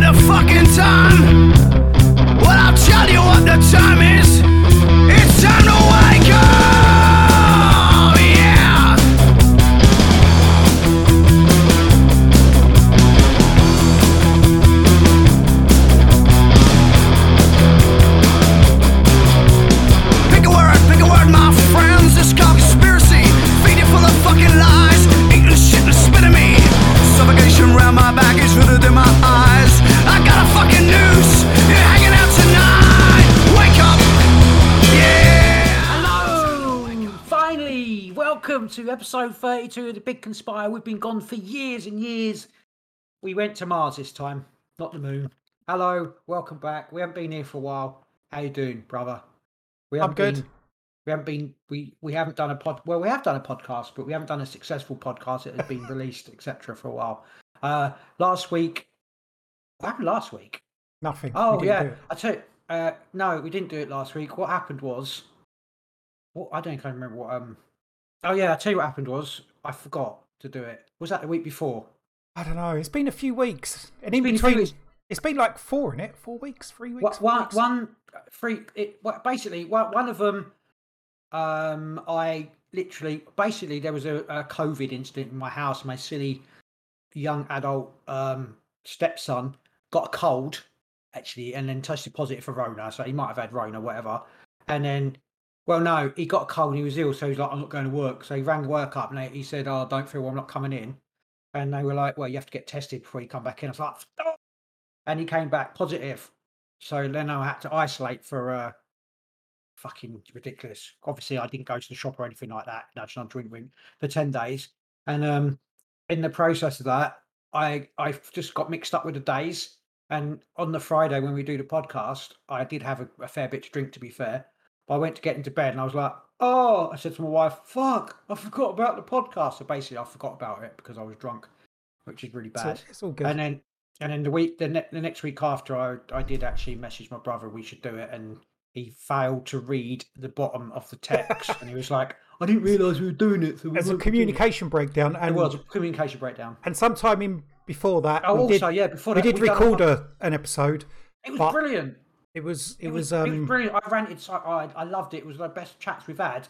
at a fucking time. Well, I'll tell you what the time is. It's time to wake up, yeah. Pick a word, my friends. It's called conspiracy. Feed it full of fucking lies. Eating shit and spitting me. Suffocation round my back is rooted in my eyes. I got a fucking noose. You're hanging out tonight. Wake up. Yeah. Hello. Finally, welcome to episode 32 of the Big Conspire. We've been gone for years and years. We went to Mars this time, not the moon. Hello. Welcome back. We haven't been here for a while. How you doing, brother? I'm good. We have done a podcast, but we haven't done a successful podcast that has been released, etc., for a while. What happened last week? Nothing. Oh yeah, I tell you, no, we didn't do it last week. What happened was, I don't kind of remember what. Oh yeah, I tell you what happened was, I forgot to do it. Was that the week before? I don't know. It's been a few weeks, and in between, it's been like 3 weeks. One of them. There was a COVID incident in my house. My silly young adult stepson got a cold, actually, and then tested positive for Rona. So he might have had Rona, whatever. And then, well, no, he got a cold and he was ill. So he's like, I'm not going to work. So he rang work up and he said, oh, I don't feel well, I'm not coming in. And they were like, well, you have to get tested before you come back in. I was like, oh! And he came back positive. So then I had to isolate for fucking ridiculous. Obviously, I didn't go to the shop or anything like that. Nudge, nudge, wink, wink for 10 days. And in the process of that, I just got mixed up with the days. And on the Friday when we do the podcast, I did have a fair bit to drink, to be fair. But I went to get into bed and I was like, I said to my wife, fuck, I forgot about the podcast. So basically, I forgot about it because I was drunk, which is really bad. It's all good. And then the next week after, I did actually message my brother, we should do it. And he failed to read the bottom of the text, and he was like, I didn't realise we were doing it. So there's a communication breakdown. It was a communication breakdown. And sometime before that, we did record an episode. It was brilliant. It was brilliant. I ranted. I loved it. It was the best chats we've had.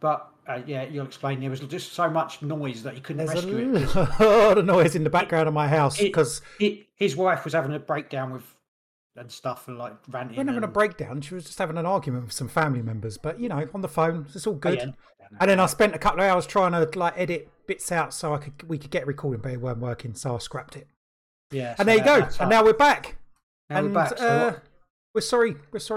But you'll explain. There was just so much noise that you couldn't rescue it. There's a lot of noise in the background of my house because his wife was having a breakdown with. And stuff and like ranting. We're not having a breakdown. She was just having an argument with some family members, but you know, on the phone, it's all good. Oh, yeah. And then I spent a couple of hours trying to like edit bits out so we could get recording, but it weren't working, so I scrapped it. Yeah. And so there you go. And now we're back. So we're sorry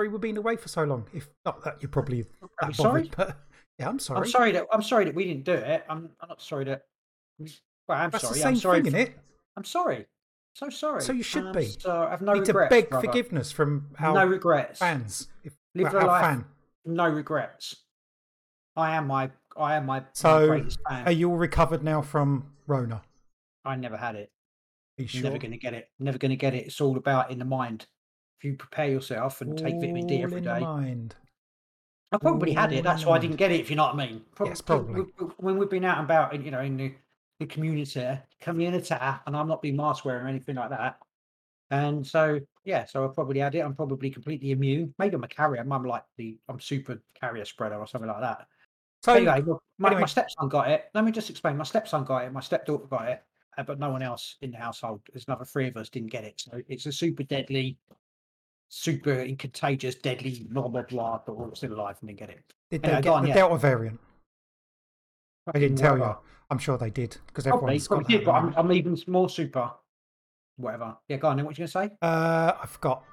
we've been away for so long. If not that, you're probably that sorry. But yeah, I'm sorry that we didn't do it. I'm not sorry that. Well, I'm That's sorry. The same I'm sorry. Thing, for, it? I'm sorry. So sorry. So you should be. So I have no regrets. Need to beg forgiveness from our no regrets. Fans. Live your life. Fan. No regrets. I am my greatest fan. Are you all recovered now from Rona? I never had it. Are you sure? Never going to get it. Never going to get it. It's all about in the mind. If you prepare yourself and take vitamin D every day. Mind. I probably had it. That's why I didn't get it. If you know what I mean. Probably. When we've been out and about, and you know, in the community, and I'm not being mask wearing or anything like that. And so, yeah, so I probably had it. I'm probably completely immune. Maybe I'm a carrier. I'm super carrier spreader or something like that. So anyway, my stepson got it. Let me just explain. My stepson got it. My stepdaughter got it, but no one else in the household. There's another 3 of us didn't get it. So it's a super deadly, super contagious, deadly, blah, blah, blah, but we're still alive and didn't get it. Did they get the Delta variant? I didn't tell you. I'm sure they did because everyone's got that. But I'm even more super. Whatever. Yeah, go on. Then what you gonna say? I forgot.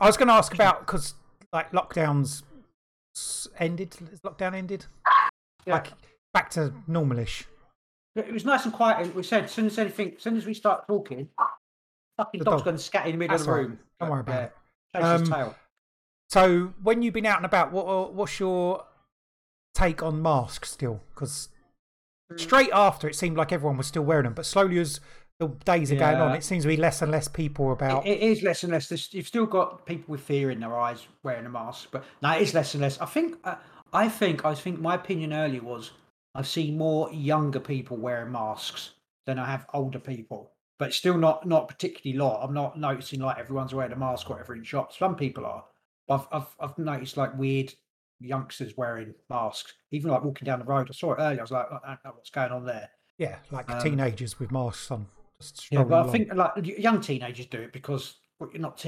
I was gonna ask about because like lockdowns ended. Lockdown ended. Yeah. Like back to normalish. It was nice and quiet. We said as soon as we start talking, fucking dog's gonna scatter in the middle of the room. Don't worry about it. Chase his tail. So when you've been out and about, what's your take on masks still? Because straight after, it seemed like everyone was still wearing them, but slowly as the days are going on, it seems to be less and less people about. It is less and less. You've still got people with fear in their eyes wearing a mask, but no, it is less and less. I think my opinion earlier was I've seen more younger people wearing masks than I have older people. but still not particularly lot. I'm not noticing like everyone's wearing a mask or whatever in shops. Some people are. I've noticed like weird youngsters wearing masks, even like walking down the road. I saw it earlier. I was like, I don't know what's going on there. Yeah, like teenagers with masks on. Yeah, but along. I think like young teenagers do it because like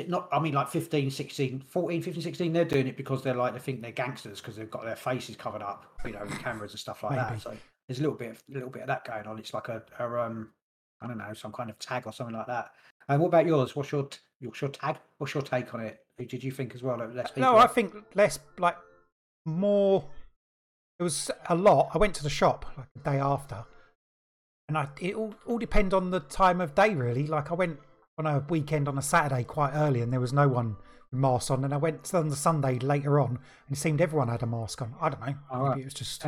15, 16, 14, 15, 16, they're doing it because they're like, they think they're gangsters because they've got their faces covered up, you know, with cameras and stuff like that. So there's a little bit of that going on. It's like I don't know, some kind of tag or something like that. And what about yours? What's your tag? What's your take on it? Who did you think as well? Like less people? No, I think less, like more. It was a lot. I went to the shop like the day after, and it all depend on the time of day, really. Like I went on a weekend on a Saturday quite early, and there was no one with masks on. And I went on the Sunday later on, and it seemed everyone had a mask on. I don't know. Maybe it was just.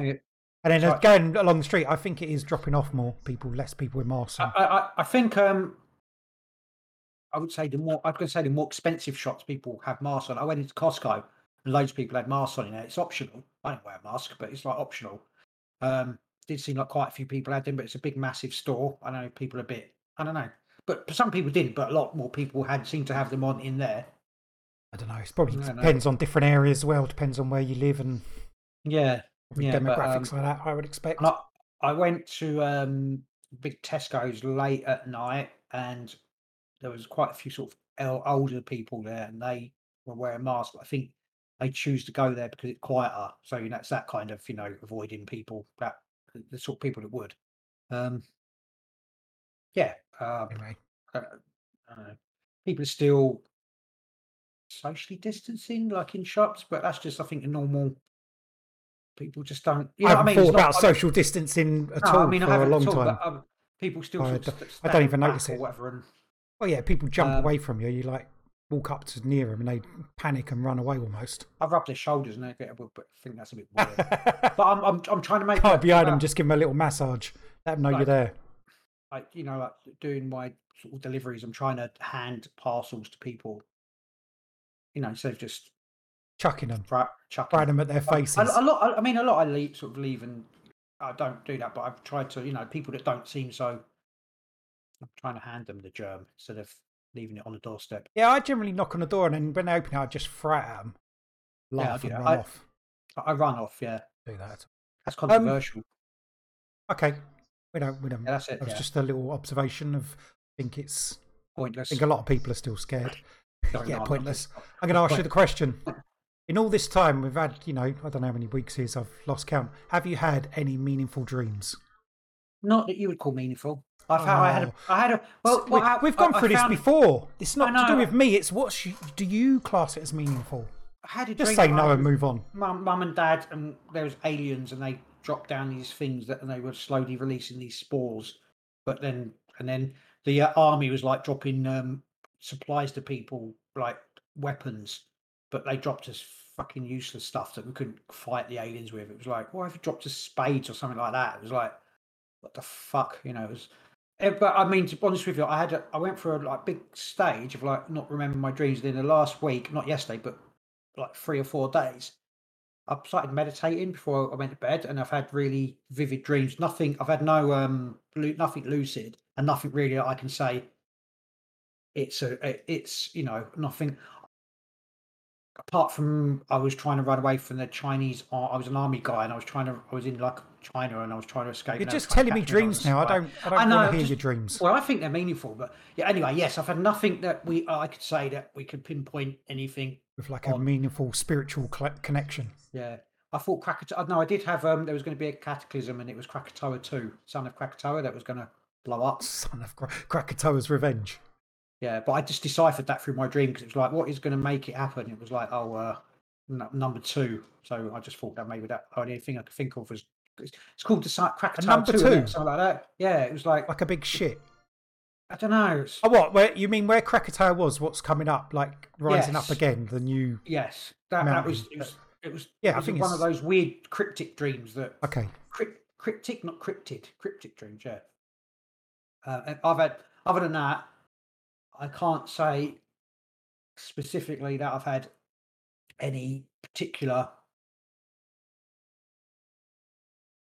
And then again along the street, I think it is dropping off more people, less people with masks on. I think I would say the more expensive shops people have masks on. I went into Costco and loads of people had masks on in there. It's optional. I don't wear a mask, but it's like optional. Did seem like quite a few people had them, but it's a big massive store. I know people a bit. I don't know, but some people didn't. But a lot more people seemed to have them on in there. I don't know. It's probably depends on different areas as well. Depends on where you live and demographics like that. I would expect. I went to big Tesco's late at night and. There was quite a few sort of older people there, and they were wearing masks. But I think they choose to go there because it's quieter. So you know, it's that kind of avoiding people, that the sort of people that would. Anyway. I don't know. People are still socially distancing, like in shops, but that's just I think the normal. People just don't. You know I haven't what I mean? Thought about social distancing at all for a long time. But, people still. I don't even notice it. Or whatever, Oh yeah, people jump away from you. You like walk up to near them and they panic and run away almost. I rub their shoulders and they get a bit. But I think that's a bit weird. But I'm trying to make. Can't behind them, just give them a little massage. Let them know you're there. Like doing my sort of deliveries, I'm trying to hand parcels to people. You know, instead of just chucking them, throwing them at their faces. A lot. I leave and I don't do that. But I've tried to. You know, people that don't seem so. I'm trying to hand them the germ instead of leaving it on the doorstep. Yeah, I generally knock on the door and then when they open it, I just frat at them. Laugh and run off. I run off, yeah. Do that. That's controversial. Okay. We don't. Yeah, that's it. That was just a little observation of I think it's pointless. I think a lot of people are still scared. Pointless. I'm going to ask you the question. In all this time we've had, I don't know how many weeks it is, I've lost count. Have you had any meaningful dreams? Not that you would call meaningful. We've gone through this before. It's not to do with me. It's do you class it as meaningful? I had a dream. Just say no and move on. Mum and dad, and there was aliens, and they dropped down these things and they were slowly releasing these spores. But then, the army was like dropping supplies to people, like weapons. But they dropped us fucking useless stuff that we couldn't fight the aliens with. It was like, why have you dropped us spades or something like that? It was like, what the fuck, It was. But I mean, to be honest with you, I went through a big stage of not remembering my dreams. And in the last week, not yesterday, but 3 or 4 days, I started meditating before I went to bed, and I've had really vivid dreams. I've had no nothing lucid, and nothing really I can say. It's nothing. Apart from, I was trying to run away from the Chinese. I was an army guy, and I was in China, and I was trying to escape. You're just telling me dreams now. I don't want to hear your dreams. Well, I think they're meaningful, but yeah. Anyway, yes, I've had nothing that I could say that we could pinpoint anything with a meaningful spiritual connection. Yeah, I thought Krakatoa. No, I did have. There was going to be a cataclysm, and it was Krakatoa 2, son of Krakatoa, that was going to blow up. Son of Krakatoa's revenge. Yeah, but I just deciphered that through my dream because it was like, what is going to make it happen? It was like, number 2. So I just thought that maybe that only thing I could think of was it's called the Krakatoa number 2, or something like that. Yeah, it was like a big shit. I don't know. Was, oh, what? Where you mean where Krakatoa was? What's coming up? Like rising up again? The new that was it. It was I think one of those weird cryptic dreams that cryptic, not cryptid, cryptic dreams. Yeah, I've had other than that. I can't say specifically that I've had any particular.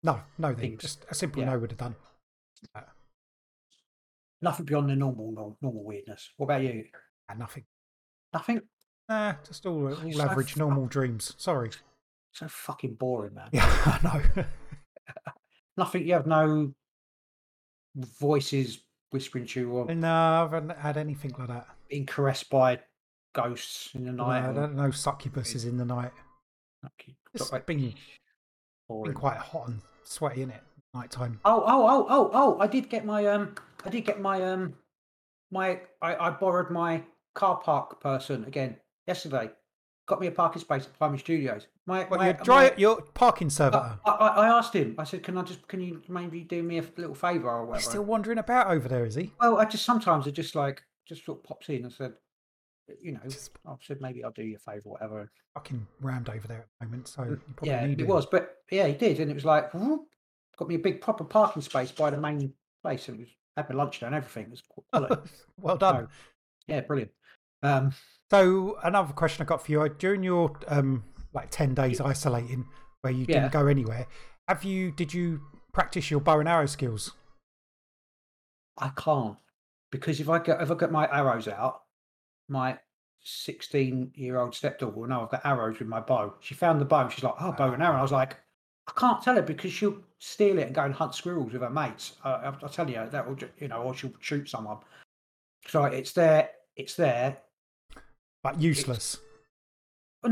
No, then just a simple no would have done. Nothing beyond the normal weirdness. What about you? Nothing. Nah, just all average, normal dreams. Sorry. So fucking boring, man. Yeah, I know. Nothing. You have no voices whispering to you. Or no, I haven't had anything like that. Being caressed by ghosts in the night. No, I don't know, succubuses in the night. It's been quite hot and sweaty, isn't it? Nighttime. Oh! I did get my I borrowed my car park person again yesterday. Got me a parking space at Climbing Studios. Your parking servitor. I asked him. I said, "Can you maybe do me a little favour or whatever?" He's still wandering about over there, is he? Well, sometimes it just sort of pops in and said, I said maybe I'll do you a favour or whatever. Fucking rammed over there at the moment, so you probably need it. It was, but yeah, he did, and it was like got me a big proper parking space by the main place, and had my lunch there and everything. It was quality. Well done. So, yeah, brilliant. So another question I got for you, during your 10 days isolating where you didn't go anywhere, did you practice your bow and arrow skills? I can't, because if I get my arrows out, my 16-year-old stepdaughter will know I've got arrows with my bow. She found the bow and she's like, oh, bow and arrow. I was like, I can't tell her because she'll steal it and go and hunt squirrels with her mates. I tell you, that will, or she'll shoot someone. So it's there. But useless. I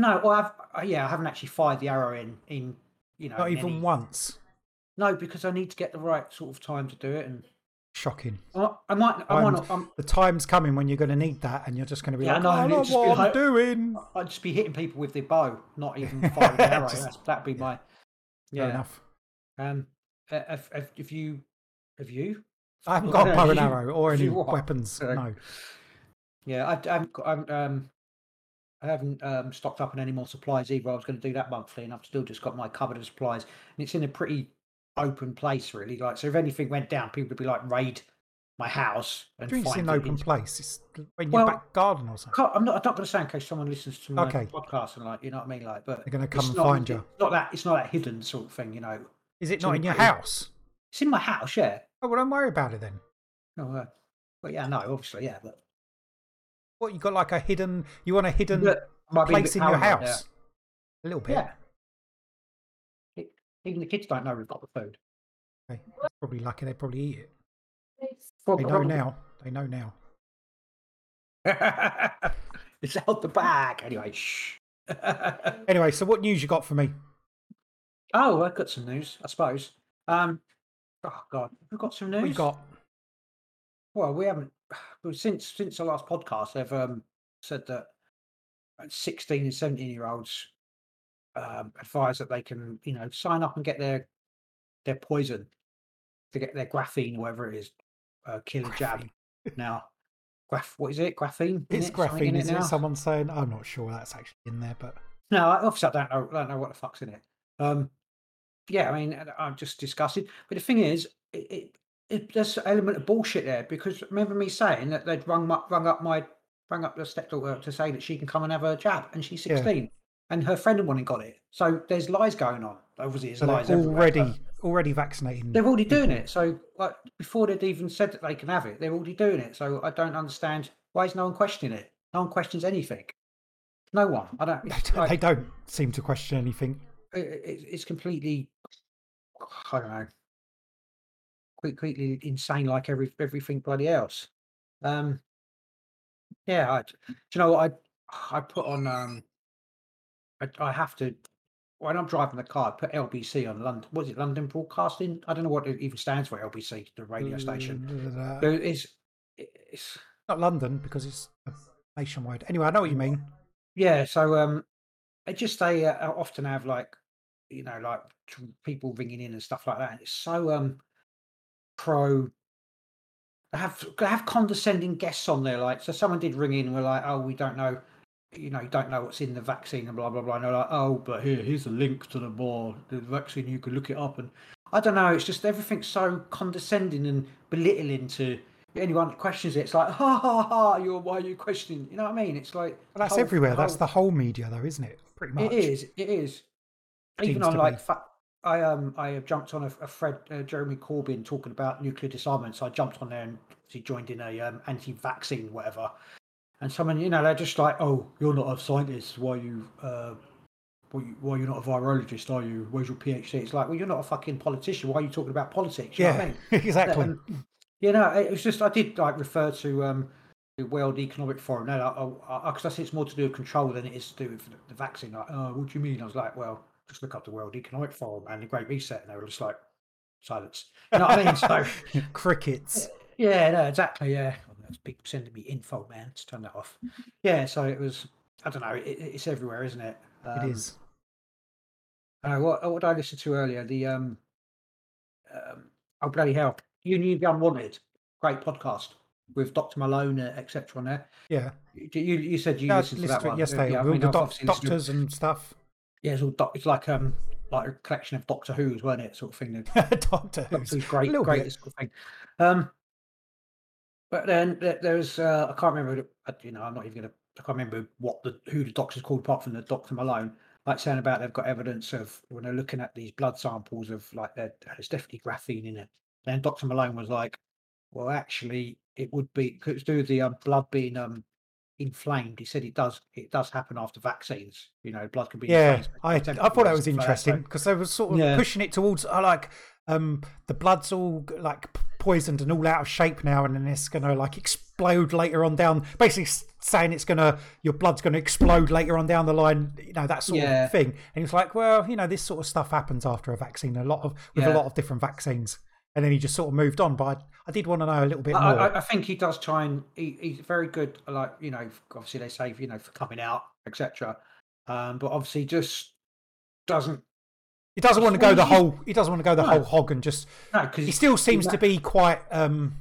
haven't actually fired the arrow in not even once. No, because I need to get the right sort of time to do it. And shocking. The time's coming when you're going to need that, and you're just going to be I'm doing. I'd just be hitting people with the bow, not even firing the arrow. That'd be my. Yeah. Fair enough. Have you? I haven't got a bow and arrow or any weapons. No. Yeah, I haven't stocked up on any more supplies either. I was going to do that monthly, and I've still just got my cupboard of supplies, and it's in a pretty open place, really. Like, so if anything went down, people would be like, raid my house and find it. It's in an open place. It's in your back garden or something. I'm not going to say in case someone listens to my podcast and you know what I mean, but they're going to come and find you. It's not that hidden sort of thing, Is it not in your house? It's in my house, yeah. Oh, well, don't worry about it then. Oh, well, yeah, no, obviously, yeah, but. What, you got a hidden place in your house? Yeah. A little bit. Yeah. Even the kids don't know we've got the food. Okay. That's probably lucky, they probably eat it. They know now. It's out the bag. Anyway, shh. Anyway, so what news you got for me? Oh, I've got some news, I suppose. Oh, God. We've got some news? We've got. Well, we haven't. Since the last podcast, they've said that 16 and 17-year-olds advise that they can, sign up and get their poison to get their graphene, whatever it is, killer jab. Now, what is it? Graphene? It's graphene, isn't it? Someone's saying, I'm not sure that's actually in there, but no, obviously I don't know what the fuck's in it. I'm just disgusted. But the thing is, there's an element of bullshit there, because remember me saying that they'd rung up the stepdaughter to say that she can come and have her jab, and she's 16, and her friend had got it. So there's lies going on. Obviously, there's lies already vaccinating. They're already doing it. So before they'd even said that they can have it, they're already doing it. So I don't understand, why is no one questioning it? No one questions anything. No one. I don't. They don't seem to question anything. It's completely. I don't know. Completely insane, like everything bloody else. I put on I have to, when I'm driving the car, I put LBC on. London, was it London Broadcasting? I don't know what it even stands for, LBC, the radio station. It's not London because it's nationwide. Anyway, I know what you mean. Yeah, so I just they often have people ringing in and stuff like that. It's so have condescending guests on there, so someone did ring in and we're like, oh, we don't know, you don't know what's in the vaccine and blah blah blah, and they're like, oh, but here's a link to the vaccine, you can look it up. And I don't know, it's just everything's so condescending and belittling to anyone that questions it. It's like, ha ha ha, why are you questioning, you know what I mean? It's like, well, that's everywhere, that's the whole media though, isn't it? Pretty much it is, even on like I jumped on a Fred Jeremy Corbyn talking about nuclear disarmament, so I jumped on there and he joined in a anti-vaccine whatever. And someone, you know, they're just like, "Oh, you're not a scientist. Why you're not a virologist, are you? Where's your PhD?" It's like, well, you're not a fucking politician. Why are you talking about politics? You know what I mean? Exactly. You know, it was just, I did like refer to the World Economic Forum. No, because I said it's more to do with control than it is to do with the vaccine. Like, oh, what do you mean? I was like, well, just look up the World Economic Forum and the Great Reset, and they were just like, silence. You know what I mean? So crickets. Yeah, no, exactly. Yeah, well, that's people sending me info, man. Let's turn that off. Yeah, so it was. I don't know. It's everywhere, isn't it? It is. What did I listen to earlier? The oh bloody hell! You Knew the Unwanted, great podcast with Dr. Malone, etc. On there. Yeah. You said you listened to that one yesterday. Yeah, doctors and stuff. Yeah, it's all it's like a collection of Doctor Who's, weren't it? Sort of thing. Doctor Who's great sort of thing. But then there was I can't remember. You know, I'm not even gonna. I can't remember who the doctor's called apart from the Dr. Malone, like saying about they've got evidence of when they're looking at these blood samples of like there's definitely graphene in it. Then Dr. Malone was like, well, actually, it would be because do the blood being inflamed. He said it does happen after vaccines. You know, blood can be inflamed. I thought that was interesting because they were sort of pushing it towards the blood's all like poisoned and all out of shape now, and then it's going to like explode later on down, basically saying your blood's going to explode later on down the line, you know, that sort of thing. And it's like, well, you know, this sort of stuff happens after a vaccine, a lot of different vaccines. And then he just sort of moved on, but I did want to know a little bit more. I think he does try and he's very good, like, you know, obviously they say, you know, for coming out, etc. But obviously just doesn't. He doesn't want to go whole hog and just. No, he still seems to be quite the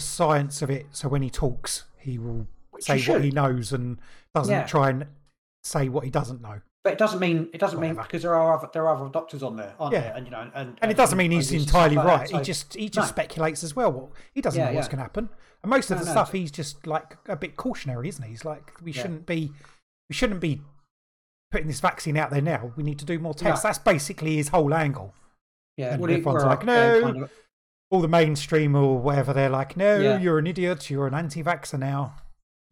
science of it. So when he talks, he will say what he knows and doesn't try and say what he doesn't know. But it doesn't mean because there are other doctors on there, aren't there? And you know, and it doesn't mean he's entirely right. So, he just speculates as well. He doesn't know what's going to happen. And most of the stuff he's just like a bit cautionary, isn't he? He's like, we shouldn't be putting this vaccine out there now, we need to do more tests. That's basically his whole angle. Yeah, and everyone's like, no, kind of... all the mainstream or whatever, they're like, no, you're an idiot, you're an anti-vaxxer now.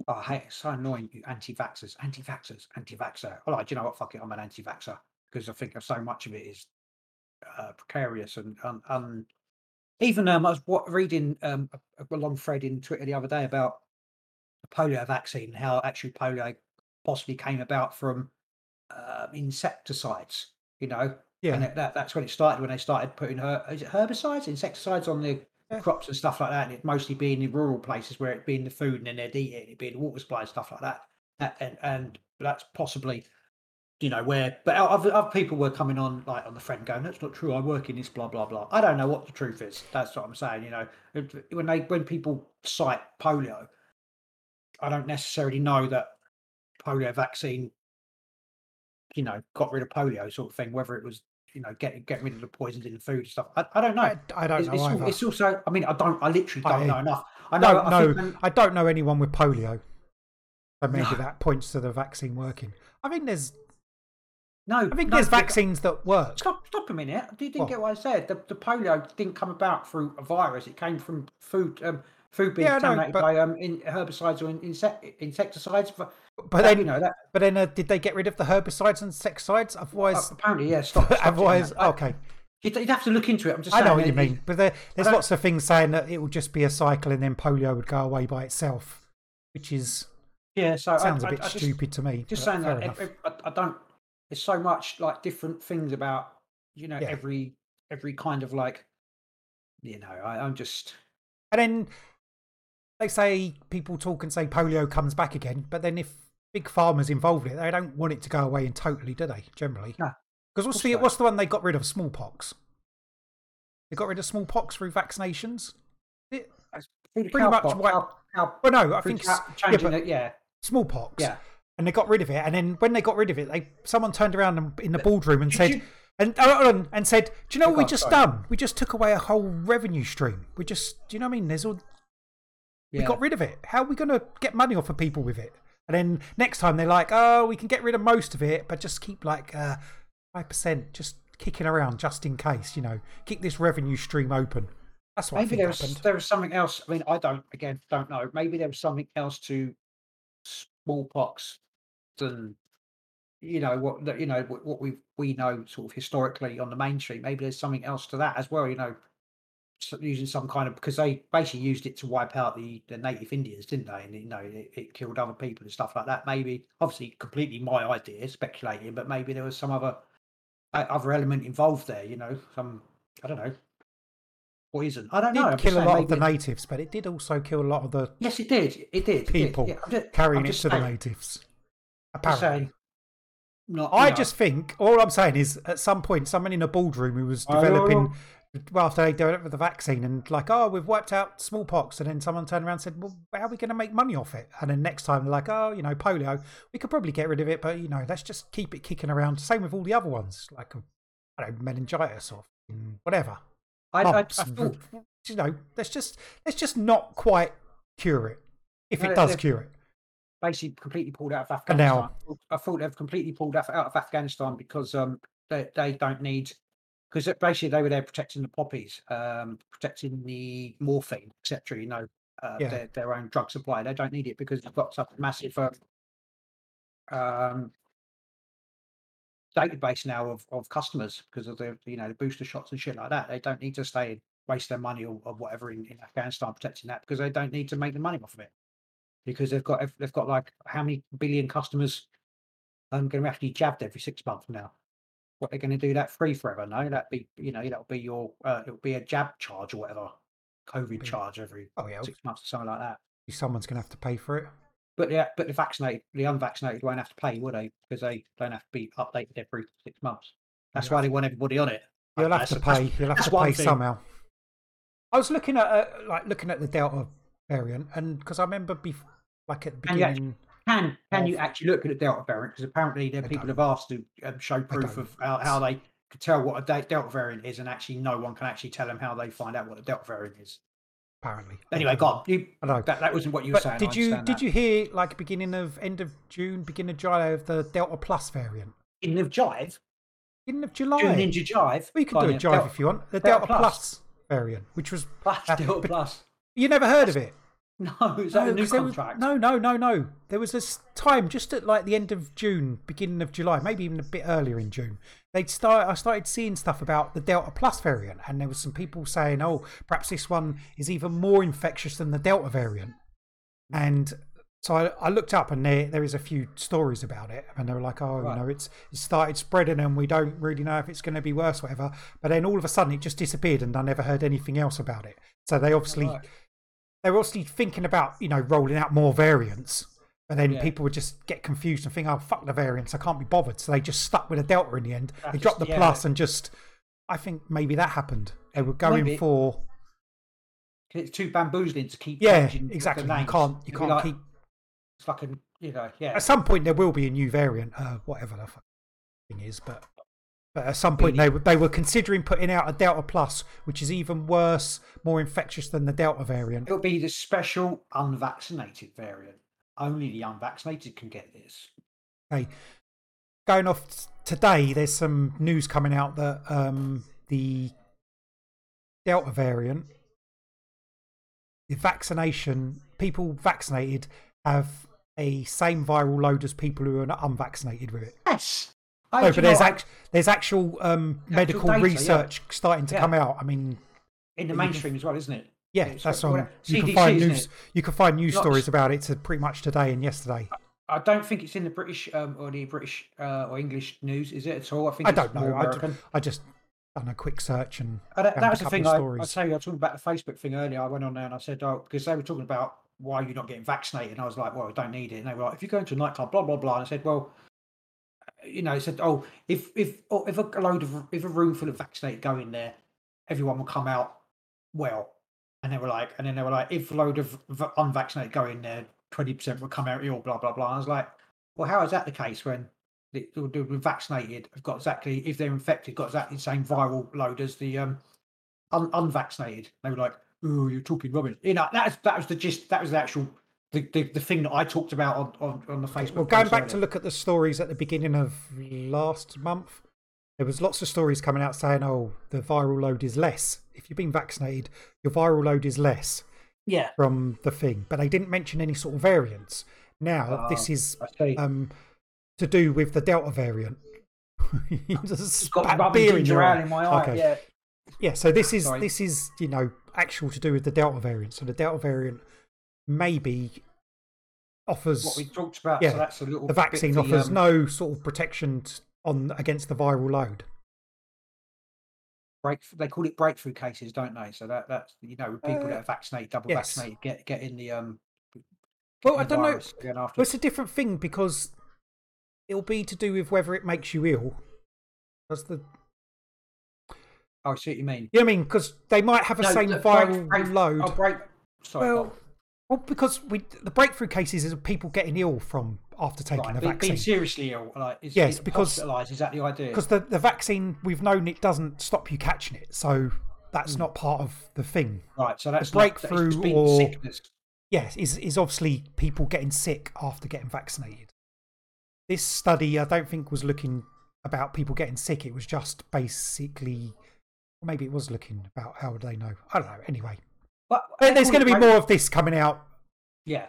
Oh, hey, it's so annoying, you anti-vaxxer. Oh, like, do you know what, fuck it, I'm an anti-vaxxer, because I think so much of it is precarious and even I was reading a long thread in Twitter the other day about the polio vaccine, how actually polio possibly came about from insecticides, you know, and that's when it started. When they started putting herbicides, insecticides on the crops and stuff like that, and it mostly being in rural places where it'd be in the food, and then they'd eat it, it'd be in the water supply and stuff like that. And that's possibly, you know, where. But other people were coming on like on the friend going, "That's not true. I work in this blah blah blah." I don't know what the truth is. That's what I'm saying. You know, when people cite polio, I don't necessarily know that polio vaccine, you know, got rid of polio sort of thing, whether it was, you know, getting rid of the poisons in the food and stuff. I don't know. I don't know either. It's also, I mean, I literally don't know enough. I don't know anyone with polio. So maybe that points to the vaccine working. I mean, there's vaccines that work. Stop a minute. You didn't get what I said. The polio didn't come about through a virus. It came from food, food being contaminated by herbicides or insecticides. But then did they get rid of the herbicides and insecticides? Otherwise, apparently, yeah. Stop otherwise, okay. You'd have to look into it. I'm just saying. I know what you mean. But there's lots of things saying that it would just be a cycle, and then polio would go away by itself, which is sounds a bit stupid to me. Just saying that I don't. There's so much like different things about, you know, every kind of like, you know, I'm just. And then they say people talk and say polio comes back again, but then if big pharma's involved in it, they don't want it to go away in totally, do they? Generally, no. Because what's the one they got rid of? Smallpox. They got rid of smallpox through vaccinations. Smallpox. Yeah. And they got rid of it, and then when they got rid of it, someone turned around in the boardroom and said, and said, "Do you know what we just done? We just took away a whole revenue stream. We just, do you know what I mean? There's all." We got rid of it. How are we going to get money off of people with it? And then next time they're like, "Oh, we can get rid of most of it, but just keep like 5%. Just kicking around just in case, you know, keep this revenue stream open. That's what maybe there was something else. I mean, I don't know. Maybe there was something else to smallpox than, you know, what we know sort of historically on the mainstream. Maybe there's something else to that as well, you know, using some kind of, because they basically used it to wipe out the native Indians, didn't they? And, you know, it killed other people and stuff like that. Maybe, obviously, completely my idea, speculating, but maybe there was some other element involved there, you know, some, I don't know, poison. I don't know. It did kill a lot of the natives, but it did also kill a lot of the... Yes, it did. It did. People carrying it to the natives. Apparently. I just think, all I'm saying is, at some point, someone in a boardroom who was developing... Well, after they developed the vaccine and like, oh, we've wiped out smallpox, and then someone turned around and said, well, how are we going to make money off it? And then next time they're like, oh, you know, polio, we could probably get rid of it, but, you know, let's just keep it kicking around. Same with all the other ones, like, I don't know, meningitis or whatever. I thought, you know, let's just not quite cure it if it does cure it. Basically, completely pulled out of Afghanistan. I thought they've completely pulled out of Afghanistan because they don't need. Because basically they were there protecting the poppies, protecting the morphine, etc. You know, their own drug supply. They don't need it because they've got such a massive database now of customers because of the, you know, the booster shots and shit like that. They don't need to stay and waste their money or whatever in Afghanistan protecting that because they don't need to make the money off of it because they've got like how many billion customers going to actually jabbed every 6 months now. What they're going to do that free forever? No, that'd be, you know, that'll be your it'll be a jab charge or whatever, COVID charge every 6 months or something like that. Someone's going to have to pay for it. But yeah, but the unvaccinated won't have to pay, will they? Because they don't have to be updated every 6 months. That's why they want everybody on it. You'll have to pay. You'll have to pay somehow. I was looking at the Delta variant, and because I remember at the beginning. Can you actually look at a Delta variant? Because apparently there are people who've asked to show proof of how they could tell what a Delta variant is, and actually no one can actually tell them how they find out what a Delta variant is. Apparently. Anyway, go on. That wasn't what you were saying. Did you hear like end of June, beginning of July of the Delta Plus variant? Beginning of Jive? Beginning of July. June into Jive. We can do a Jive if you want. The Delta Plus variant, which was... Delta Plus. You never heard of it? No, is that a new contract? No. There was this time just at like the end of June, beginning of July, maybe even a bit earlier in June. I started seeing stuff about the Delta Plus variant, and there was some people saying, "Oh, perhaps this one is even more infectious than the Delta variant." And so I looked up, and there is a few stories about it, and they were like, "Oh, you know, it started spreading, and we don't really know if it's going to be worse, whatever." But then all of a sudden, it just disappeared, and I never heard anything else about it. So they obviously. They were obviously thinking about, you know, rolling out more variants, but then people would just get confused and think, oh, fuck the variants, I can't be bothered. So they just stuck with a Delta in the end. They dropped the Plus and just, I think maybe that happened. They were going for... It's too bamboozling to keep... Yeah, exactly. You can't keep... Fucking, you know, yeah. At some point there will be a new variant, whatever the fuck thing is, but at some point they were considering putting out a Delta Plus, which is even worse, more infectious than the Delta variant. It'll be the special unvaccinated variant. Only the unvaccinated can get this. Okay. Going off today, there's some news coming out that the Delta variant, the vaccination, people vaccinated have a same viral load as people who are not unvaccinated with it. Yes. No, but there's actual medical data, research starting to come out. I mean, in the mainstream as well, isn't it? Yeah, that's on. You can find news. You can find news stories about it pretty much today and yesterday. I don't think it's in the British or English news, is it at all? I think it's more American. I just done a quick search and that was the thing. I tell you, I was talking about the Facebook thing earlier. I went on there and I said, oh, because they were talking about why you're not getting vaccinated, and I was like, well, I don't need it, and they were like, if you go into a nightclub, blah blah blah, and I said, well. You know, said, "Oh, if a room full of vaccinated go in there, everyone will come out well." And they were like, "If a load of unvaccinated go in there, 20% will come out ill." Blah blah blah. And I was like, "Well, how is that the case when the vaccinated have got exactly if they're infected got exactly the same viral load as the unvaccinated?" They were like, "Oh, you're talking rubbish." You know, that was the gist. That was the actual. The thing that I talked about on the Facebook. Well, going back to look at the stories at the beginning of last month, There was lots of stories coming out saying, oh, the viral load is less. If you've been vaccinated, your viral load is less from the thing. But they didn't mention any sort of variants. Now, this is to do with the Delta variant. Just got rubbing ginger ale in my eye, okay. Yeah, so this is, you know, actual to do with the Delta variant. So the Delta variant maybe offers... What we talked about, so that's a little bit... The vaccine offers no sort of protection against the viral load. They call it breakthrough cases, don't they? So that's you know, people that are vaccinated, double vaccinated, get in the... well, I don't know. Well, it's a different thing because it'll be to do with whether it makes you ill. That's the... Oh, I see what you mean. You know what I mean? Because they might have viral load. Because the breakthrough cases is people getting ill from after taking a vaccine. Being seriously ill. Because hospitalised, is that the idea? Because the vaccine, we've known it doesn't stop you catching it. So that's not part of the thing. Right, so that's the breakthrough sickness. Yes, is obviously people getting sick after getting vaccinated. This study, I don't think, was looking about people getting sick. It was just basically, maybe it was looking about how would they know? I don't know. Anyway, but there's going to be more of this coming out. Yeah,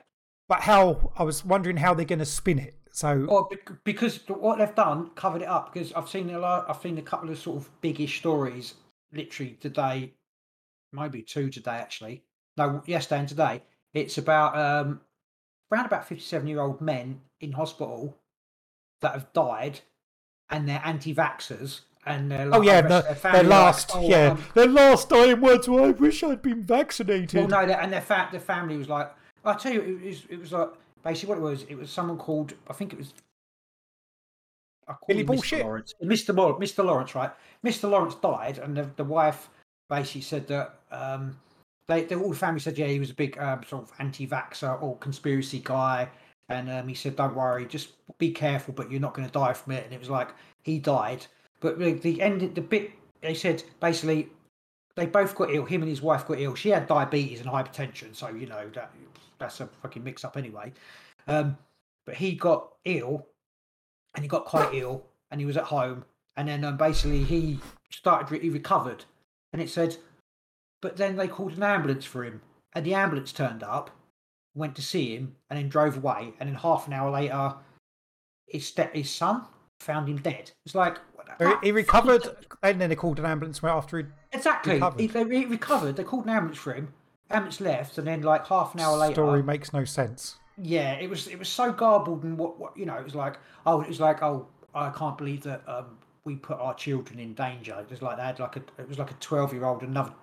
but I was wondering how they're going to spin it. So, because what they've done covered it up. Because I've seen a couple of sort of biggish stories literally today, maybe two today actually. No, yesterday and today. It's about around about 57-year-old men in hospital that have died, and they're anti-vaxxers, and they're like, their last dying words were, "I wish I'd been vaccinated." Well, no, and their family was like, I tell you, it was like basically what it was. It was someone called, I think it was Billy Bullshit, Mr. Lawrence, right? Mr. Lawrence died, and the wife basically said that. All the family said, yeah, he was a big sort of anti-vaxxer or conspiracy guy. And he said, don't worry, just be careful, but you're not going to die from it. And it was like, he died. But they said, basically, they both got ill. Him and his wife got ill. She had diabetes and hypertension. So, you know, that's a fucking mix-up anyway. But he got ill, and he got quite ill, and he was at home. And then basically he recovered. And it said... But then they called an ambulance for him, and the ambulance turned up, went to see him, and then drove away. And then half an hour later, his son found him dead. It's like... He recovered, and then they called an ambulance after he recovered. Exactly. He recovered. They called an ambulance for him. Ambulance left, and then like half an hour later... Story makes no sense. Yeah, it was so garbled, and what you know, it was like, I can't believe that... we put our children in danger. It was like they had it was like a 12-year-old. Another,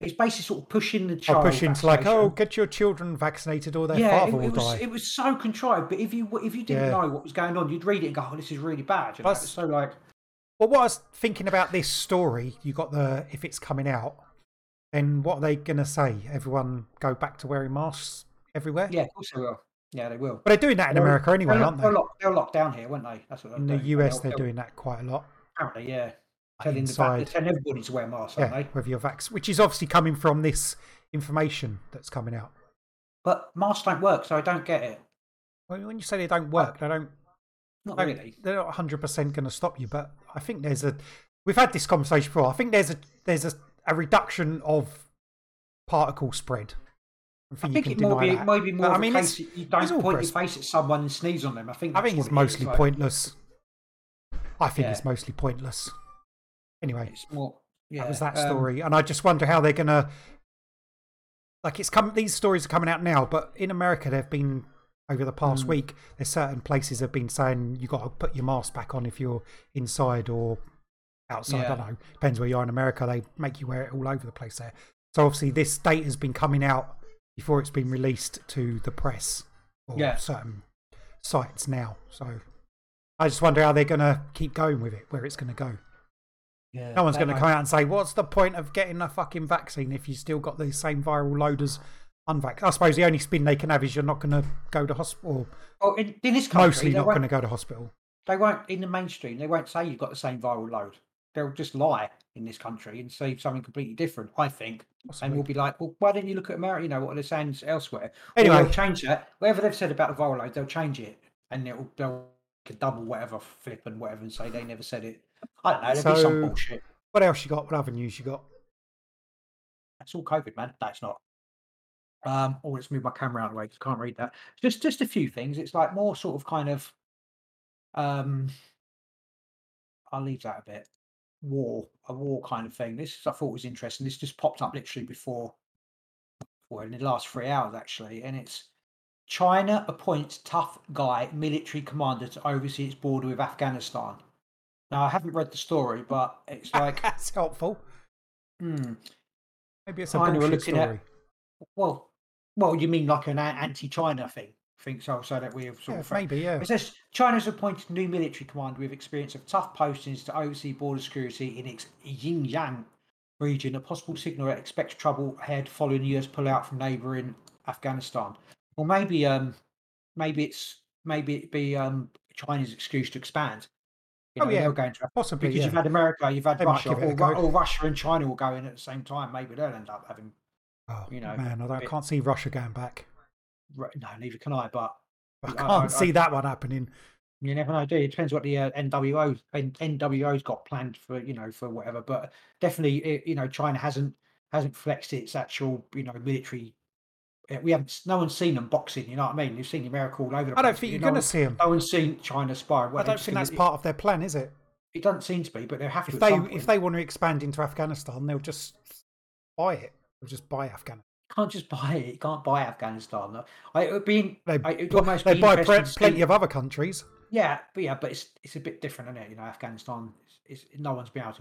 it's basically sort of pushing the child. It's like, oh, get your children vaccinated or their father will die. It was so contrived. But if you didn't know what was going on, you'd read it and go, oh, this is really bad. You know? It's so like. Well, what I was thinking about this story, you got the if it's coming out, then what are they gonna say? Everyone go back to wearing masks everywhere? Yeah, of course they will. Yeah, they will. But they're doing that in America anyway, aren't they? They're locked down here, weren't they? That's what in the US, they're doing that quite a lot. Apparently, yeah. Telling everybody to wear masks, aren't they? Whether you're vaccinated, which is obviously coming from this information that's coming out. But masks don't work, so I don't get it. Well, when you say they don't work, they don't. Not really. They're not 100% going to stop you. But I think we've had this conversation before. I think there's a reduction of particle spread. I think it might be more of a case that you don't point your face at someone and sneeze on them. I think it's mostly pointless. I think it's mostly pointless. Anyway, that was that story. And I just wonder how they're going to... Like, these stories are coming out now, but in America, they've been, over the past week, there's certain places have been saying you got to put your mask back on if you're inside or outside. Yeah. I don't know. Depends where you are in America. They make you wear it all over the place there. So, obviously, this date has been coming out before it's been released to the press or certain sites now. So I just wonder how they're going to keep going with it, where it's going to go. Yeah, no one's going to come out and say, what's the point of getting a fucking vaccine if you've still got the same viral load as unvaccinated? I suppose the only spin they can have is you're not going to go to hospital. Well, in this country, mostly not going to go to hospital. They won't, in the mainstream, they won't say you've got the same viral load. They'll just lie in this country and say something completely different, I think. Possibly. And we'll be like, well, why don't you look at America? You know, what they're saying elsewhere. Anyway, they'll change that. Whatever they've said about the viral load, they'll change it. And they'll double whatever flip and whatever and say they never said it. I don't know. There'd be some bullshit. What else you got? What other news you got? That's all COVID, man. That's not. Oh, let's move my camera out of the way because I can't read that. Just a few things. It's like more sort of kind of. I'll leave that a bit. A war kind of thing. This I thought was interesting. This just popped up literally before in the last 3 hours actually, and it's China appoints tough guy military commander to oversee its border with Afghanistan. Now I haven't read the story, but it's like that's helpful. Maybe it's a bullshit story. Well, you mean like an anti-China thing? Think so, so that we have sort of maybe It says China's appointed new military commander with experience of tough postings to oversee border security in its Xinjiang region, a possible signal that expects trouble ahead following the US pullout from neighbouring Afghanistan. Or maybe it'd be China's excuse to expand. You know, they're going to possibly because you've had America, you've had Russia, or Russia and China will go in at the same time. Maybe they'll end up having. Oh, you know, man, although I can't see Russia going back. No, neither can I, but I can't see that one happening. You never know, do you? It depends what the NWO's got planned for, you know, for whatever. But definitely, you know, China hasn't flexed its actual, you know, military. We haven't. No one's seen them boxing. You know what I mean? You've seen America all over. I don't think you're going to see them. No one's seen China spy. I don't think that's part of their plan, is it? It doesn't seem to be, but they're happy. If they want to expand into Afghanistan, they'll just buy it. They'll just buy Afghanistan. Can't just buy it. You can't buy Afghanistan. They buy plenty of other countries. Yeah, but it's a bit different, isn't it? You know, Afghanistan. It's no one's been able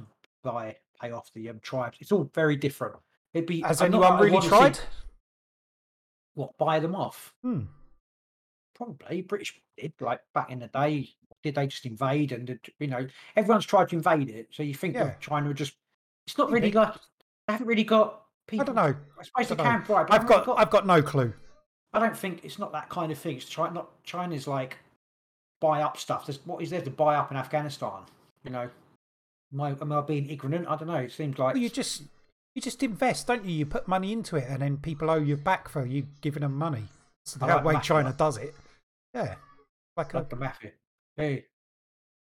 to pay off the tribes. It's all very different. It'd be has anyone really tried? What buy them off? Probably British did. Like back in the day, did they just invade? And you know, everyone's tried to invade it. So you think that China would just? It's not really like they haven't really got. People, I don't know. I suppose they can bribe. I've got no clue. I don't think it's not that kind of thing. It's China's like buy up stuff. What is there to buy up in Afghanistan? You know, am I being ignorant? I don't know. It seems like you just invest, don't you? You put money into it, and then people owe you back for you giving them money. So the way China does it, like the mafia. Hey,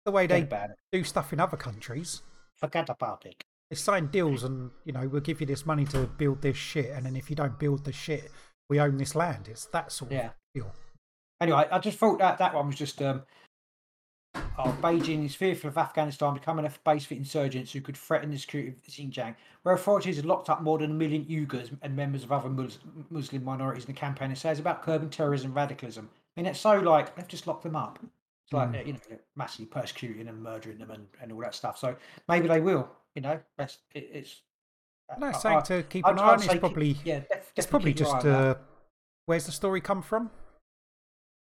the way they do stuff in other countries. Forget about it. They sign deals and, you know, we'll give you this money to build this shit. And then if you don't build the shit, we own this land. It's that sort of deal. Anyway, I just thought that one was just, Beijing is fearful of Afghanistan becoming a base for insurgents who could threaten the security of Xinjiang, where authorities have locked up more than 1 million Uyghurs and members of other Muslim minorities in the campaign. It says about curbing terrorism and radicalism. I mean, it's so like, they've just locked them up. It's like, you know, massively persecuting and murdering them and all that stuff. So maybe they will. You know, it's. No, saying to keep an eye on. It's probably. Yeah, it's probably just. Where's the story come from?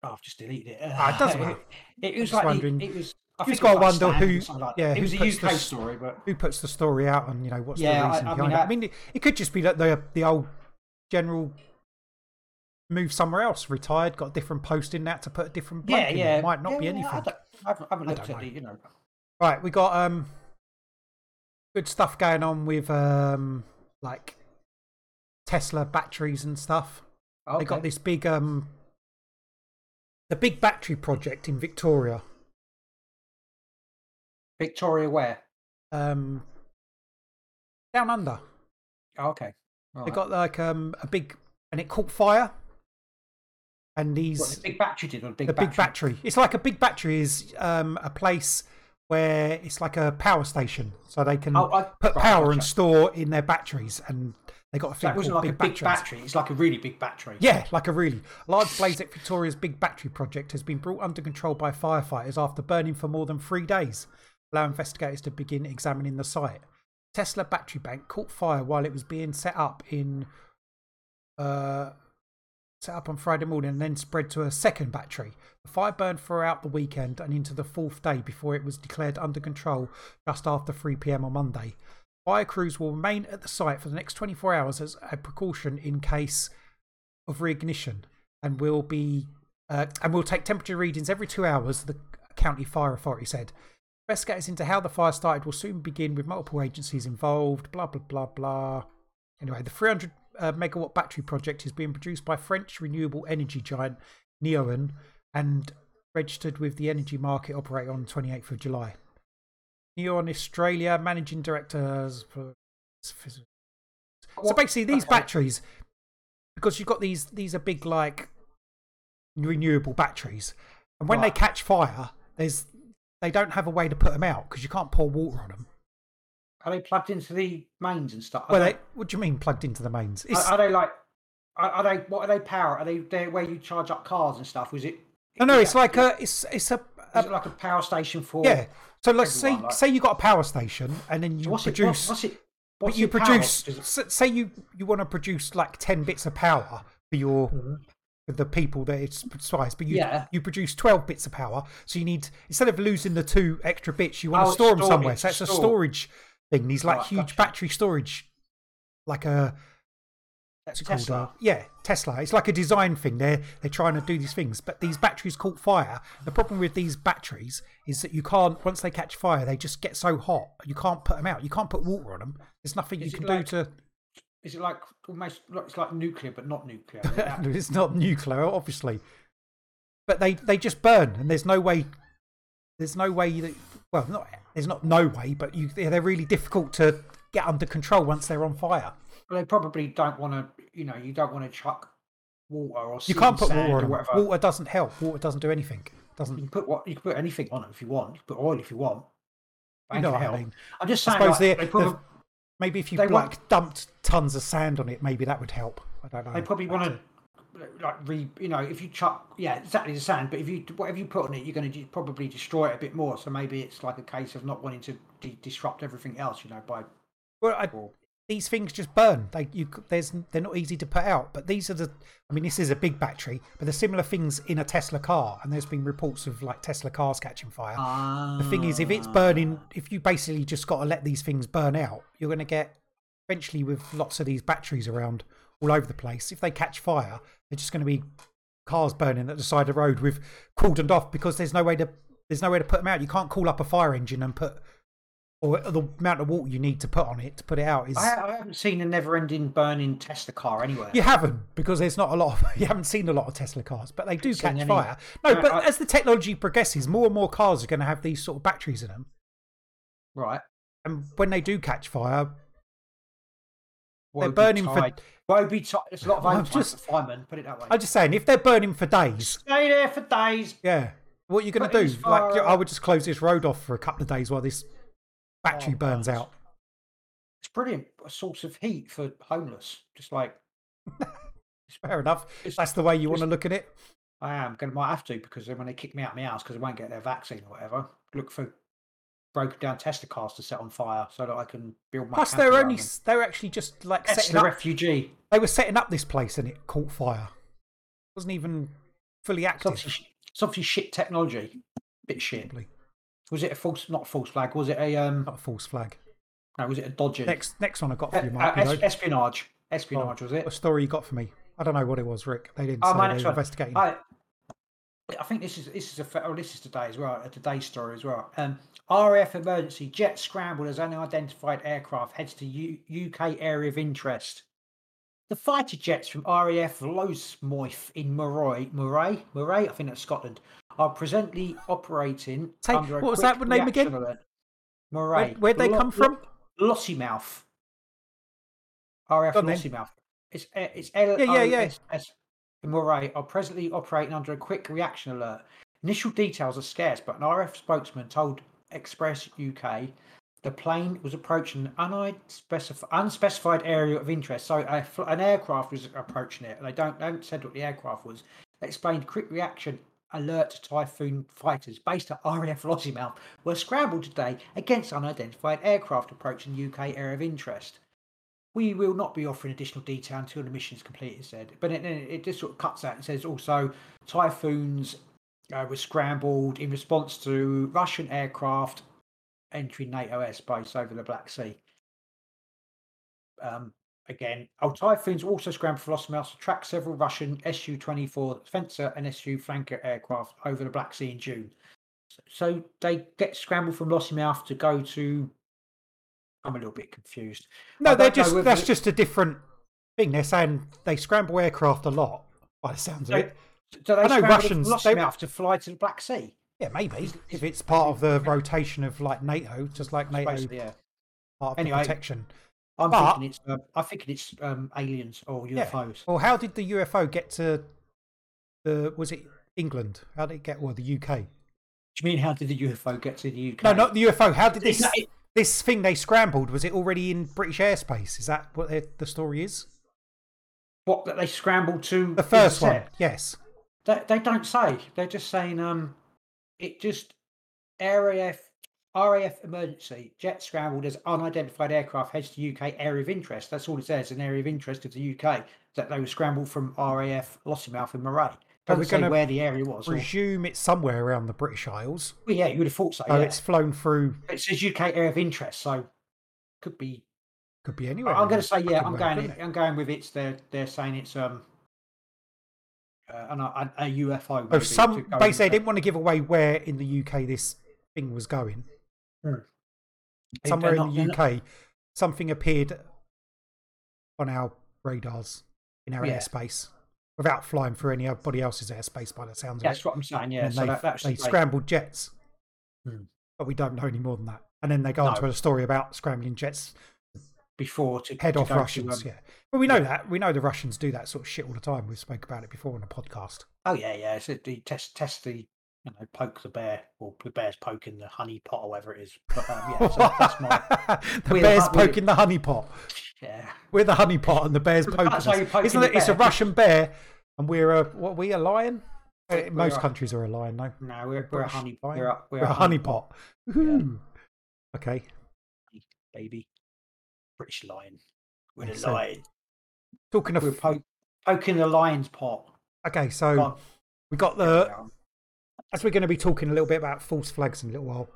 Oh, I've just deleted it. It doesn't matter. It was like wondering. It was. I just got to wonder who. Like it was a UK story, but who puts the story out and you know what's the reason behind it? I mean, it could just be that the old general moved somewhere else, retired, got a different post in that to put a different. Yeah. It might not be anything. I haven't looked at it. You know. Right, we got good stuff going on with like Tesla batteries and stuff. Okay. They got this big the big battery project in Victoria. Victoria where? Down under. Oh, okay. All they got like a big and it caught fire. And these the big battery did on the big battery. It's like a big battery is a place where it's like a power station, so they can put power and store in their batteries, and they got a thing called like big battery. It's like a really big battery. Yeah, like a really large blaze at Victoria's big battery project has been brought under control by firefighters after burning for more than 3 days, allowing investigators to begin examining the site. Tesla battery bank caught fire while it was being set up on Friday morning and then spread to a second battery. The fire burned throughout the weekend and into the fourth day before it was declared under control just after 3 p.m. on Monday. Fire crews will remain at the site for the next 24 hours as a precaution in case of reignition, and will take temperature readings every 2 hours, the county fire authority said. Investigators into how the fire started will soon begin with multiple agencies involved, blah, blah, blah, blah. Anyway, the 300 megawatt battery project is being produced by French renewable energy giant Neoen and registered with the energy market operator on the 28th of July. You're on Australia, managing directors. So basically, these batteries, because you've got these are big like renewable batteries, and when they catch fire, they don't have a way to put them out because you can't pour water on them. Are they plugged into the mains and stuff? What do you mean plugged into the mains? What are they power? Are they where you charge up cars and stuff? Was it? No. It's like is it like a power station for? Yeah. So let's say you got a power station and then you say you want to produce like 10 bits of power for your for the people that it's precise, but you produce 12 bits of power. So you need, instead of losing the 2 extra bits, you want to store them somewhere. So that's a storage thing. These like huge battery storage, like a. That's Tesla. Yeah, Tesla. It's like a design thing. They're trying to do these things, but these batteries caught fire. The problem with these batteries is that you can't, once they catch fire, they just get so hot, you can't put them out. You can't put water on them. There's nothing you can do to... Is it like almost, it's like nuclear, but not nuclear? It's not nuclear, obviously. But they just burn, and they're really difficult to get under control once they're on fire. They probably don't want to, you don't want to chuck water or you can't put water on or whatever. Water doesn't help. Water doesn't do anything. You can put you can put anything on it if you want. You can put oil if you want. You know what I mean? I'm just saying. I suppose like, maybe if you dumped tons of sand on it, maybe that would help. I don't know. They probably want to if you chuck, exactly the sand. But if you whatever you put on it, you're going to probably destroy it a bit more. So maybe it's like a case of not wanting to disrupt everything else, by. These things just burn. They're not easy to put out. But these are this is a big battery, but there's similar things in a Tesla car, and there's been reports of like Tesla cars catching fire. The thing is, if it's burning, if you basically just got to let these things burn out, you're going to get eventually with lots of these batteries around all over the place. If they catch fire, they're just going to be cars burning at the side of the road with cordoned off because there's no way to put them out. You can't call up a fire engine and put. Or the amount of water you need to put on it to put it out is. I haven't seen a never-ending burning Tesla car anywhere. You haven't, because there's not a lot of. You haven't seen a lot of Tesla cars, but they do catch fire. No, but as the technology progresses, more and more cars are going to have these sort of batteries in them. Right. And when they do catch fire, they're burning for. Won't be tied. It's a lot of firemen. Put it that way. I'm just saying, if they're burning for days, stay there for days. Yeah. What are you going to do? Like, I would just close this road off for a couple of days while this. Battery burns out. It's brilliant. A source of heat for homeless. Just like fair enough. That's the way you want to look at it. I am going to might have to because then when they kick me out of my house because I won't get their vaccine or whatever, look for broken down Tesla cars to set on fire so that I can build my. Plus, they're actually just like setting up. Refugee. They were setting up this place and it caught fire. It wasn't even fully active. It's obviously shit technology. Bit shit. Probably. Was it a false? Not a false flag. Was it a not a false flag? No, was it a dodgy? Next one I got for you, Mark. Espionage. Espionage was it? A story you got for me. I don't know what it was, Rick. They didn't. They were investigating. I think this is today as well. Today's story as well. RAF emergency jet scrambled as unidentified aircraft heads to UK area of interest. The fighter jets from RAF Lossiemouth in Moray. I think that's Scotland. Are presently operating under a what was that name again? Alert. Moray. Where'd they come from? Lossiemouth. RAF Lossiemouth. It's LOSS. Moray are presently operating under a quick reaction alert. Initial details are scarce, but an RAF spokesman told Express UK the plane was approaching an unspecified area of interest. So an aircraft was approaching it, and they don't said what the aircraft was. They explained quick reaction. Alert Typhoon fighters based at RAF Lossiemouth were scrambled today against unidentified aircraft approaching UK area of interest. We will not be offering additional detail until the mission is completed, said. But it just sort of cuts out and says also Typhoons were scrambled in response to Russian aircraft entering NATO airspace over the Black Sea. Again, Typhoons also scrambled for Lossiemouth to track several Russian Su-24 Fencer and Su flanker aircraft over the Black Sea in June. So they get scrambled from Lossiemouth to go to. I'm a little bit confused. No, that's just a different thing. They're saying they scramble aircraft a lot, by the sounds of it. So they scrambled from Lossiemouth to fly to the Black Sea. Yeah, maybe if it's part of the rotation of like NATO, just like NATO, yeah. Part of the protection. I'm thinking it's aliens or UFOs. Yeah. Well, how did the UFO get to? Was it England? How did it get? Or the UK? Do you mean how did the UFO get to the UK? No, not the UFO. How did this thing they scrambled? Was it already in British airspace? Is that what the story is? What that they scrambled to? The first one, yes. They don't say. They're just saying it just RAF emergency jet scrambled as unidentified aircraft heads to UK area of interest. That's all it says. An area of interest of the UK that they were scrambled from RAF Lossiemouth and Moray. Doesn't say where the area was. Presume it's somewhere around the British Isles. Well, yeah, you would have thought so. It's flown through. It says UK area of interest, so could be anywhere. I'm going to say yeah. I'm going with it. They're saying it's a UFO. Maybe, they didn't want to give away where in the UK this thing was going. Hmm. Somewhere in the UK, something appeared on our radars in our airspace without flying through anybody else's airspace. By the sounds of it, that's what I'm saying. Yeah, so they scrambled jets, but we don't know any more than that. And then they go on to a story about scrambling jets before to head off Russians. Yeah, but we know that we know the Russians do that sort of shit all the time. We've spoke about it before on a podcast. Oh yeah. So the test the. You know, poke the bear, or the bear's poking the honey pot, or whatever it is. But, so that's the bear's poking the honey pot. Yeah, we're the honey pot, and the bear's poking us. Isn't it? It's a Russian bear, and we're a lion. Most countries are a lion, though. No, we're a honey pot. We're a honey pot. Yeah. Okay, baby, British lion. We're the lion. Talking of poking the lion's pot. Okay, so we got the. As we're going to be talking a little bit about false flags in a little while,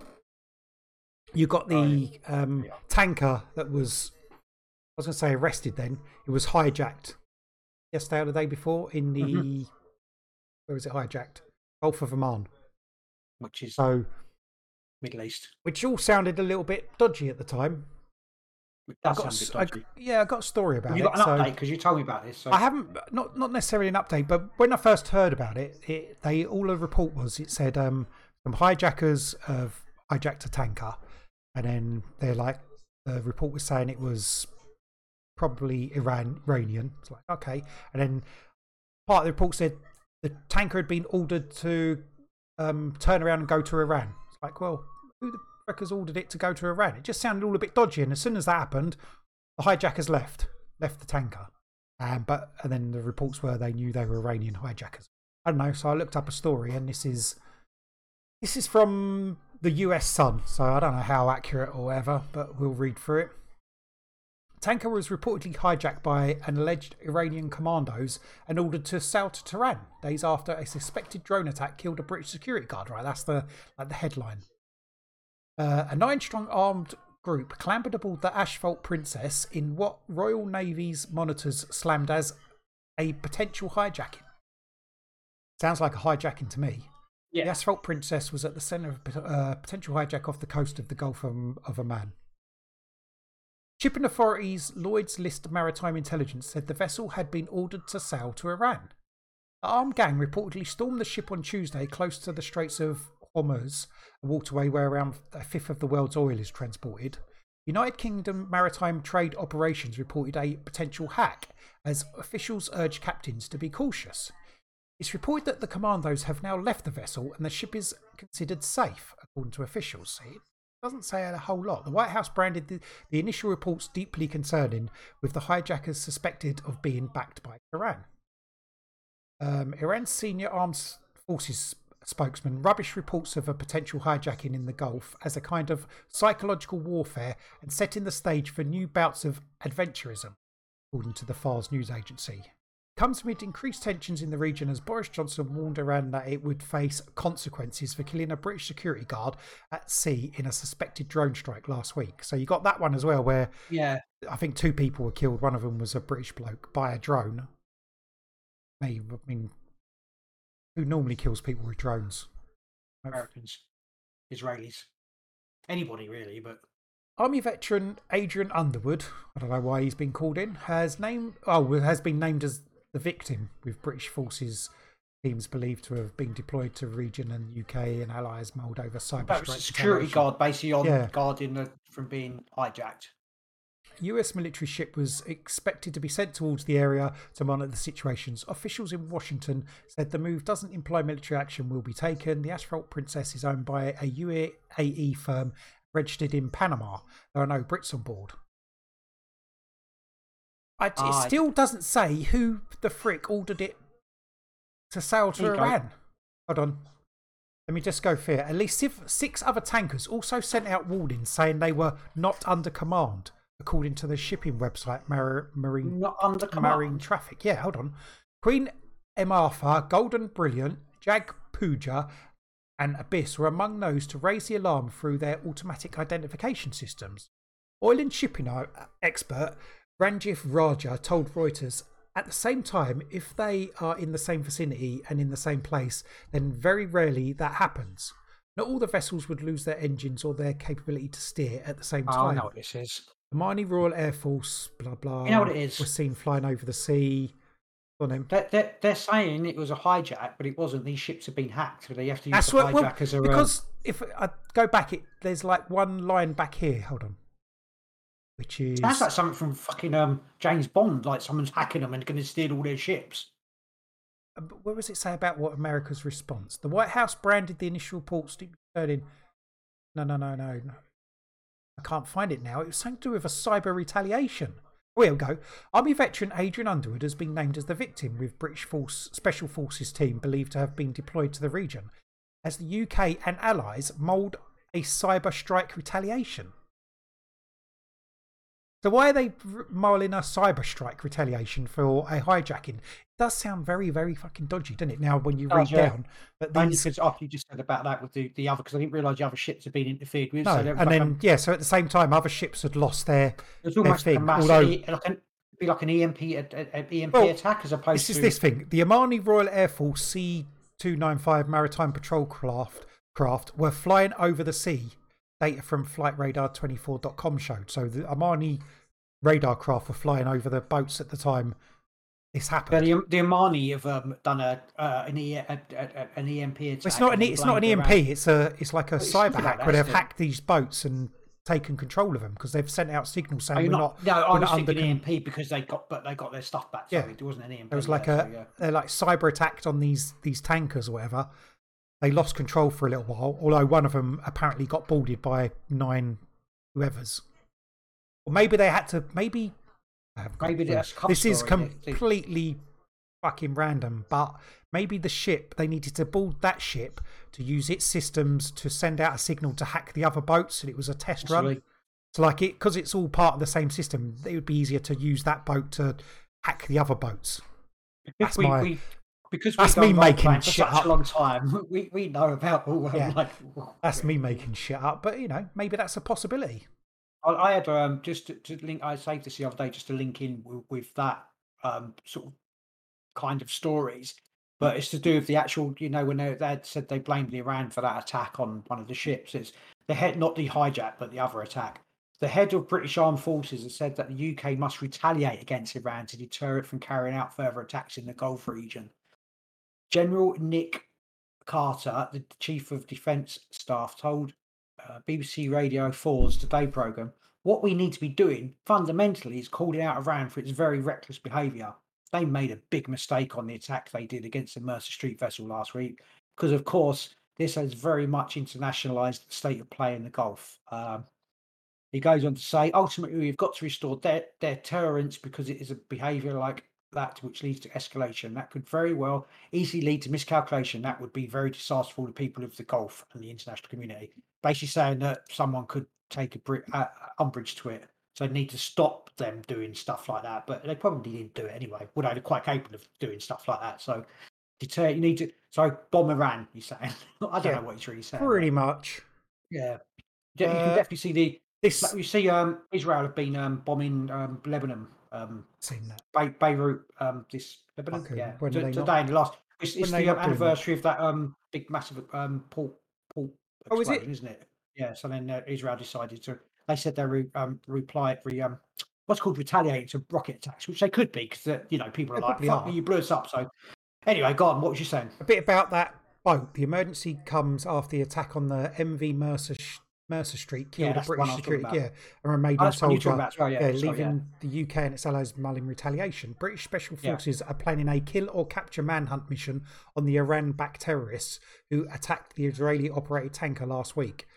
you got the tanker that was, I was going to say arrested then. It was hijacked yesterday or the day before in the, where was it hijacked? Gulf of Oman. Which is Middle East. Which all sounded a little bit dodgy at the time. I got a story about it. You got an update because you told me about this. So. I haven't, not necessarily an update, but when I first heard about it, the report was it said some hijackers have hijacked a tanker, and then they're like the report was saying it was probably Iranian. It's like okay, and then part of the report said the tanker had been ordered to turn around and go to Iran. It's like well, who the America's ordered it to go to Iran. It just sounded all a bit dodgy, and as soon as that happened, the hijackers left the tanker. And then the reports were they knew they were Iranian hijackers. I don't know. So I looked up a story, and this is from the US Sun. So I don't know how accurate or whatever, but we'll read through it. Tanker was reportedly hijacked by an alleged Iranian commandos and ordered to sail to Tehran days after a suspected drone attack killed a British security guard. Right, that's the headline. A 9-strong armed group clambered aboard the Asphalt Princess in what Royal Navy's monitors slammed as a potential hijacking. Sounds like a hijacking to me. Yeah. The Asphalt Princess was at the centre of a potential hijack off the coast of the Gulf of Oman. Shipping authorities Lloyd's List Maritime Intelligence said the vessel had been ordered to sail to Iran. The armed gang reportedly stormed the ship on Tuesday close to the Straits of Hormuz, a waterway where around a fifth of the world's oil is transported. United Kingdom Maritime Trade Operations reported a potential hack as officials urge captains to be cautious. It's reported that the commandos have now left the vessel and the ship is considered safe, according to officials. It doesn't say a whole lot. The White House branded the initial reports deeply concerning, with the hijackers suspected of being backed by Iran. Iran's senior armed forces spokesman rubbish reports of a potential hijacking in the Gulf as a kind of psychological warfare and setting the stage for new bouts of adventurism, according to the FARS news agency. It comes amid increased tensions in the region as Boris Johnson warned Iran that it would face consequences for killing a British security guard at sea in a suspected drone strike last week. So you got that one as well, where I think two people were killed. One of them was a British bloke by a drone. I mean, who normally kills people with drones? Americans, Israelis, anybody really, but... Army veteran Adrian Underwood, I don't know why he's been called in, has been named as the victim with British forces teams believed to have been deployed to region and UK and allies mulled over cyber. That was a security guard basically on guarding from being hijacked. US military ship was expected to be sent towards the area to monitor the situations. Officials in Washington said the move doesn't imply military action will be taken. The Asphalt Princess is owned by a UAE firm registered in Panama. There are no Brits on board. It still doesn't say who the frick ordered it to sail to Iran. Hold on. Let me just go through. At least six other tankers also sent out warnings saying they were not under command. According to the shipping website, Marine Traffic. Yeah, hold on. Queen M. Arthur, Golden Brilliant, Jag Puja, and Abyss were among those to raise the alarm through their automatic identification systems. Oil and shipping expert Ranjith Raja told Reuters, at the same time, if they are in the same vicinity and in the same place, then very rarely that happens. Not all the vessels would lose their engines or their capability to steer at the same time. I know what this is. The Marine Royal Air Force, blah, blah. You know what it is? Was seen flying over the sea. On him. They're saying it was a hijack, but it wasn't. These ships have been hacked, so they have to use the hijack as a... Because if I go back, there's like one line back here. Hold on. Which is... That's like something from fucking James Bond, like someone's hacking them and going to steal all their ships. But what does it say about what America's response? The White House branded the initial reports concerning... No. I can't find it now. It was something to do with a cyber retaliation. Here we go. Army veteran Adrian Underwood has been named as the victim, with British Special Forces team believed to have been deployed to the region, as the UK and allies mould a cyber strike retaliation. So why are they mulling a cyber strike retaliation for a hijacking? It does sound very, very fucking dodgy, doesn't it? Now, when you read down, but these... Only after you just said about that with the other, because I didn't realise the other ships had been interfered with. No, so and then so at the same time, other ships had lost their thing. It'd be like an EMP attack as opposed to... This is this thing. The Omani Royal Air Force C-295 maritime patrol craft were flying over the sea. Data from flightradar24.com showed. So the Omani radar craft were flying over the boats at the time this happened. Yeah, the Omani have done an EMP attack. Well, it's not an EMP. It's like a cyber hack where they've hacked these boats and taken control of them because they've sent out signals saying EMP because they got their stuff back. So it wasn't an EMP. It was they're like cyber attacked on these tankers or whatever. They lost control for a little while, although one of them apparently got boarded by 9 whoever's. Or maybe they had to... This is completely fucking random, but maybe the ship, they needed to board that ship to use its systems to send out a signal to hack the other boats, and it was a test run. So because it's all part of the same system, it would be easier to use that boat to hack the other boats. That's my... Because that's me making shit up. A long time. We know about all that's me making shit up, but maybe that's a possibility. I had just to link. I saved this the other day just to link in with that sort of kind of stories, but it's to do with the actual. When they said they blamed Iran for that attack on one of the ships. It's the head, not the hijack, but the other attack. The head of British Armed Forces has said that the UK must retaliate against Iran to deter it from carrying out further attacks in the Gulf region. General Nick Carter, the Chief of Defence Staff, told BBC Radio 4's Today programme, what we need to be doing fundamentally is calling out Iran for its very reckless behaviour. They made a big mistake on the attack they did against the Mercer Street vessel last week because, of course, this has very much internationalised the state of play in the Gulf. He goes on to say, ultimately, we've got to restore deterrence because it is a behaviour like that which leads to escalation that could very well easily lead to miscalculation that would be very disastrous to people of the Gulf and the international community, basically saying that someone could take a umbrage to it, so they need to stop them doing stuff like that, but they probably didn't do it anyway, although they're quite capable of doing stuff like that. So deter, you need to bomb Iran, he's saying. I don't know what he's really saying pretty much. You can definitely see you see Israel have been bombing Lebanon, seen that. Beirut, this Lebanon, okay. Today in the last. It's the anniversary of that big massive port explosion, isn't it? Yeah. So then Israel decided to. They said they retaliating to rocket attacks, which they could be because people are like, "Fuck, you blew us up." So Anyway, go on, what was you saying? A bit about that boat. The emergency comes after the attack on the MV Mercer Street killed a British security a Romanian soldier the UK and its allies mull in retaliation. British Special Forces are planning a kill or capture manhunt mission on the Iran-backed terrorists who attacked the Israeli-operated tanker last week.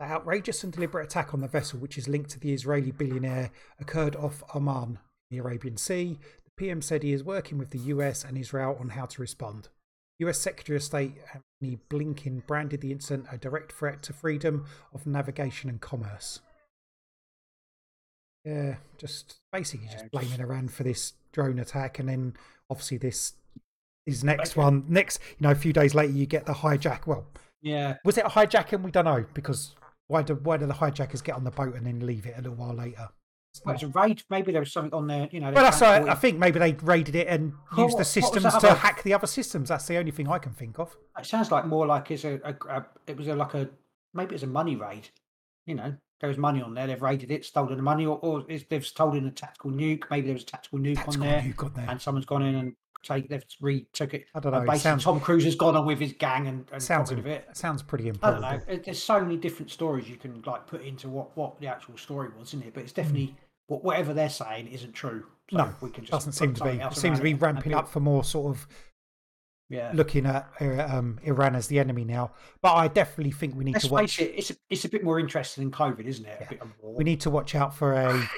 The outrageous and deliberate attack on the vessel, which is linked to the Israeli billionaire, occurred off Oman, the Arabian Sea. The PM said he is working with the US and Israel on how to respond. US Secretary of State Anthony Blinken branded the incident a direct threat to freedom of navigation and commerce. Yeah, just basically just blaming Iran for this drone attack, and then obviously this is next one. You know, a few days later, you get the hijack. Well, was it a hijacking? We don't know, because why do the hijackers get on the boat and then leave it a little while later? Well, it was a raid. Maybe there was something on there, you know. Well, that's right. I think maybe they raided it and used the systems to hack the other systems. That's the only thing I can think of. It sounds like more like maybe it's a money raid. You know, there was money on there. They've raided it, stolen the money, or they've stolen a tactical nuke. Maybe there was a tactical nuke on there, and someone's gone in and they've retook it. I don't know. Basically, Tom Cruise has gone on with his gang and got rid of it. Sounds pretty important. I don't know. There's so many different stories you can put into what the actual story was, isn't it? But it's definitely whatever they're saying isn't true. So no, doesn't seem to be. It seems to be ramping up for more sort of looking at Iran as the enemy now. But I definitely think we need to watch. It's a bit more interesting than COVID, isn't it? Yeah. We need to watch out for a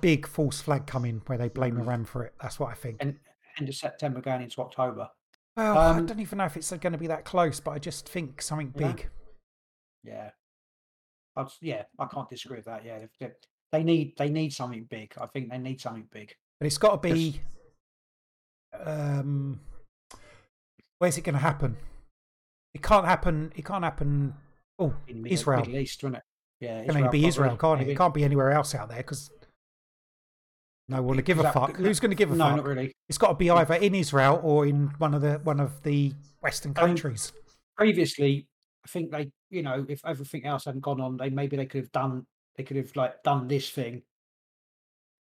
big false flag coming where they blame Iran for it. That's what I think. And end of September going into October. Well, I don't even know if it's going to be that close, but I just think something big. Yeah. I can't disagree with that. Yeah. They need something big. I think they need something big. But it's got to be... where's it going to happen? It can't happen... Oh, Israel. Middle East, isn't it? Yeah, Israel. It can be Israel, can't it? It can't be anywhere else out there, because... No one to give a fuck. Who's going to give a fuck? No, not really. It's got to be either in Israel or in one of the Western countries. Previously, I think they, you know, if everything else hadn't gone on, they could have done this thing,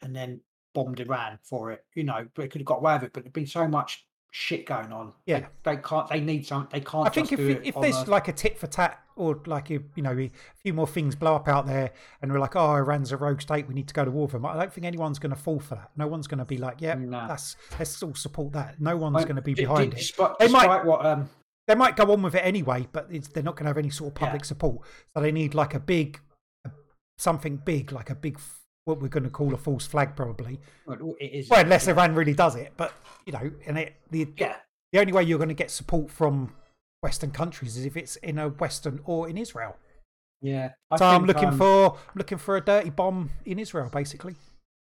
and then bombed Iran for it. You know, but it could have got away with it. But there's been so much shit going on. Yeah, they can't. They need something. They can't. I think if there's like a tit for tat, or like a few more things blow up out there, and we're like, oh, Iran's a rogue state, we need to go to war with them. I don't think anyone's going to fall for that. No one's going to be like, let's all support that. No one's going to be behind it. They might go on with it anyway, but they're not going to have any sort of public support. So they need like something big, what we're going to call a false flag, probably. Well, it is, unless Iran really does it, but you know, the only way you're going to get support from Western countries is if it's in a Western or in Israel. Yeah, I'm looking for a dirty bomb in Israel, basically.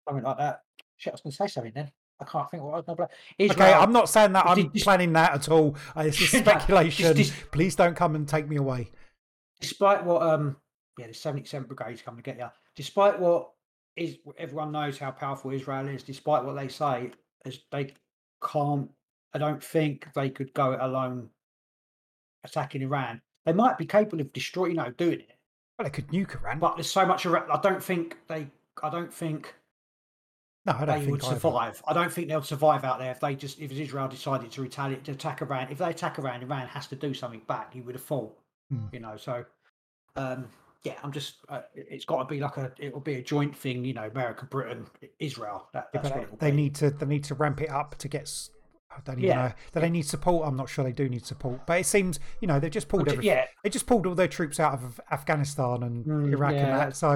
Something like that. Shit, I was going to say something then. I can't think what I was going to play. Okay, I'm not saying that I'm planning that at all. It's just speculation. Please don't come and take me away. Despite what, the 77th Brigade's coming to get you. Despite what. Everyone knows how powerful Israel is, despite what they say, as they can't. I don't think they could go it alone attacking Iran. They might be capable of destroying, doing it. Well, they could nuke Iran, but there's so much Iran. I don't think they would survive. I don't think they'll survive out there if Israel decided to retaliate to attack Iran. If they attack Iran, Iran has to do something back. You would have thought, you know. So, yeah, I'm just. It's got to be it'll be a joint thing, you know. America, Britain, Israel. They need to ramp it up to get. I don't even know. Do they need support? I'm not sure they do need support, but it seems they've just pulled everything. Yeah. They just pulled all their troops out of Afghanistan and Iraq and that. So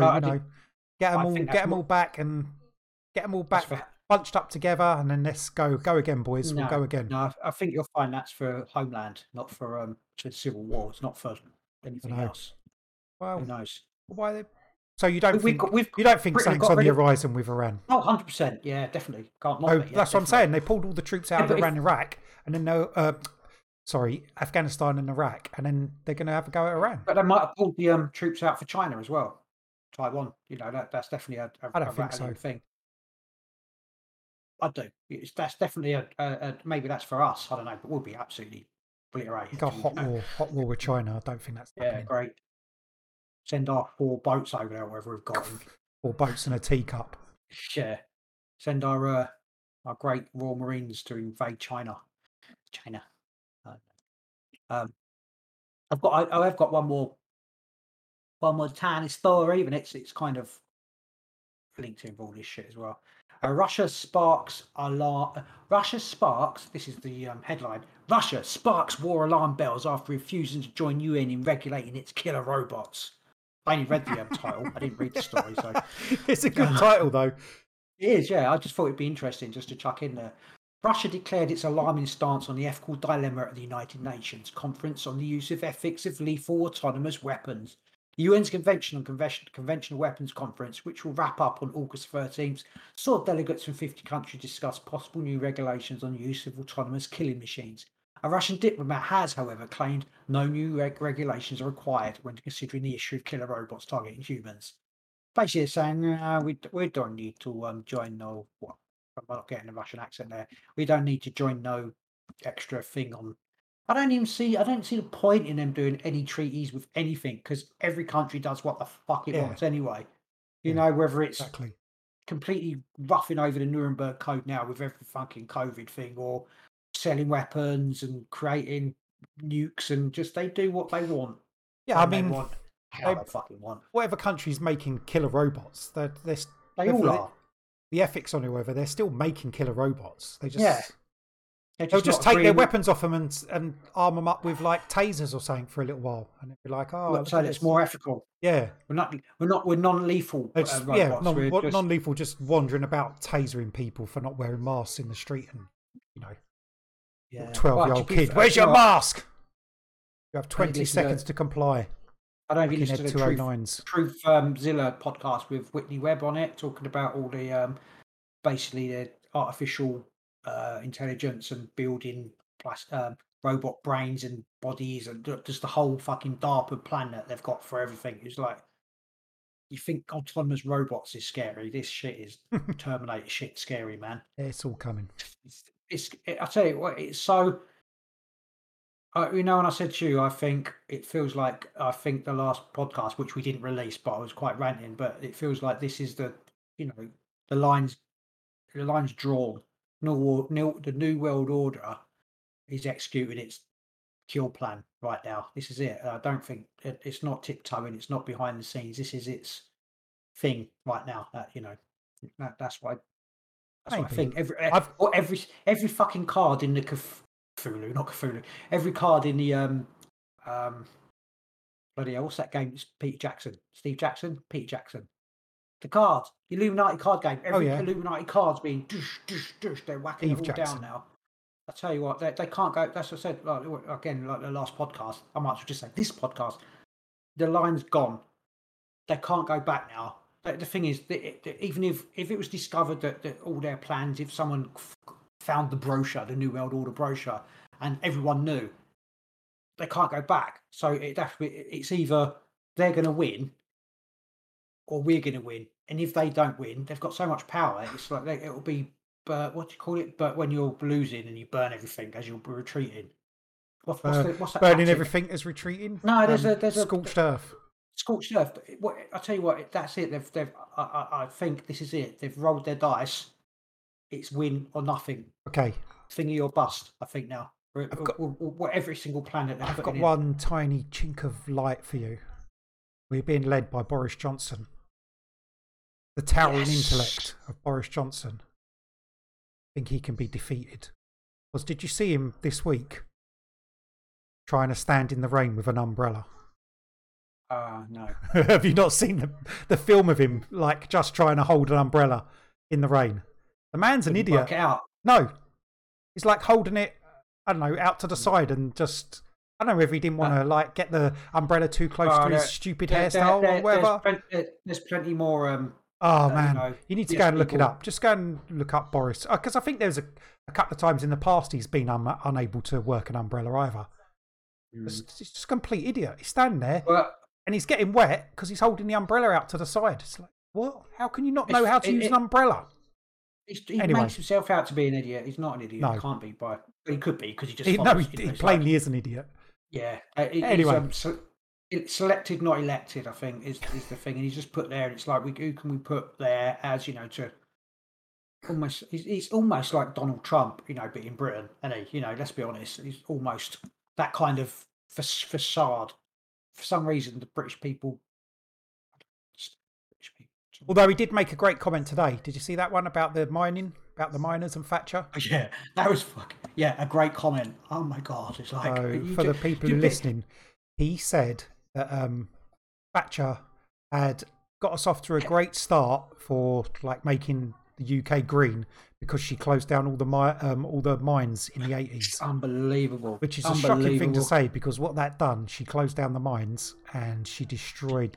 get them all back, bunched up together, and then let's go again, boys. We'll go again. No, I think you'll find that's for homeland, not for civil war. It's not for anything else. Well, who knows? So you don't think something's on the horizon with Iran? Oh, 100%. Yeah, definitely. That's what I'm saying. They pulled all the troops out of Iran, Iraq, and then Afghanistan and Iraq, and then they're going to have a go at Iran. But they might have pulled the troops out for China as well, Taiwan. You know, that's definitely a thing. I do. That's definitely maybe that's for us. I don't know, but we'll be absolutely obliterated. Got hot war with China. I don't think that's happening. Great. Send our 4 boats over there, wherever we've got them. 4 boats and a teacup. Yeah. Send our great Royal Marines to invade China. China. I've got one more tiny story, even it's kind of linked in all this shit as well. Russia sparks. This is the headline. Russia sparks war alarm bells after refusing to join UN in regulating its killer robots. I only read the title. I didn't read the story, so it's a good title though. It is, yeah. I just thought it'd be interesting just to chuck in there. Russia declared its alarming stance on the ethical dilemma at the United Nations Conference on the Use of Ethics of Lethal Autonomous Weapons. The UN's Convention on Conventional Weapons Conference, which will wrap up on August 13th, saw delegates from 50 countries discuss possible new regulations on the use of autonomous killing machines. A Russian diplomat has, however, claimed no new regulations are required when considering the issue of killer robots targeting humans. Basically, they're saying, we don't need to join no... What? I'm not getting a Russian accent there. We don't need to join no extra thing on... I don't see the point in them doing any treaties with anything because every country does what the fuck it wants anyway. You know, whether it's completely roughing over the Nuremberg Code now with every fucking COVID thing or selling weapons and creating nukes and just they do what they want. Yeah, I mean, they fucking want. Whatever country's making killer robots, they all are. The ethics on whoever, they're still making killer robots. They just. Yeah. They'll just take their weapons off them and arm them up with like tasers or something for a little while, and it'd be like, so it's more ethical. Yeah, we're non-lethal. Non-lethal, just wandering about tasering people for not wearing masks in the street, and 12-year-old kid, where's your mask? You have 20 seconds to comply. I don't even listen to the Truthzilla podcast with Whitney Webb on it, talking about all the basically the artificial. Intelligence and building robot brains and bodies and just the whole fucking DARPA plan that they've got for everything. It's like, you think autonomous robots is scary? This shit is Terminator shit scary, man. It's all coming. I tell you what, it's so... when I said to you, I think the last podcast, which we didn't release, but I was quite ranting, but it feels like this is the lines drawn. The New World Order is executing its kill plan right now. This is it. I don't think it's not tiptoeing. It's not behind the scenes. This is its thing right now. That's what I think. Every fucking card in the Cthulhu. Every card in the bloody hell, what's that game? It's Peter Jackson. The cards, the Illuminati card game. Every Illuminati card's being doosh, doosh, doosh. They're whacking it all down now. I tell you what, they can't go. That's what I said, like the last podcast. I might as well just say this podcast. The line's gone. They can't go back now. The thing is, even if it was discovered that all their plans, if someone found the brochure, the New World Order brochure, and everyone knew, they can't go back. So it's either they're going to win or we're going to win. And if they don't win, they've got so much power. It's like it'll be, But when you're losing and you burn everything as you're retreating. What's that? Burning everything as retreating. No, there's scorched earth. Scorched earth. I tell you what, that's it. I think this is it. They've rolled their dice. It's win or nothing. Okay. Thingy or bust. I think now. Or every single planet. I've got one tiny chink of light for you. We're being led by Boris Johnson. The towering intellect of Boris Johnson. I think he can be defeated. Because did you see him this week trying to stand in the rain with an umbrella? No. Have you not seen the film of him like just trying to hold an umbrella in the rain? The man's an idiot. Work it out. No. He's like holding it, I don't know, out to the side and just... I don't know if he didn't want to like get the umbrella too close to his stupid hairstyle or whatever. There's plenty more. Man, you need to go and look it up. Just go and look up Boris, because I think there's a couple of times in the past he's been unable to work an umbrella either. He's just a complete idiot. He's standing there and he's getting wet because he's holding the umbrella out to the side. It's like, what? How can you not know how to use an umbrella? He makes himself out to be an idiot. He's not an idiot. No. He can't be, but he could be because he just. He plainly is an idiot. Yeah. Anyway, selected, not elected, I think, is the thing. And he's just put there, and it's like, who can we put there as, to almost, he's almost like Donald Trump, you know, but in Britain, and he, you know, let's be honest, he's almost that kind of facade. For some reason, the British people. Although he did make a great comment today. Did you see that one about the mining, about the miners and Thatcher? Yeah, that was fucking, yeah, a great comment. Oh my God, it's like for the people who are listening, he said that Thatcher had got us off to a great start for like making the UK green because she closed down all the mines in the '80s. It's unbelievable. Which is a shocking thing to say because what that done, she closed down the mines and she destroyed.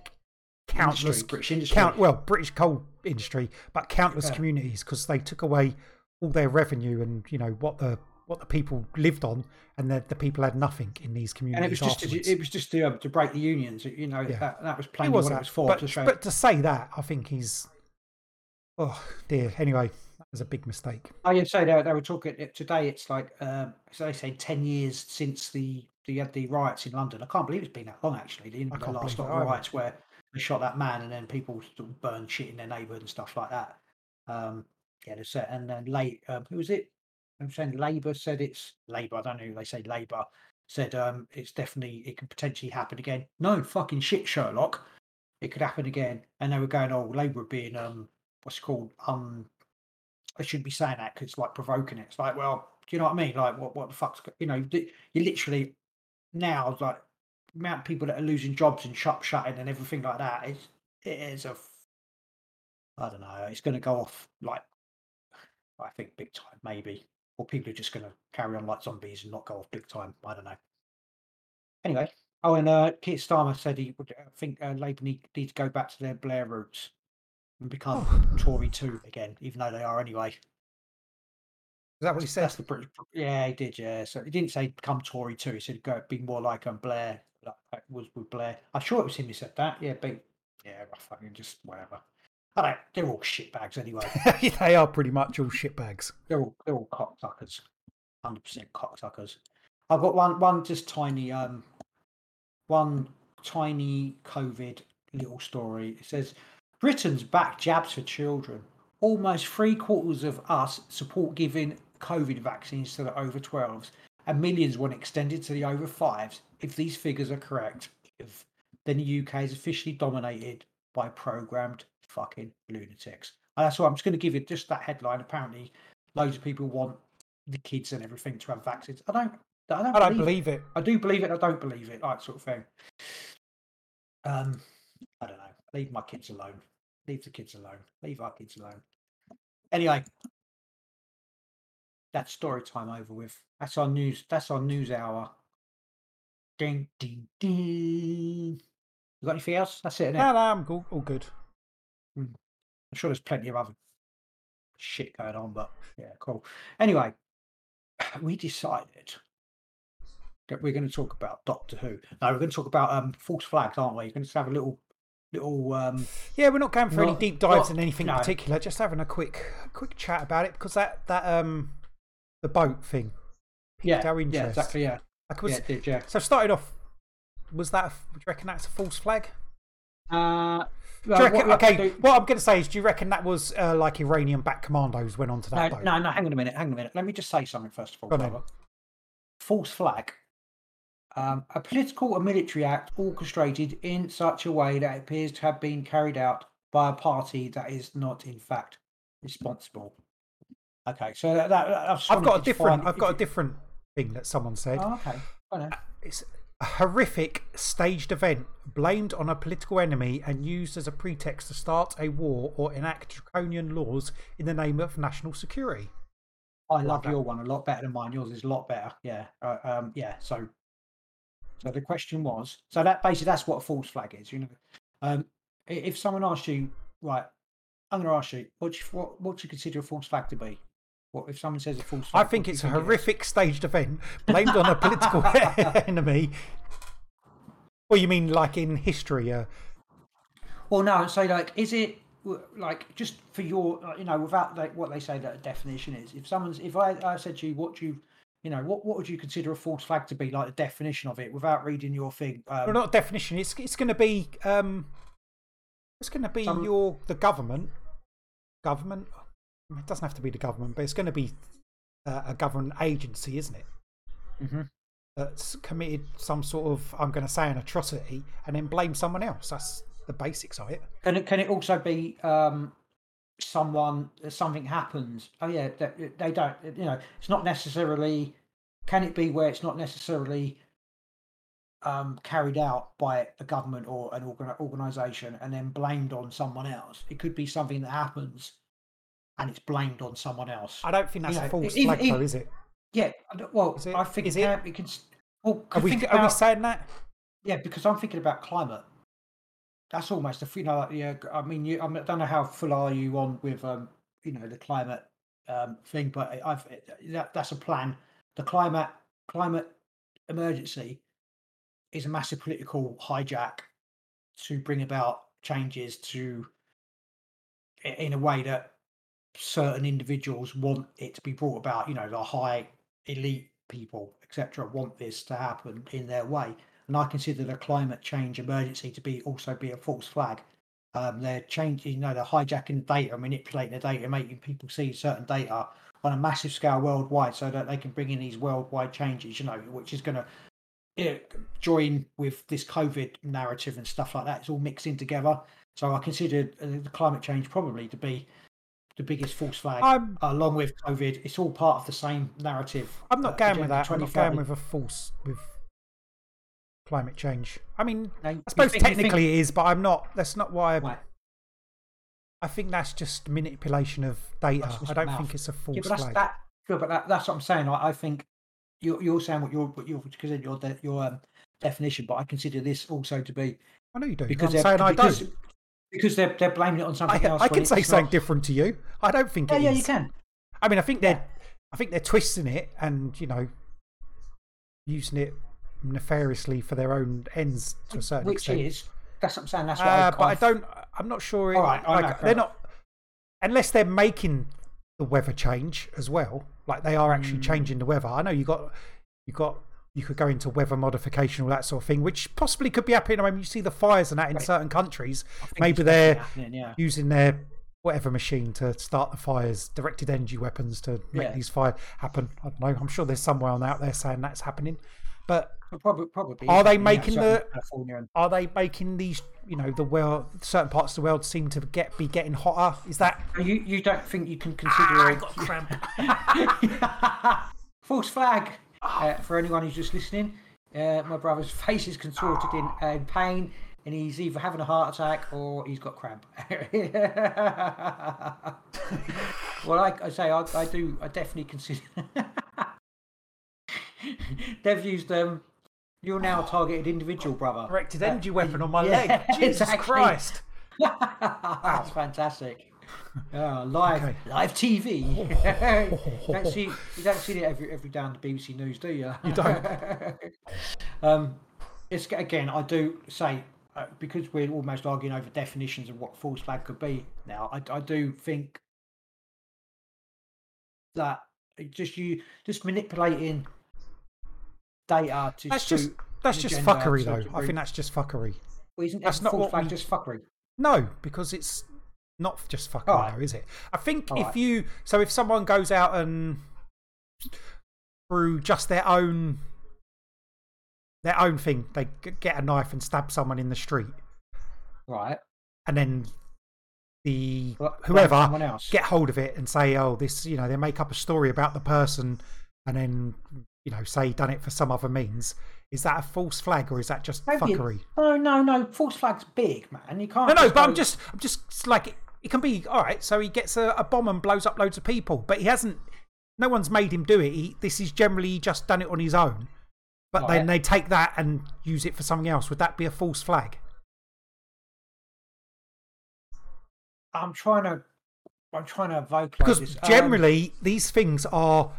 Countless industry, British industry. British coal industry, but countless communities because they took away all their revenue and you know what the people lived on, and the people had nothing in these communities. And it was just to break the unions, you know. Yeah. That was plainly what it was for. But to say that, I think he's Anyway, that was a big mistake. Oh, yeah. So they were talking today. It's like so they say 10 years since the had the riots in London. I can't believe it's been that long actually. The last lot of riots where. Shot that man, and then people sort of burned shit in their neighbourhood and stuff like that. And then who was it? I'm saying Labour said it's Labour. I don't know who they say Labour said it's definitely it could potentially happen again. No fucking shit, Sherlock. It could happen again. And they were going, oh, Labour being what's it called? I shouldn't be saying that because it's like provoking it. It's like, well, do you know what I mean? Like, what the fuck's you know? You literally now like. Amount of people that are losing jobs and shop shutting and everything like that it is a I don't know, it's going to go off like I think big time maybe, or people are just going to carry on like zombies and not go off big time. I don't know. Anyway, and Keir Starmer said he would I think Labour need to go back to their Blair roots and become Tory too again, even though they are anyway. Is that what he said? That's the British. Yeah, he did. Yeah, so he didn't say become Tory too. He said go be more like Blair. Like was with Blair. I'm sure it was him who said that. Yeah, but yeah, I fucking just whatever. I don't. They're all shitbags anyway. They are pretty much all shitbags. They're all cocksuckers. 100% cocksuckers. I've got one just tiny COVID little story. It says Britain's back jabs for children. Almost 3/4 of us support giving COVID vaccines to the over 12s, and millions want extended to the over 5s. If these figures are correct, then the UK is officially dominated by programmed fucking lunatics. And that's why I'm just going to give you just that headline. Apparently, loads of people want the kids and everything to have vaccines. I don't believe it. I do believe it. I don't believe it. That sort of thing. I don't know. Leave my kids alone. Leave the kids alone. Leave our kids alone. Anyway, that's story time over with. That's our news. That's our news hour. Ding, ding, ding. You got anything else? That's it, innit? No, I'm cool. All good. I'm sure there's plenty of other shit going on, but yeah, cool. Anyway, we decided that we're going to talk about Doctor Who. No, we're going to talk about False Flags, aren't we? We're going to have a little. Yeah, we're not going for any deep dives in anything in particular. Just having a quick chat about it because that the boat thing piqued our interest. Yeah, exactly. Yeah. So started off. Was that? Do you reckon that's a false flag? What I'm going to say is, do you reckon that was like Iranian backed commandos went onto that boat? No. Hang on a minute. Let me just say something first of all. False flag. A political or military act orchestrated in such a way that it appears to have been carried out by a party that is not, in fact, responsible. Okay, so I've got a different thing that someone said. Oh, okay. It's a horrific staged event blamed on a political enemy and used as a pretext to start a war or enact draconian laws in the name of national security. I love your one a lot better than mine. Yours is a lot better. Yeah. So the question was, that's what a false flag is, you know. If someone asks you, right, I'm going to ask you, what do you consider a false flag to be? What if someone says a false flag? I think it's a horrific staged event blamed on a political enemy. Well, you mean like in history? Well, no. So, like, is it like just for your, you know, without like what they say that a definition is? If I said to you, what do you? You know, what would you consider a false flag to be, like the definition of it, without reading your thing? Well, not a definition. It's going to be the government. It doesn't have to be the government, but it's going to be a government agency, isn't it? Mm-hmm. That's committed some sort of, I'm going to say, an atrocity, and then blame someone else. That's the basics of it. Can it also be something happens? Oh yeah, they don't. You know, it's not necessarily. Can it be where it's not necessarily carried out by a government or an organisation and then blamed on someone else? It could be something that happens and it's blamed on someone else. I don't think that's a false flag, though, is it? Yeah, well, I think it can... Are we saying that? Yeah, because I'm thinking about climate. That's almost a... I don't know how full are you on with, the climate thing, but that's a plan. The climate emergency is a massive political hijack to bring about changes in a way that certain individuals want it to be brought about. You know, the high elite people, etc., want this to happen in their way. And I consider the climate change emergency to also be a false flag. They're changing, they're hijacking data, manipulating the data, making people see certain data on a massive scale worldwide, so that they can bring in these worldwide changes, which is going to join with this COVID narrative and stuff like that. It's all mixed in together. So I consider the climate change probably to be the biggest false flag, along with COVID. It's all part of the same narrative. I'm not going with that. I'm not going with climate change. I mean, I suppose technically it is, but I'm not. That's not why. I think that's just manipulation of data. I don't think it's a false flag. That's what I'm saying. I think you're saying what you're considering your definition, but I consider this also to be. I know you do. Because they're blaming it on something else. I can say something different to you. I don't think. Yeah, you can. I mean, I think they're twisting it and using it nefariously for their own ends to a certain extent. Which is. That's what I'm saying. That's why I'm not sure. They're not, unless they're making the weather change as well. Like they are actually changing the weather. I know you could go into weather modification, all that sort of thing, which possibly could be happening. I mean, you see the fires and that in certain countries. Maybe they're using their whatever machine to start the fires, directed energy weapons to make these fires happen. I don't know. I'm sure there's someone out there saying that's happening, but. Probably are they making are they making these the world, certain parts of the world seem to be getting hotter? Is that you don't think you can consider I got cramp. False flag for anyone who's just listening. My brother's face is contorted in pain, and he's either having a heart attack or he's got cramp. Well, I definitely consider. They've used you're now a targeted individual, brother. Directed energy weapon on my leg. Jesus Christ. That's fantastic. Live TV. You don't see it every day on the BBC News, do you? You don't. It's, again, I do say, because we're almost arguing over definitions of what false flag could be now, I do think that just manipulating... data to that's just fuckery, though. I think that's just fuckery. Well, isn't that false flag just fuckery? No, because it's not just fuckery, though, is it? I think if someone goes out and through just their own thing, they get a knife and stab someone in the street, right? And then whoever get hold of it and say, "Oh, this," they make up a story about the person, and then. Say done it for some other means. Is that a false flag or is that just fuckery? No. False flag's big, man. You can't. No. But I'm just like it can be all right. So he gets a bomb and blows up loads of people, but he hasn't. No one's made him do it. This is generally just done it on his own. But then they take that and use it for something else. Would that be a false flag? I'm trying to vocalize because this. Generally these things are.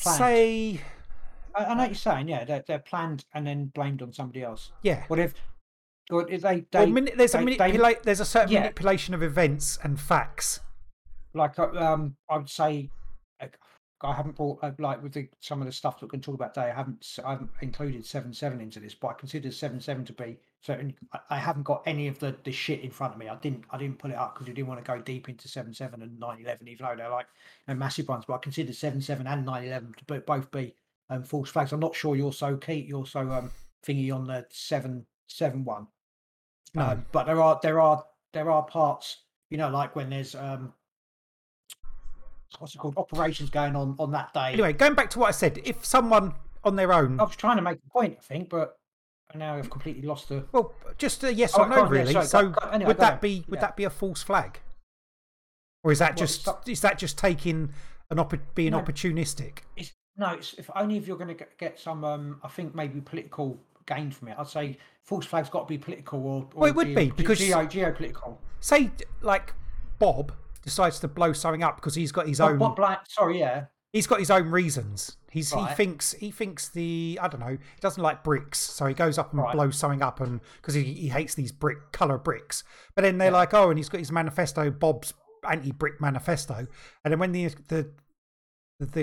Planned. Say, I know what you're saying. Yeah, they're planned and then blamed on somebody else. Yeah. There's a certain manipulation of events and facts. Like I would say, I haven't brought like with the, some of the stuff that we can talk about today. I haven't included 7.7 into this, but I consider 7.7 to be certain. I haven't got any of the shit in front of me. I didn't pull it up because we didn't want to go deep into 7.7 and 9/11, even though they're like, you know, massive ones. But I consider 7.7 and 9/11 to both be false flags. I'm not sure you're so Keith, you're so thingy on the 7.7 1. No, but there are parts, you know, like when there's what's it called, operations going on that day. Anyway, going back to what I said, if someone on their own... I was trying to make a point, I think, but now I've completely lost the... Well, just a yes or no, really. Yeah, sorry, anyway, would that be a false flag? Or is that just taking being opportunistic? It's if only if you're going to get some, I think maybe political gain from it. I'd say false flag's got to be political or well, it would be because geopolitical. Say like Bob decides to blow something up because he's got his own. He's got his own reasons. He thinks the, I don't know, he doesn't like bricks, so he goes up and blows something up, and because he hates these brick color bricks. But then they're like, oh, and he's got his manifesto, Bob's anti-brick manifesto, and then when the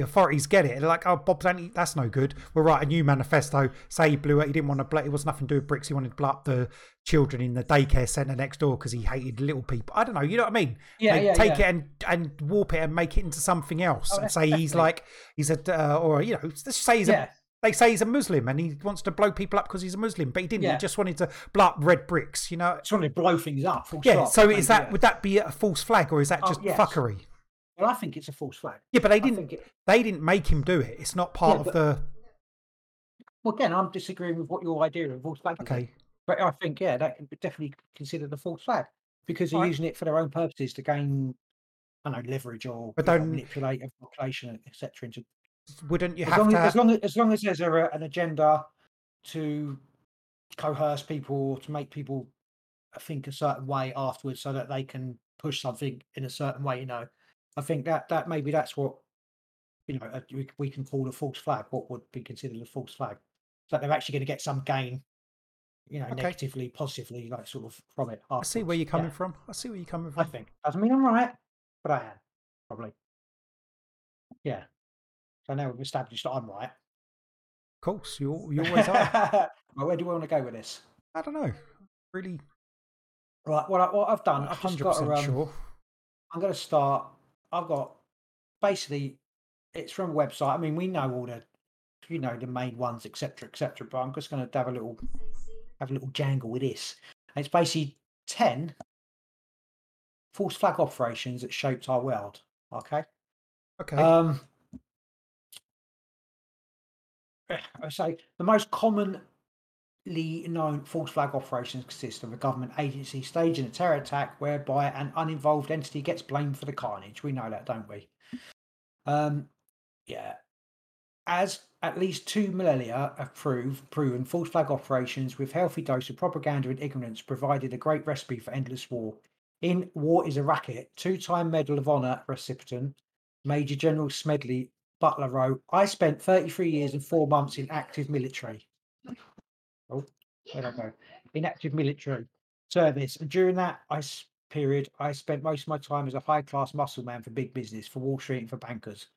authorities get it, they're like, oh, Bob's anti, that's no good. We'll write a new manifesto. Say he blew it. He didn't want to blow. It was nothing to do with bricks. He wanted to blow up the children in the daycare centre next door because he hated little people. I don't know. You know what I mean? Yeah, they take it and warp it and make it into something else. And say he's like, he's a, or, you know, let's say he's a, they say he's a Muslim and he wants to blow people up because he's a Muslim, but he didn't. He just wanted to blow up red bricks, you know. Just wanted to blow things up. So is that, would that be a false flag, or is that just fuckery? Well, I think it's a false flag. Yeah, but they didn't make him do it. It's not part of the... Well, again, I'm disagreeing with what your idea of false flag is. Okay. But I think, that can be definitely considered a false flag because they're using it for their own purposes to gain, I don't know, leverage or manipulate a population, etc. Wouldn't you have to... As long as there's an agenda to coerce people or to make people think a certain way afterwards so that they can push something in a certain way, you know. I think that maybe that's what, you know, we can call a false flag. What would be considered a false flag? So they're actually going to get some gain, you know, negatively, positively, like sort of from it. Afterwards. I see where you're coming from. I think doesn't mean I'm right, but I am probably. Yeah. So now we've established that I'm right. Of course, you always are. Well, where do we want to go with this? I don't know. Really. Right. Well, what I've done, I'm 100% sure. I'm going to start. I've got basically, it's from a website. I mean, we know all the, you know, the main ones, etc. But I'm just going to have a little jangle with this. And it's basically 10 false flag operations that shaped our world. Okay. I say the most commonly known false flag operations consist of a government agency staging a terror attack whereby an uninvolved entity gets blamed for the carnage. We know that, don't we? As at least two millennia have proven, false flag operations with healthy dose of propaganda and ignorance provided a great recipe for endless war. In War is a Racket, two-time Medal of Honor recipient Major General Smedley Butler wrote, "I spent 33 years and 4 months in active military." Oh, where'd I go? In active military service. And during that period, I spent most of my time as a high-class muscle man for big business, for Wall Street and for bankers.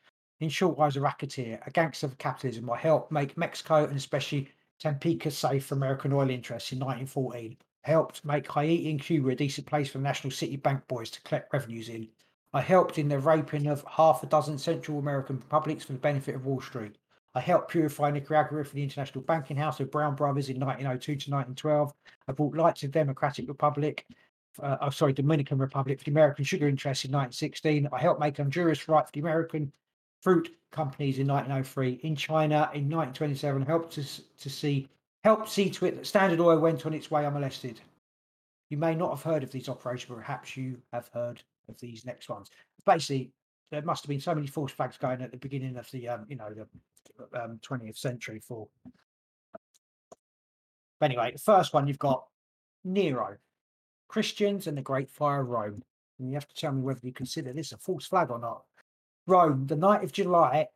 In short, I was a racketeer, a gangster of capitalism. I helped make Mexico and especially Tampico safe for American oil interests in 1914. I helped make Haiti and Cuba a decent place for national city bank boys to collect revenues in. I helped in the raping of half a dozen Central American republics for the benefit of Wall Street. I helped purify Nicaragua for the International Banking House of Brown Brothers in 1902 to 1912. I brought light to the Dominican Republic for the American sugar interests in 1916. I helped make Honduras right for the American fruit companies in 1903. In China in 1927, helped see to it that Standard Oil went on its way unmolested. You may not have heard of these operations, but perhaps you have heard of these next ones. Basically, there must have been so many false flags going at the beginning of the, 20th century for. But anyway, the first one you've got Nero, Christians and the Great Fire of Rome. And you have to tell me whether you consider this a false flag or not. Rome, the night of July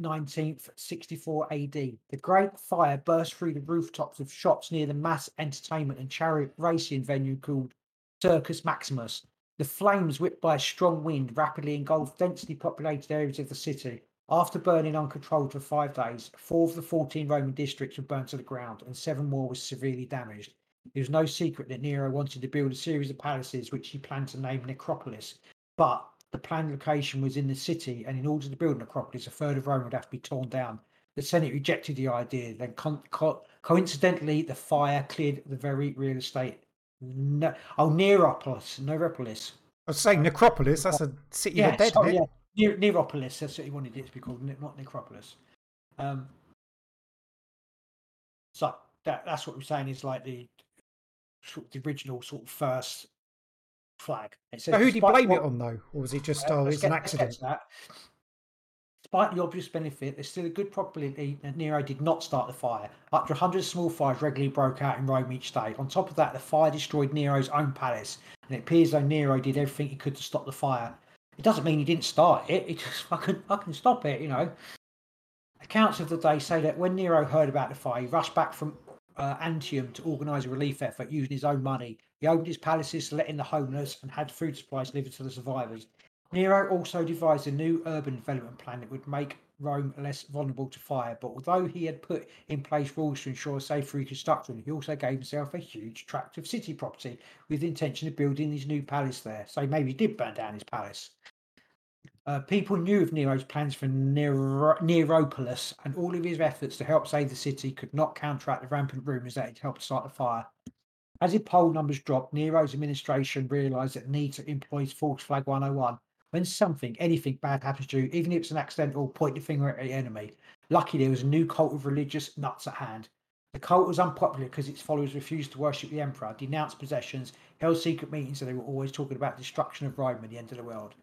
19th, 64 AD. The Great Fire burst through the rooftops of shops near the mass entertainment and chariot racing venue called Circus Maximus. The flames, whipped by a strong wind, rapidly engulfed densely populated areas of the city. After burning uncontrolled for 5 days, 4 of the 14 Roman districts were burnt to the ground, and 7 more were severely damaged. It was no secret that Nero wanted to build a series of palaces which he planned to name Necropolis, but the planned location was in the city, and in order to build Necropolis, 1/3 of Rome would have to be torn down. The Senate rejected the idea. Then, coincidentally, the fire cleared the very real estate. Neropolis. I was saying Necropolis. That's a city of dead. Oh, yeah, Neropolis. That's what he wanted it to be called, not Necropolis. So that's what we're saying is like the original sort of first flag. So who did he blame it on though, or was it just it's an accident? Despite the obvious benefit, there's still a good probability that Nero did not start the fire. Up to 100 small fires regularly broke out in Rome each day. On top of that, the fire destroyed Nero's own palace, and it appears though Nero did everything he could to stop the fire. It doesn't mean he didn't start it, he just fucking stop it, you know. Accounts of the day say that when Nero heard about the fire, he rushed back from Antium to organise a relief effort using his own money. He opened his palaces to let in the homeless and had food supplies delivered to the survivors. Nero also devised a new urban development plan that would make Rome less vulnerable to fire, but although he had put in place rules to ensure safe reconstruction, he also gave himself a huge tract of city property with the intention of building his new palace there. So maybe he did burn down his palace. People knew of Nero's plans for Neropolis, and all of his efforts to help save the city could not counteract the rampant rumours that he'd helped start the fire. As his poll numbers dropped, Nero's administration realised that need to employ false flag 101. When anything bad happens to you, even if it's an accidental, point the finger at the enemy. Lucky there was a new cult of religious nuts at hand. The cult was unpopular because its followers refused to worship the emperor, denounced possessions, held secret meetings, and they were always talking about destruction of Rome and the end of the world.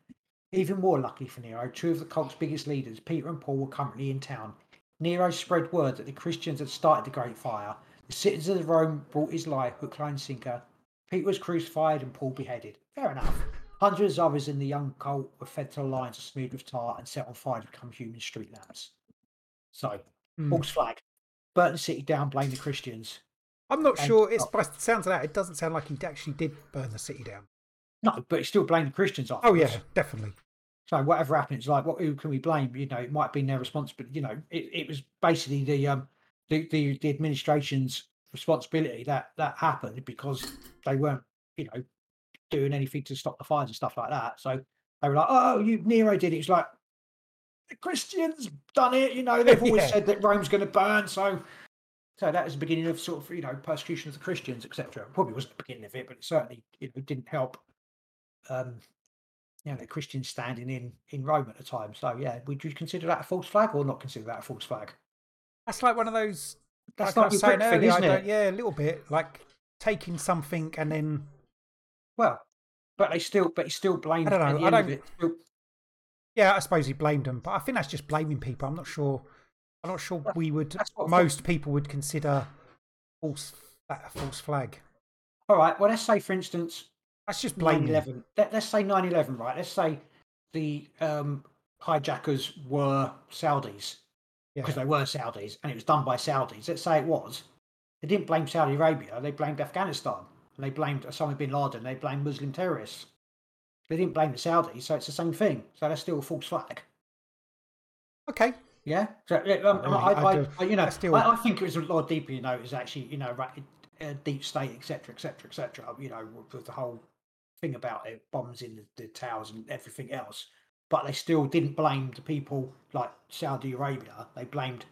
Even more luckily for Nero, 2 of the cult's biggest leaders, Peter and Paul, were currently in town. Nero spread word that the Christians had started the Great Fire. The citizens of Rome brought his lie, hook, line, sinker. Peter was crucified and Paul beheaded. Fair enough. Hundreds of others in the young cult were fed to the lions and smeared with tar and set on fire to become human street lamps. So, false flag. Burn the city down, blame the Christians. I'm not sure. By the sounds of that, it doesn't sound like he actually did burn the city down. No, but he still blamed the Christians afterwards. Oh, yeah, definitely. So, whatever happened, it's like, who can we blame? You know, it might have been their responsibility. You know, it was basically the administration's responsibility that happened because they weren't, you know, doing anything to stop the fires and stuff like that. So they were like, Nero did it. It's like, the Christians done it, you know, they've always said that Rome's going to burn. So that was the beginning of sort of, you know, persecution of the Christians, etc. Probably wasn't the beginning of it, but it certainly, you know, didn't help, you know, the Christians standing in Rome at the time. So yeah, would you consider that a false flag or not consider that a false flag? That's like one of those, that's like I was saying earlier, a little bit, like taking something and then... Well, but he still blamed. I suppose he blamed them, but I think that's just blaming people. I'm not sure we would. Most people would consider that a false flag. All right. Well, let's say, for instance, that's just blaming. 9/11. Let's say 9/11. Right. Let's say the hijackers were Saudis because they were Saudis, and it was done by Saudis. Let's say it was. They didn't blame Saudi Arabia. They blamed Afghanistan. They blamed Osama bin Laden. They blamed Muslim terrorists. They didn't blame the Saudis, so it's the same thing. So that's still a false flag. Okay. Yeah. So I think it was a lot deeper. You know, it was actually, you know, deep state, etc., etc., etc. You know, with the whole thing about it, bombs in the towers and everything else. But they still didn't blame the people like Saudi Arabia. They blamed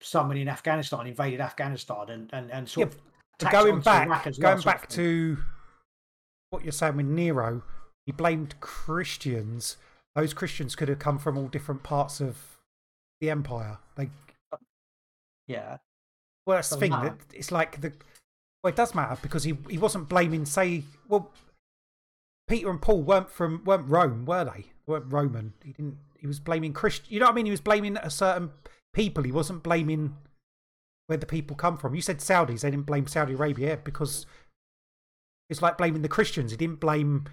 someone in Afghanistan, invaded Afghanistan, and sort of. Going back to what you're saying with Nero, he blamed Christians. Those Christians could have come from all different parts of the empire. Well, that's the thing. That it's like it does matter because he wasn't blaming. Say, well, Peter and Paul weren't Rome, were they? Weren't Roman? He didn't. He was blaming Christian. You know what I mean? He was blaming a certain people. He wasn't blaming where the people come from. You said Saudis. They didn't blame Saudi Arabia because it's like blaming the Christians. He didn't blame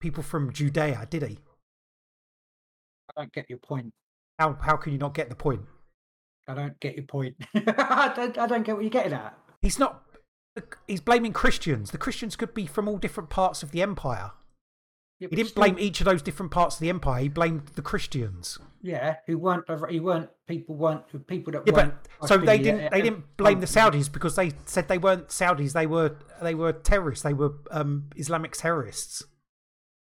people from Judea, did he? I don't get your point. How can you not get the point? I don't get your point. I don't get what you're getting at. He's not... He's blaming Christians. The Christians could be from all different parts of the empire. Yeah, he didn't blame each of those different parts of the empire. He blamed the Christians. Yeah, so they didn't blame the Saudis because they said they weren't Saudis. They were terrorists. They were Islamic terrorists.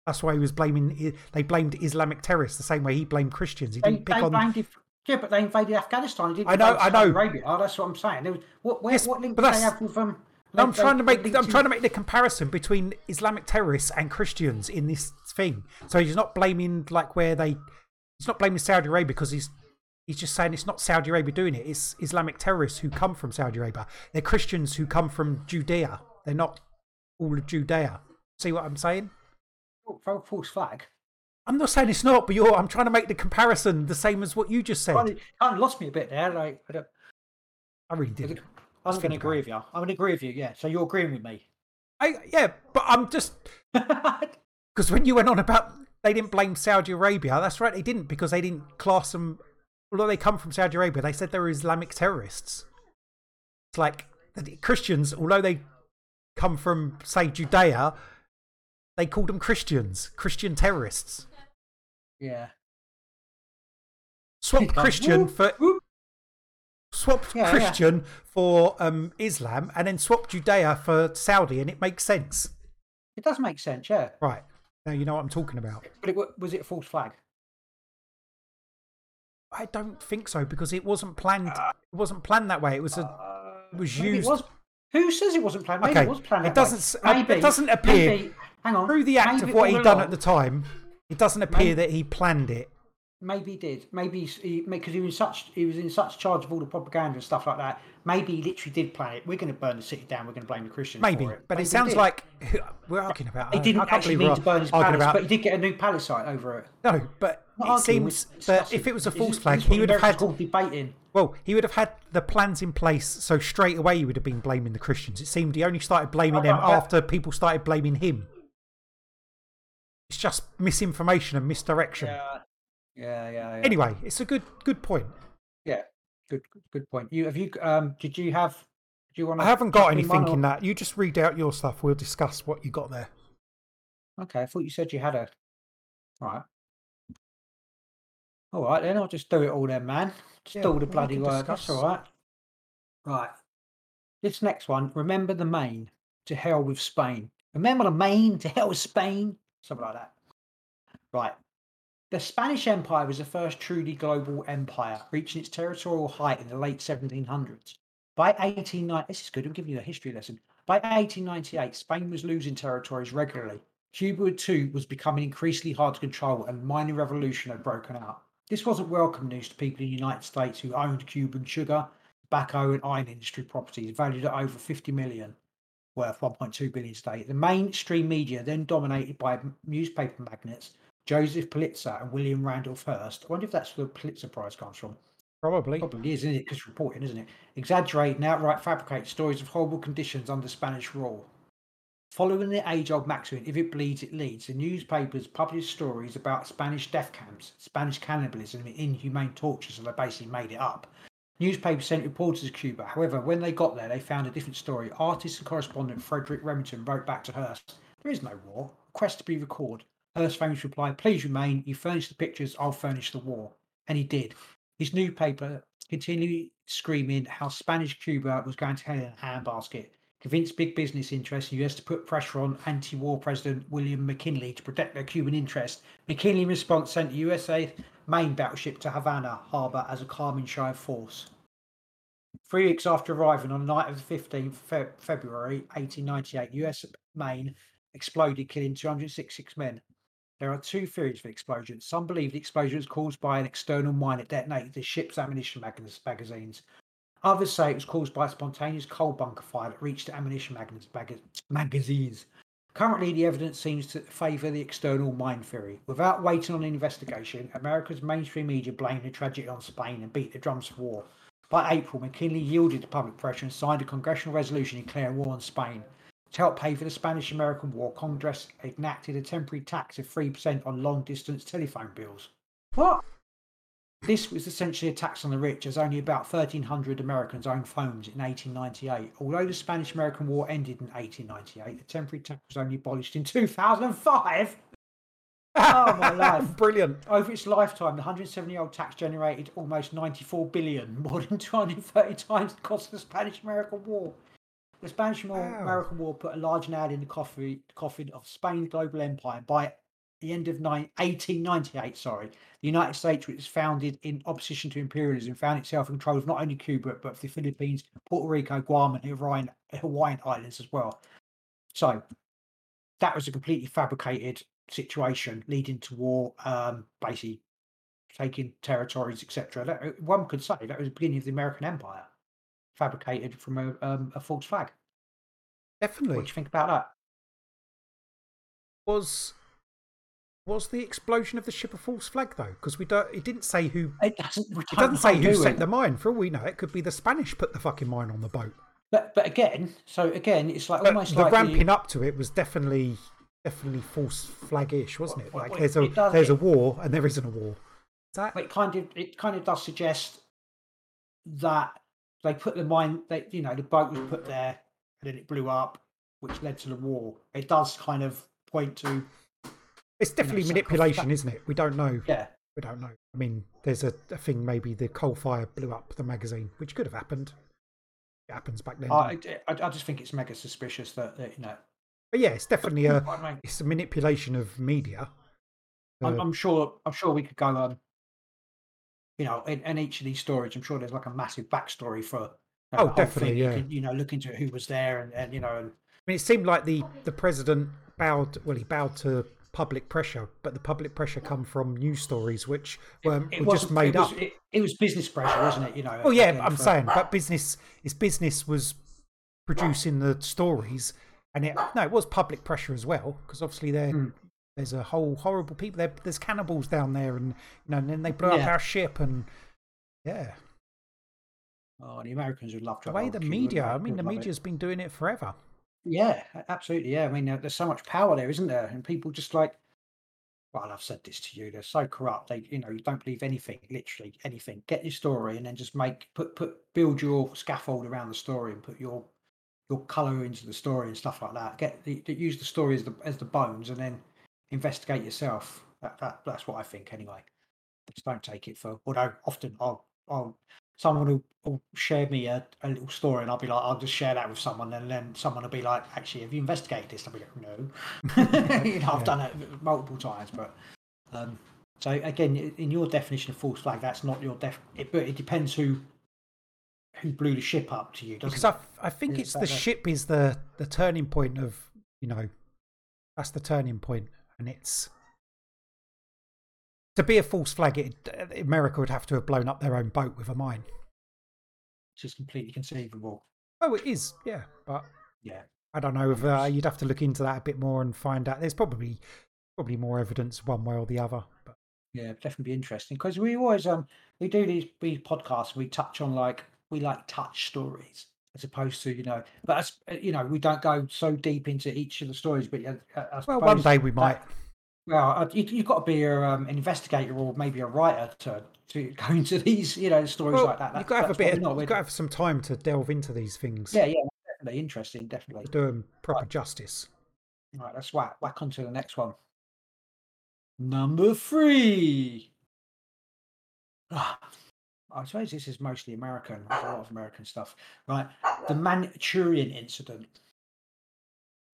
That's why he was blaming. They blamed Islamic terrorists the same way he blamed Christians. He didn't pick on. Yeah, but they invaded Afghanistan. They didn't invade Arabia. Oh, that's what I'm saying. What link do they have with them? I'm trying to make the comparison between Islamic terrorists and Christians in this thing. So he's not blaming he's not blaming Saudi Arabia because he's just saying it's not Saudi Arabia doing it. It's Islamic terrorists who come from Saudi Arabia. They're Christians who come from Judea. They're not all of Judea. See what I'm saying? False flag. I'm not saying it's not, but I'm trying to make the comparison the same as what you just said. You kind of lost me a bit there. I really did. I'm going to agree with you. I'm going to agree with you, yeah. So you're agreeing with me. Yeah, but I'm just... Because when you went on about they didn't blame Saudi Arabia, that's right, they didn't, because they didn't class them... Although they come from Saudi Arabia, they said they were Islamic terrorists. It's like the Christians, although they come from, say, Judea, they called them Christians, Christian terrorists. Yeah. Swap Christian for... Swap Christian for Islam and then swap Judea for Saudi, and it makes sense. It does make sense, yeah. Right. Now you know what I'm talking about. But was it a false flag? I don't think so, because it wasn't planned. It wasn't planned that way. It was used. Who says it wasn't planned? Maybe it was planned that way. It doesn't appear. Hang on. Through the act of what he'd done at the time, it doesn't appear that he planned it. Maybe he did. Maybe because he was in such charge of all the propaganda and stuff like that. Maybe he literally did plan it. We're going to burn the city down. We're going to blame the Christians. Maybe, for it. But maybe it sounds like we're arguing about. He didn't actually mean to burn his palace, but he did get a new palace site over it. No, but it seems that if it was a false flag, he would have had debating. Well, he would have had the plans in place, so straight away he would have been blaming the Christians. It seemed he only started blaming them after people started blaming him. It's just misinformation and misdirection. Yeah. Yeah. Anyway, it's a good point. Yeah, good point. Do you want to? I haven't got anything in that. You just read out your stuff. We'll discuss what you got there. Okay, I thought you said you had a. All right then. I'll just do it all then, man. All the bloody work. That's all right. Right. This next one. Remember the Maine. To hell with Spain. Remember the Maine. To hell with Spain. Something like that. Right. The Spanish Empire was the first truly global empire, reaching its territorial height in the late 1700s. By 1898, this is good, I'm giving you a history lesson. By 1898, Spain was losing territories regularly. Cuba, too, was becoming increasingly hard to control, and a minor revolution had broken out. This wasn't welcome news to people in the United States who owned Cuban sugar, tobacco, and iron industry properties, valued at over $50 million, worth $1.2 billion today. The mainstream media, then dominated by newspaper magnates, Joseph Pulitzer and William Randolph Hearst. I wonder if that's where the Pulitzer Prize comes from. Probably is, isn't it? Because it's reporting, isn't it? Exaggerate and outright fabricate stories of horrible conditions under Spanish rule. Following the age-old maxim, if it bleeds, it leads, the newspapers published stories about Spanish death camps, Spanish cannibalism, and inhumane torture, so they basically made it up. Newspapers sent reporters to Cuba. However, when they got there, they found a different story. Artist and correspondent Frederick Remington wrote back to Hearst, "There is no war. Request to be recalled." Hearst's famous reply, "Please remain. You furnish the pictures, I'll furnish the war." And he did. His newspaper continually screaming how Spanish Cuba was going to hell in a handbasket, convinced big business interests in the US to put pressure on anti-war President William McKinley to protect their Cuban interest. McKinley, in response, sent the USA main battleship to Havana harbour as a calming show of force. 3 weeks after arriving on the night of the 15th February 1898, US Maine exploded, killing 266 men. There are two theories for the explosion. Some believe the explosion was caused by an external mine that detonated the ship's ammunition magazines. Others say it was caused by a spontaneous coal bunker fire that reached the ammunition magazines. Currently, the evidence seems to favour the external mine theory. Without waiting on an investigation, America's mainstream media blamed the tragedy on Spain and beat the drums for war. By April, McKinley yielded to public pressure and signed a congressional resolution declaring war on Spain. To help pay for the Spanish-American War, Congress enacted a temporary tax of 3% on long-distance telephone bills. What? This was essentially a tax on the rich, as only about 1,300 Americans owned phones in 1898. Although the Spanish-American War ended in 1898, the temporary tax was only abolished in 2005. Oh, my life. Brilliant. Over its lifetime, the 170-year-old tax generated almost $94 billion, more than 230 times the cost of the Spanish-American War. The Spanish-American War put a large nail in the coffin of Spain's global empire. By the end of 1898, the United States, which was founded in opposition to imperialism, found itself in control of not only Cuba, but of the Philippines, Puerto Rico, Guam, and Hawaiian Islands as well. So that was a completely fabricated situation leading to war, basically taking territories, etc. One could say that was the beginning of the American Empire, fabricated from a false flag. Definitely. What do you think about that? Was the explosion of the ship a false flag, though? Because we don't. It didn't say who. It doesn't say who set the mine. For all we know, it could be the Spanish put the fucking mine on the boat. But again, it's like almost the ramping up to it was definitely false flag-ish, wasn't it? Like there's a war and there isn't a war. It kind of does suggest that they put the mine. The boat was put there and then it blew up, which led to the war. It does kind of point to. It's definitely manipulation, isn't it? We don't know. Yeah. We don't know. I mean, there's a thing, maybe the coal fire blew up the magazine, which could have happened. It happens back then. I just think it's mega suspicious that. But yeah, it's definitely it's a manipulation of media. I'm sure we could go on, in each of these stories, I'm sure there's like a massive backstory for. Definitely, yeah. You can, look into who was there and. I mean, it seemed like the president bowed to public pressure, but the public pressure come from news stories which were just made up. It was business pressure, wasn't it? I'm saying that business was producing the stories, and it was public pressure as well, because obviously there's a whole horrible people there. There's cannibals down there, and and then they blew up our ship, and yeah. Oh, the Americans would love to. The way the media, the media's been doing it forever. Yeah, absolutely. Yeah, I mean, there's so much power there, isn't there? And people just like, well, I've said this to you. They're so corrupt. They, you don't believe anything, literally anything. Get your story, and then just build your scaffold around the story, and put your color into the story and stuff like that. Use the story as the bones, and then investigate yourself. That's what I think, anyway. Just don't take it for. Although often I'll someone will share me a little story, and I'll be like, I'll just share that with someone, and then someone will be like, actually, have you investigated this? I'll be like, no. I've done it multiple times, but so again, in your definition of false flag, that's not your but it depends who blew the ship up to you, doesn't it? Because I think it's the ship is the turning point of that's the turning point, and it's. To be a false flag, America would have to have blown up their own boat with a mine. Which is completely conceivable. Oh, it is, yeah. But yeah, I don't know. If, you'd have to look into that a bit more and find out. There's probably more evidence one way or the other. But. Yeah, it'd definitely be interesting, because we always we do these podcasts. We touch on touch stories as opposed to but we don't go so deep into each of the stories. But I suppose one day we might. Well, you've got to be an investigator or maybe a writer to go into these, stories like that. You've got to have some time to delve into these things. Yeah, definitely interesting, definitely. Do them proper justice. All right, let's whack on to the next one. Number 3. I suppose this is mostly American. There's a lot of American stuff. Right, the Manchurian incident.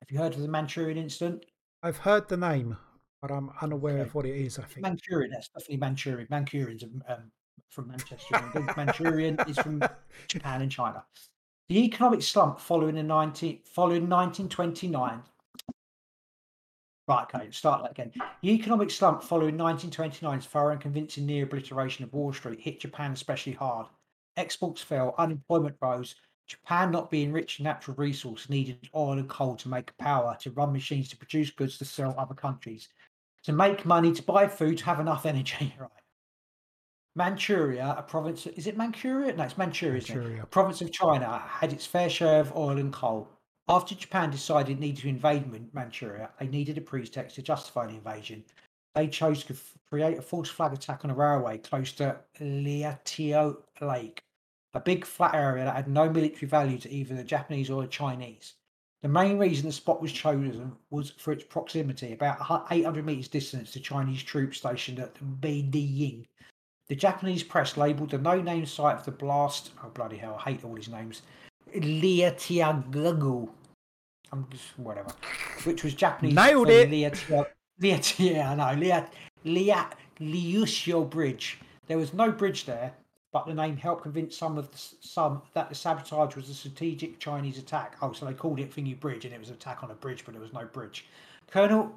Have you heard of the Manchurian incident? I've heard the name. But I'm unaware of what it is, I think. Manchurian, that's definitely Manchurian. Manchurian's from Manchester. Manchurian is from Japan and China. The economic slump following 1929. Right, okay, start that again. The economic slump following 1929's thorough and convincing near obliteration of Wall Street hit Japan especially hard. Exports fell, unemployment rose. Japan, not being rich in natural resources, needed oil and coal to make power, to run machines, to produce goods to sell other countries, to make money, to buy food, to have enough energy. Right. Manchuria, a province... Is it Manchuria? No, it's Manchuria. Isn't it? A province of China, had its fair share of oil and coal. After Japan decided it needed to invade Manchuria, they needed a pretext to justify the invasion. They chose to create a false flag attack on a railway close to Liatio Lake, a big flat area that had no military value to either the Japanese or the Chinese. The main reason the spot was chosen was for its proximity, about 800 metres distance to Chinese troops stationed at Beijing. The Japanese press labelled the no-name site of the blast, oh bloody hell, I hate all these names, Liatiagugu, I'm just, whatever, which was Japanese. Nailed it! Liushio Bridge. There was no bridge there, but the name helped convince some that the sabotage was a strategic Chinese attack. Oh, so they called it Thingy Bridge, and it was an attack on a bridge, but there was no bridge. Colonel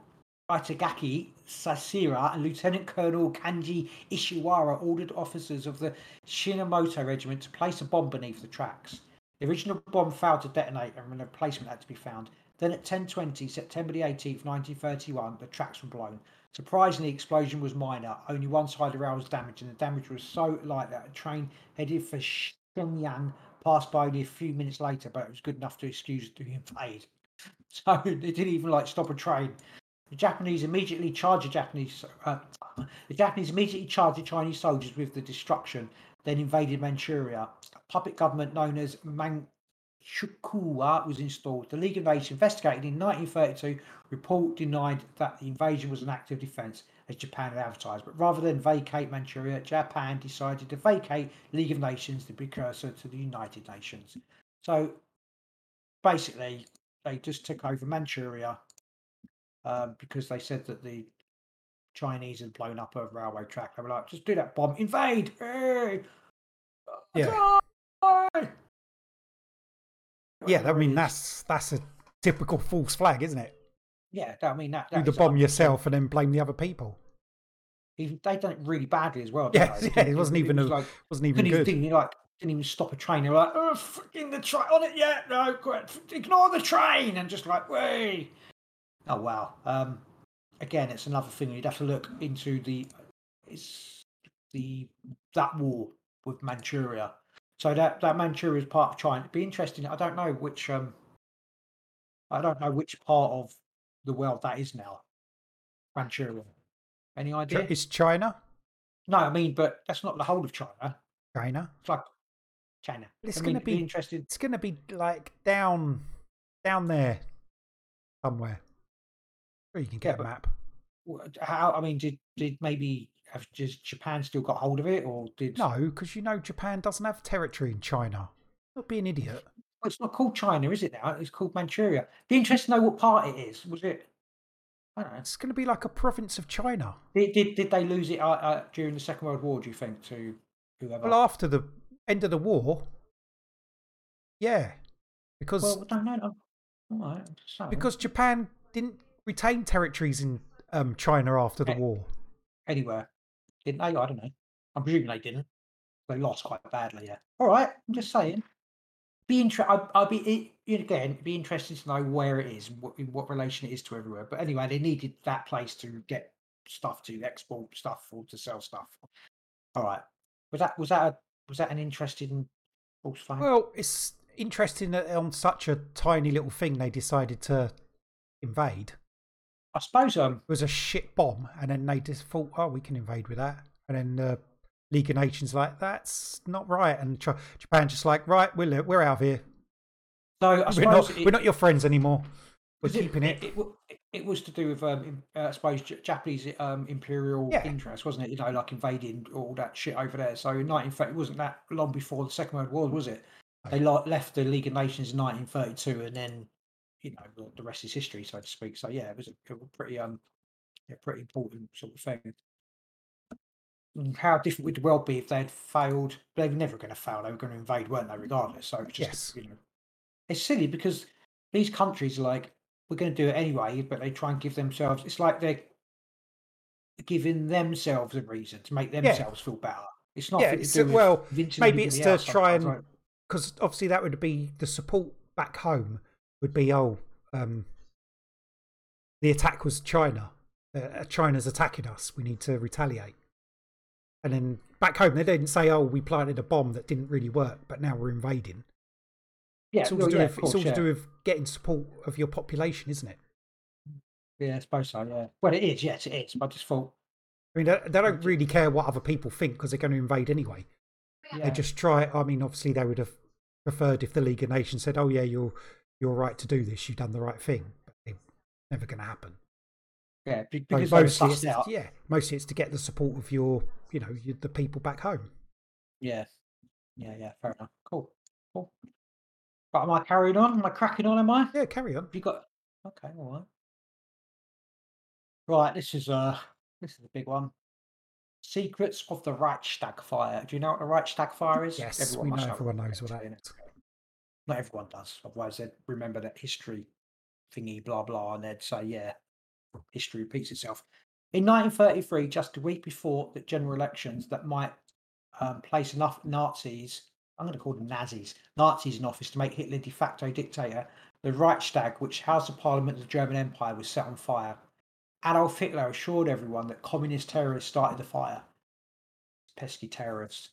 Itagaki Sasira and Lieutenant Colonel Kanji Ishiwara ordered officers of the Shinimoto Regiment to place a bomb beneath the tracks. The original bomb failed to detonate, and a replacement had to be found. Then at 10:20, September the 18th, 1931, the tracks were blown. Surprisingly, the explosion was minor. Only one side of the rail was damaged, and the damage was so light that a train headed for Shenyang passed by only a few minutes later, but it was good enough to excuse the invade. So they didn't even stop a train. The Japanese immediately charged the Chinese soldiers with the destruction, then invaded Manchuria. A puppet government known as Manchuria was installed. The League of Nations investigated in 1932. Report denied that the invasion was an act of defence, as Japan had advertised. But rather than vacate Manchuria, Japan decided to vacate League of Nations, the precursor to the United Nations. So basically, they just took over Manchuria because they said that the Chinese had blown up a railway track. They were like, just do that bomb, invade! Hey! Yeah. Yeah, I mean that's a typical false flag, isn't it? Yeah, I mean that. Do the bomb yourself and then blame the other people. They've done it really badly as well. Yeah, yeah, it wasn't even good. Didn't even stop a train. They were like, oh, freaking the train on it yet? No, ignore the train and just way. Oh wow. Again, it's another thing you'd have to look into that war with Manchuria. So that Manchuria is part of China. It'd be interesting. I don't know which part of the world that is now. Manchuria. Any idea? It's China? No, I mean, but that's not the whole of China. It's like China. It's going to be interesting. It's going to be down there somewhere. Where you can get a map. How? I mean, did maybe? Have just Japan still got hold of it, or did no? Because Japan doesn't have territory in China. Not be an idiot. Well, it's not called China, is it now? It's called Manchuria. Be interested to know what part it is. Was it? I don't know. It's going to be like a province of China. Did they lose it during the Second World War? Do you think to whoever? Well, after the end of the war, yeah, because because Japan didn't retain territories in China after the war. Anywhere. Didn't they? I don't know. I'm presuming they didn't. They lost quite badly, yeah. All right, I'm just saying. It'd be interesting to know where it is, and what relation it is to everywhere. But anyway, they needed that place to get stuff, to export stuff or to sell stuff. All right. Was that an interesting false flag? Well, it's interesting that on such a tiny little thing they decided to invade. I suppose it was a shit bomb, and then they just thought, oh, we can invade with that. And then the League of Nations that's not right. And Japan just right, we're out of here. So we're not your friends anymore. We're keeping it. It was to do with, I suppose, Japanese imperial interest, wasn't it? Invading all that shit over there. So in 1930, it wasn't that long before the Second World War, was it? They left the League of Nations in 1932, and then... the rest is history, so to speak. So yeah, it was a pretty pretty important sort of thing. And how different would the world be if they had failed? They were never going to fail. They were going to invade, weren't they? Regardless. So it's just it's silly because these countries are like, we're going to do it anyway, but they try and give themselves. It's like they're giving themselves a reason to make themselves feel better. It's not. Yeah. Maybe it's to try and because obviously that would be the support back home. Would be the attack was China. China's attacking us. We need to retaliate. And then back home, they didn't say, "Oh, we planted a bomb that didn't really work, but now we're invading." Yeah, it's all to do with getting support of your population, isn't it? Yeah, I suppose so, yeah. Well, it is, yes, it is. But I just thought... I mean, they don't really care what other people think because they're going to invade anyway. Yeah. They just try... I mean, obviously, they would have preferred if the League of Nations said, oh, yeah, you're right to do this. You've done the right thing. But it's never going to happen. Yeah, because mostly it's to get the support of your, you know, the people back home. Yeah. Yeah, fair enough. Cool. But am I carrying on? Am I cracking on, am I? Yeah, carry on. You got... Okay, all right. Right, this is a big one. Secrets of the Reichstag fire. Do you know what the Reichstag fire is? Yes, everyone knows what that is. Not everyone does. Otherwise, they'd remember that history thingy, blah, blah, and they'd say, yeah, history repeats itself. In 1933, just a week before the general elections that might place enough Nazis, I'm going to call them Nazis in office to make Hitler de facto dictator, the Reichstag, which housed the parliament of the German Empire, was set on fire. Adolf Hitler assured everyone that communist terrorists started the fire. Pesky terrorists.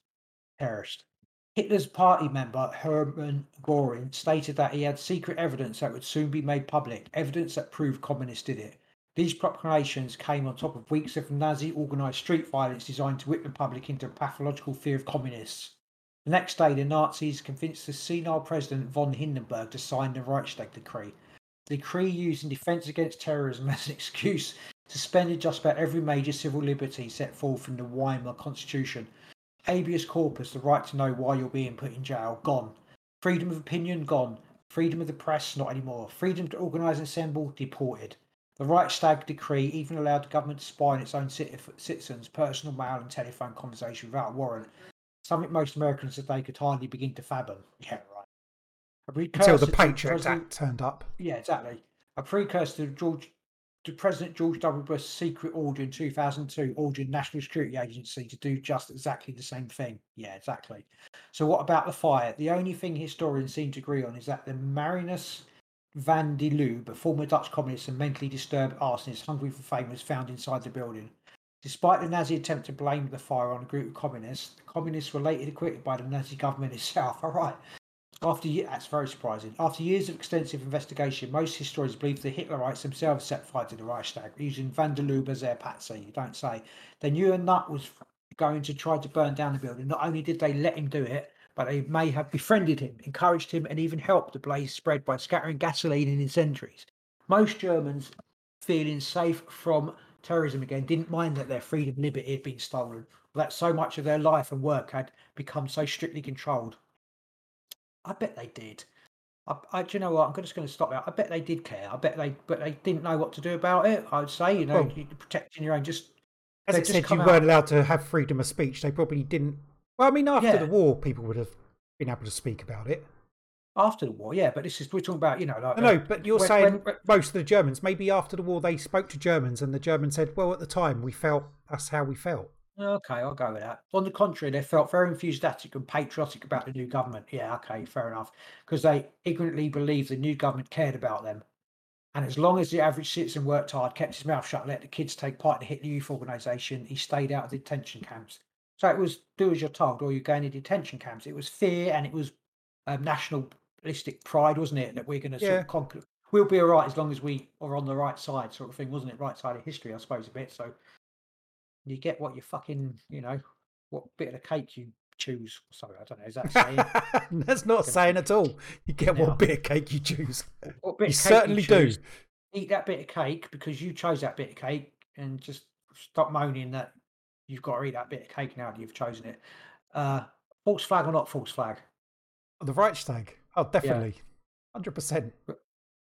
Hitler's party member, Hermann Göring, stated that he had secret evidence that would soon be made public, evidence that proved communists did it. These proclamations came on top of weeks of Nazi organised street violence designed to whip the public into a pathological fear of communists. The next day, the Nazis convinced the senile president von Hindenburg to sign the Reichstag decree. The decree used in defence against terrorism as an excuse suspended just about every major civil liberty set forth in the Weimar Constitution. Habeas corpus, the right to know why you're being put in jail, gone. Freedom of opinion, gone. Freedom of the press, not anymore. Freedom to organise and assemble, deported. The Reichstag decree even allowed the government to spy on its own citizens' personal mail and telephone conversation without warrant, something most Americans today could hardly begin to fathom. Yeah, right. Until the Patriot Act turned up. Yeah, exactly. A precursor to President George W. Bush's secret order in 2002, ordering National Security Agency to do just exactly the same thing. Yeah, exactly. So what about the fire? The only thing historians seem to agree on is that the Marinus van der Lubbe, a former Dutch communist and mentally disturbed arsonist hungry for fame, was found inside the building. Despite the Nazi attempt to blame the fire on a group of communists, the communists were later acquitted by the Nazi government itself. All right. That's very surprising. After years of extensive investigation, most historians believe the Hitlerites themselves set fire to the Reichstag, using van der Lubbe as their patsy. You don't say. They knew a nut was going to try to burn down the building. Not only did they let him do it, but they may have befriended him, encouraged him, and even helped the blaze spread by scattering gasoline and incendiaries. Most Germans, feeling safe from terrorism again, didn't mind that their freedom and liberty had been stolen, or that so much of their life and work had become so strictly controlled. I bet they did. Do you know what? I'm just going to stop there. I bet they did care. But they didn't know what to do about it. I would say, you know, well, protecting your own. Just as it said, you weren't allowed to have freedom of speech. They probably didn't. Well, I mean, after the war, people would have been able to speak about it. After the war, yeah. But we're talking about, you know, like no. But you're saying most of the Germans. Maybe after the war, they spoke to Germans, and the Germans said, "Well, at the time, we felt that's how we felt." Okay, I'll go with that. On the contrary, they felt very enthusiastic and patriotic about the new government. Yeah, okay, fair enough. Because they ignorantly believed the new government cared about them. And as long as the average citizen worked hard, kept his mouth shut, and let the kids take part in the Hitler Youth Organisation, he stayed out of the detention camps. So it was do as you're told or you go into detention camps. It was fear and it was nationalistic pride, wasn't it? That we're going to sort of conquer. We'll be all right as long as we are on the right side sort of thing, wasn't it? Right side of history, I suppose, a bit. So... you get what you fucking, you know, what bit of the cake you choose. Sorry, I don't know. Is that saying? That's not saying at all. You get what bit of cake you choose. What bit you of cake certainly you do. Eat that bit of cake because you chose that bit of cake, and just stop moaning that you've got to eat that bit of cake now that you've chosen it. False flag or not false flag? The Reichstag. Oh, definitely. Yeah. 100%.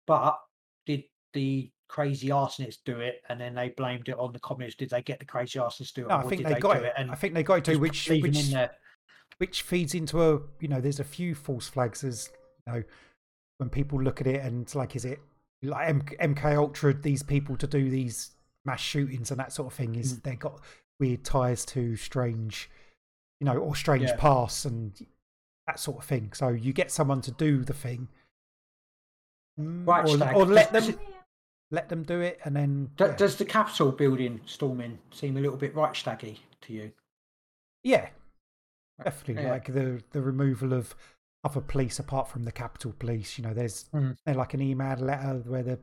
But did the crazy arsonists do it, and then they blamed it on the communists? Did they get the crazy arsonists to do it? No, I think they got it. And I think they got it too, which feeds into a, you know, there's a few false flags, as you know, when people look at it and like, is it like MK Ultra, these people to do these mass shootings and that sort of thing, is they got weird ties to strange, you know, or strange pasts and that sort of thing. So you get someone to do the thing, or let them do it, and then... Does the Capitol building storming seem a little bit Reichstaggy to you? Yeah, definitely. Yeah. Like the removal of other police apart from the Capitol Police. You know, there's like an email letter where the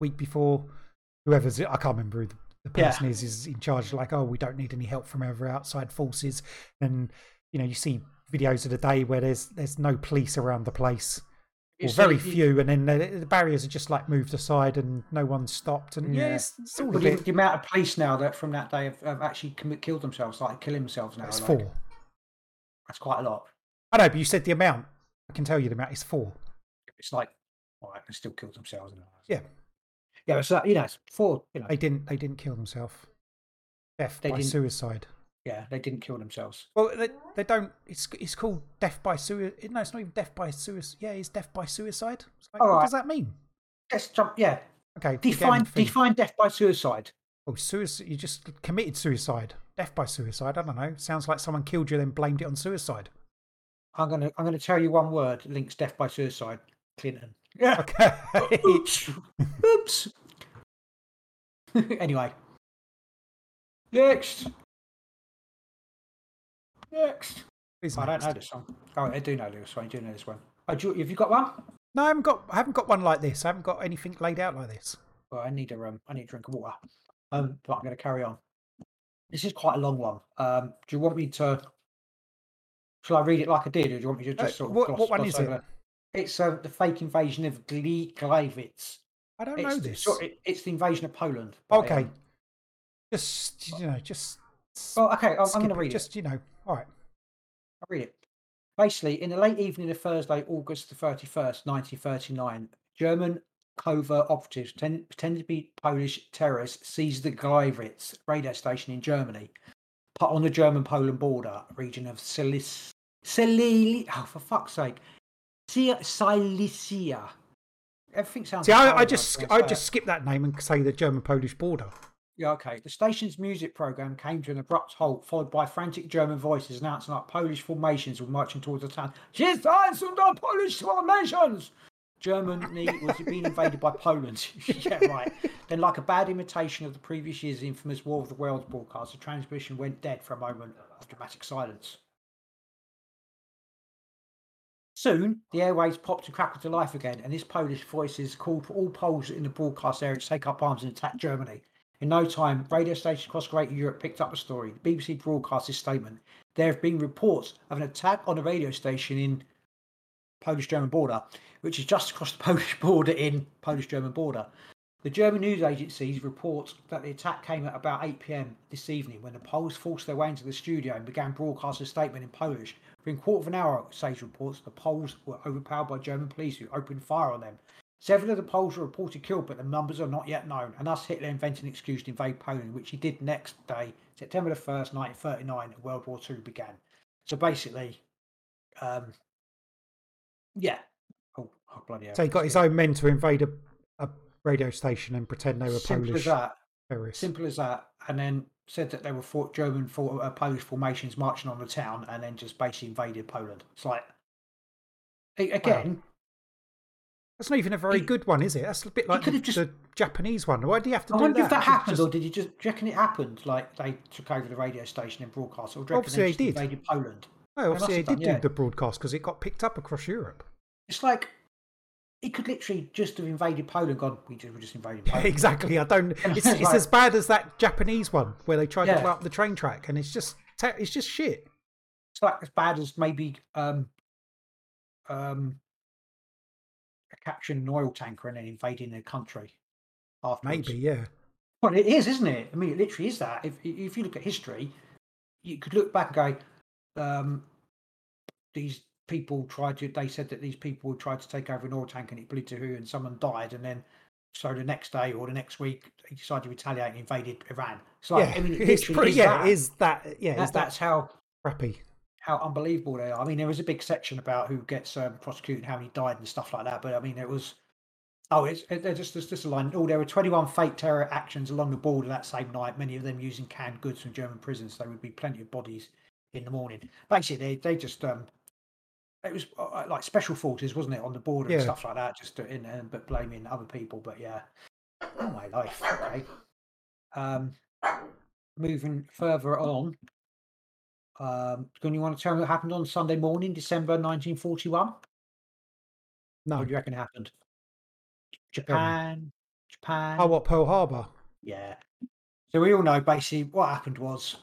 week before, whoever's, I can't remember who the person is in charge, like, oh, we don't need any help from our outside forces. And, you know, you see videos of the day where there's no police around the place, or very few, and then the barriers are just like moved aside and no one's stopped. And it's all a bit. The amount of police now that from that day have actually killed themselves, like kill themselves now. It's like, 4. That's quite a lot. I know, but you said the amount. I can tell you the amount is 4. It's like, all right, they still kill themselves. Yeah. Yeah, so you know, it's 4. You know. They didn't kill themselves. Death by suicide. Yeah, they didn't kill themselves. Well, they don't. It's called death by suicide. No, it's not even death by suicide. Yeah, it's death by suicide. Like, what does that mean? Let's jump. Yeah. Okay. Define death by suicide. Oh, suicide. You just committed suicide. Death by suicide. I don't know. Sounds like someone killed you, then blamed it on suicide. I'm gonna tell you one word links death by suicide. Clinton. Yeah. Okay. Oops. Anyway. Next. I don't know this one. Oh, I do know this one. I do know this one. Have you got one? No, I haven't got one like this. I haven't got anything laid out like this. Well, I need a drink of water. But I'm going to carry on. This is quite a long one. Do you want me to? Shall I read it like I did, or do you want me to just sort of? What one is it? It's the fake invasion of Gleiwitz. I don't know this. It's the invasion of Poland. Okay. Well, okay, I'm going to read it. All right. I'll read it. Basically, in the late evening of Thursday, August the 31st, 1939, German covert operatives pretended to be Polish terrorists seized the Gleiwitz radio station in Germany, on the German-Poland border, region of Silesia. Oh, for fuck's sake. Silesia. Everything sounds... See, I just skip that name and say the German-Polish border. Yeah, okay. The station's music program came to an abrupt halt, followed by frantic German voices announcing that Polish formations were marching towards the town. She's dancing the Polish formations! Germany was being invaded by Poland. Yeah, right. Then, like a bad imitation of the previous year's infamous War of the Worlds broadcast, the transmission went dead for a moment of dramatic silence. Soon, the airwaves popped and crackled to life again, and this Polish voices called for all Poles in the broadcast area to take up arms and attack Germany. In no time, radio stations across Greater Europe picked up the story. The BBC broadcast this statement. There have been reports of an attack on a radio station in Polish-German border, which is just across the Polish border in Polish-German border. The German news agencies report that the attack came at about 8 p.m. this evening when the Poles forced their way into the studio and began broadcasting a statement in Polish. Within a quarter of an hour, sage reports, the Poles were overpowered by German police who opened fire on them. Several of the Poles were reported killed, but the numbers are not yet known, and thus Hitler invented an excuse to invade Poland, which he did next day, September the 1st, 1939, and World War II began. So basically, Oh, bloody hell. So he got his own men to invade a radio station and pretend they were Polish. Simple as that. And then said that they were Polish formations marching on the town, and then just basically invaded Poland. It's like, again... Wow. That's not even a very good one, is it? That's a bit like the Japanese one. Why do you have to do that? I wonder if that happened, or did you just... Do you reckon it happened? Like, they took over the radio station and broadcast, or do you reckon they just invaded Poland? No, obviously they did do the broadcast, because it got picked up across Europe. It's like... It could literally just have invaded Poland. God, we just invaded Poland. Yeah, exactly. I don't... It's like, as bad as that Japanese one, where they tried to blow up the train track, and it's just shit. It's like as bad as maybe... capturing an oil tanker and then invading their country afterwards. Maybe, yeah. Well, it is, isn't it? I mean, it literally is that. If you look at history, you could look back and go, they said that these people tried to take over an oil tanker and it blew to who and someone died, and then so the next day or the next week they decided to retaliate and invaded Iran. So like, yeah, I mean, that's how crappy. How unbelievable they are. I mean, there was a big section about who gets prosecuted and how many died and stuff like that. But I mean, it was... Oh, there's just a line. Oh, there were 21 fake terror actions along the border that same night, many of them using canned goods from German prisons. There would be plenty of bodies in the morning. Basically, they just... it was like special forces, wasn't it, on the border and stuff like that, just but blaming other people. But yeah. Oh, my life. Okay. Moving further on... do you want to tell me what happened on Sunday morning, December 1941? No. What do you reckon happened? Japan, Japan. Oh, what, Pearl Harbor? Yeah. So we all know basically what happened was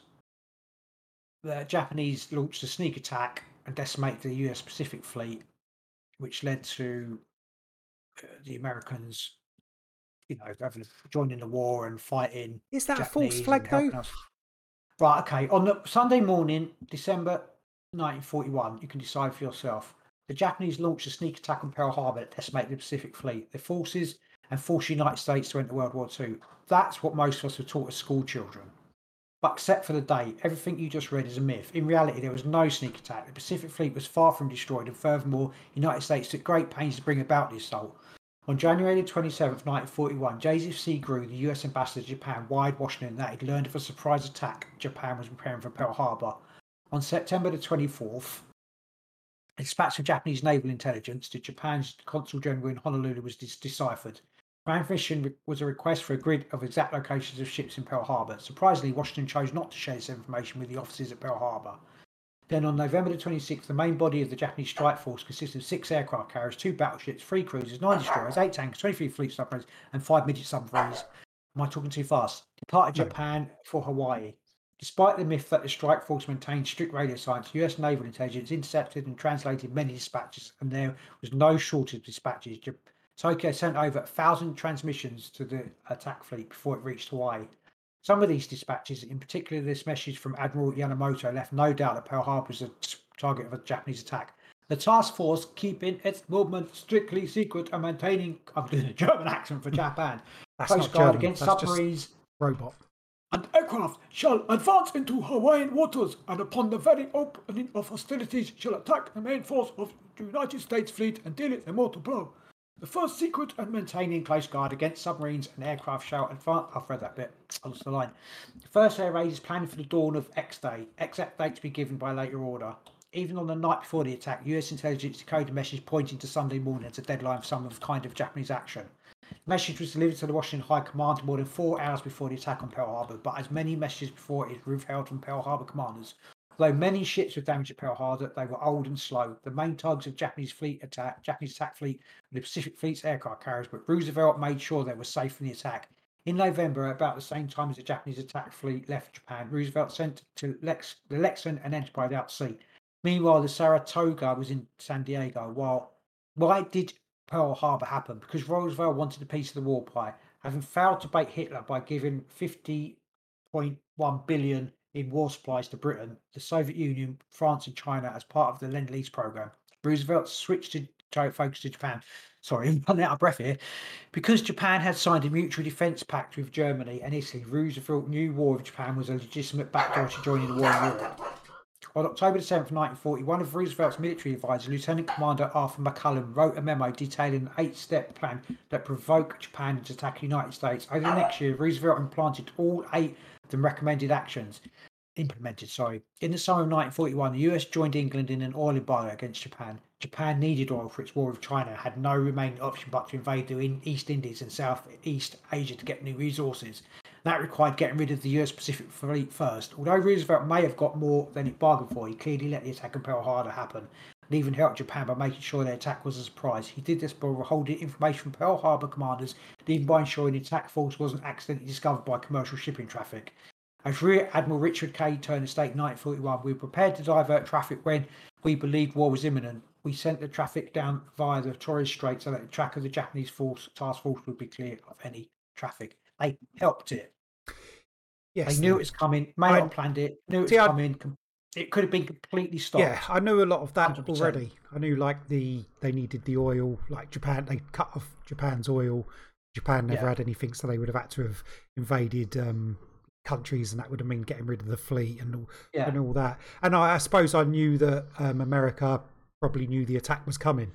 the Japanese launched a sneak attack and decimated the US Pacific Fleet, which led to the Americans, you know, having joining the war and fighting. Is that Japanese a false flag though? Right, okay. On the Sunday morning, December 1941, you can decide for yourself. The Japanese launched a sneak attack on Pearl Harbor that decimated the Pacific Fleet, their forces, and forced the United States to enter World War II. That's what most of us were taught as school children. But except for the date, everything you just read is a myth. In reality, there was no sneak attack. The Pacific Fleet was far from destroyed, and furthermore, the United States took great pains to bring about the assault. On January 27, 1941, Joseph C. Grew, the U.S. ambassador to Japan, wired Washington that he'd learned of a surprise attack Japan was preparing for Pearl Harbor. On September 24th, a dispatch of Japanese naval intelligence to Japan's consul general in Honolulu was deciphered. Mission was a request for a grid of exact locations of ships in Pearl Harbor. Surprisingly, Washington chose not to share this information with the officers at Pearl Harbor. Then on November 26th, the main body of the Japanese strike force consisted of 6 aircraft carriers, 2 battleships, 3 cruisers, 9 destroyers, 8 tanks, 23 fleet submarines, and 5 midget submarines. Am I talking too fast? Departed Japan for Hawaii. Despite the myth that the strike force maintained strict radio science, US naval intelligence intercepted and translated many dispatches, and there was no shortage of dispatches. Tokyo sent over 1,000 transmissions to the attack fleet before it reached Hawaii. Some of these dispatches, in particular this message from Admiral Yamamoto, left no doubt that Pearl Harbor was a target of a Japanese attack. The task force keeping its movement strictly secret and maintaining... I'm doing a German accent for Japan. That's Coast Guard against submarines. Robot. And aircraft shall advance into Hawaiian waters, and upon the very opening of hostilities shall attack the main force of the United States fleet and deal it a mortal blow. The first secret and maintaining Coast Guard against submarines and aircraft shall advance... I've read that bit. I lost the line. The first air raid is planned for the dawn of X Day. Exact date to be given by later order. Even on the night before the attack, US intelligence decoded a message pointing to Sunday morning as a deadline for some kind of Japanese action. The message was delivered to the Washington High Command more than 4 hours before the attack on Pearl Harbor, but as many messages before it were withheld from Pearl Harbor commanders. Although many ships were damaged at Pearl Harbor, they were old and slow. The main targets of Japanese attack fleet, and the Pacific Fleet's aircraft carriers, but Roosevelt made sure they were safe from the attack. In November, about the same time as the Japanese attack fleet left Japan, Roosevelt sent to the Lexington and Enterprise out to sea. Meanwhile, the Saratoga was in San Diego. Why did Pearl Harbor happen? Because Roosevelt wanted a piece of the war pie, having failed to bait Hitler by giving $50.1 billion in war supplies to Britain, the Soviet Union, France and China as part of the Lend-Lease program. Roosevelt switched to focus to Japan. Sorry, I'm running out of breath here. Because Japan had signed a mutual defence pact with Germany and Italy, Roosevelt knew war with Japan was a legitimate backdoor to joining the war in Europe. On October 7th, 1940, one of Roosevelt's military advisors, Lieutenant Commander Arthur McCullum, wrote a memo detailing an 8-step plan that provoked Japan to attack the United States. Over the next year, Roosevelt implemented all 8 of the recommended actions. In the summer of 1941, the US joined England in an oil embargo against Japan. Japan needed oil for its war with China and had no remaining option but to invade the East Indies and Southeast Asia to get new resources. That required getting rid of the US Pacific Fleet first. Although Roosevelt may have got more than it bargained for, he clearly let the attack on Pearl Harbor happen and even helped Japan by making sure their attack was a surprise. He did this by withholding information from Pearl Harbor commanders and even by ensuring the attack force wasn't accidentally discovered by commercial shipping traffic. As Rear Admiral Richard K. Turner stated in 1941, we were prepared to divert traffic when we believed war was imminent. We sent the traffic down via the Torres Strait so that the track of the Japanese task force would be clear of any traffic. They helped it. Yes, they knew it was coming. May not planned it. Knew it was coming. It could have been completely stopped. Yeah, I knew a lot of that 100%. Already. I knew they needed the oil. Like Japan, they cut off Japan's oil. Japan never had anything, so they would have had to have invaded. Countries, and that would have meant getting rid of the fleet and all that. And I suppose I knew that America probably knew the attack was coming.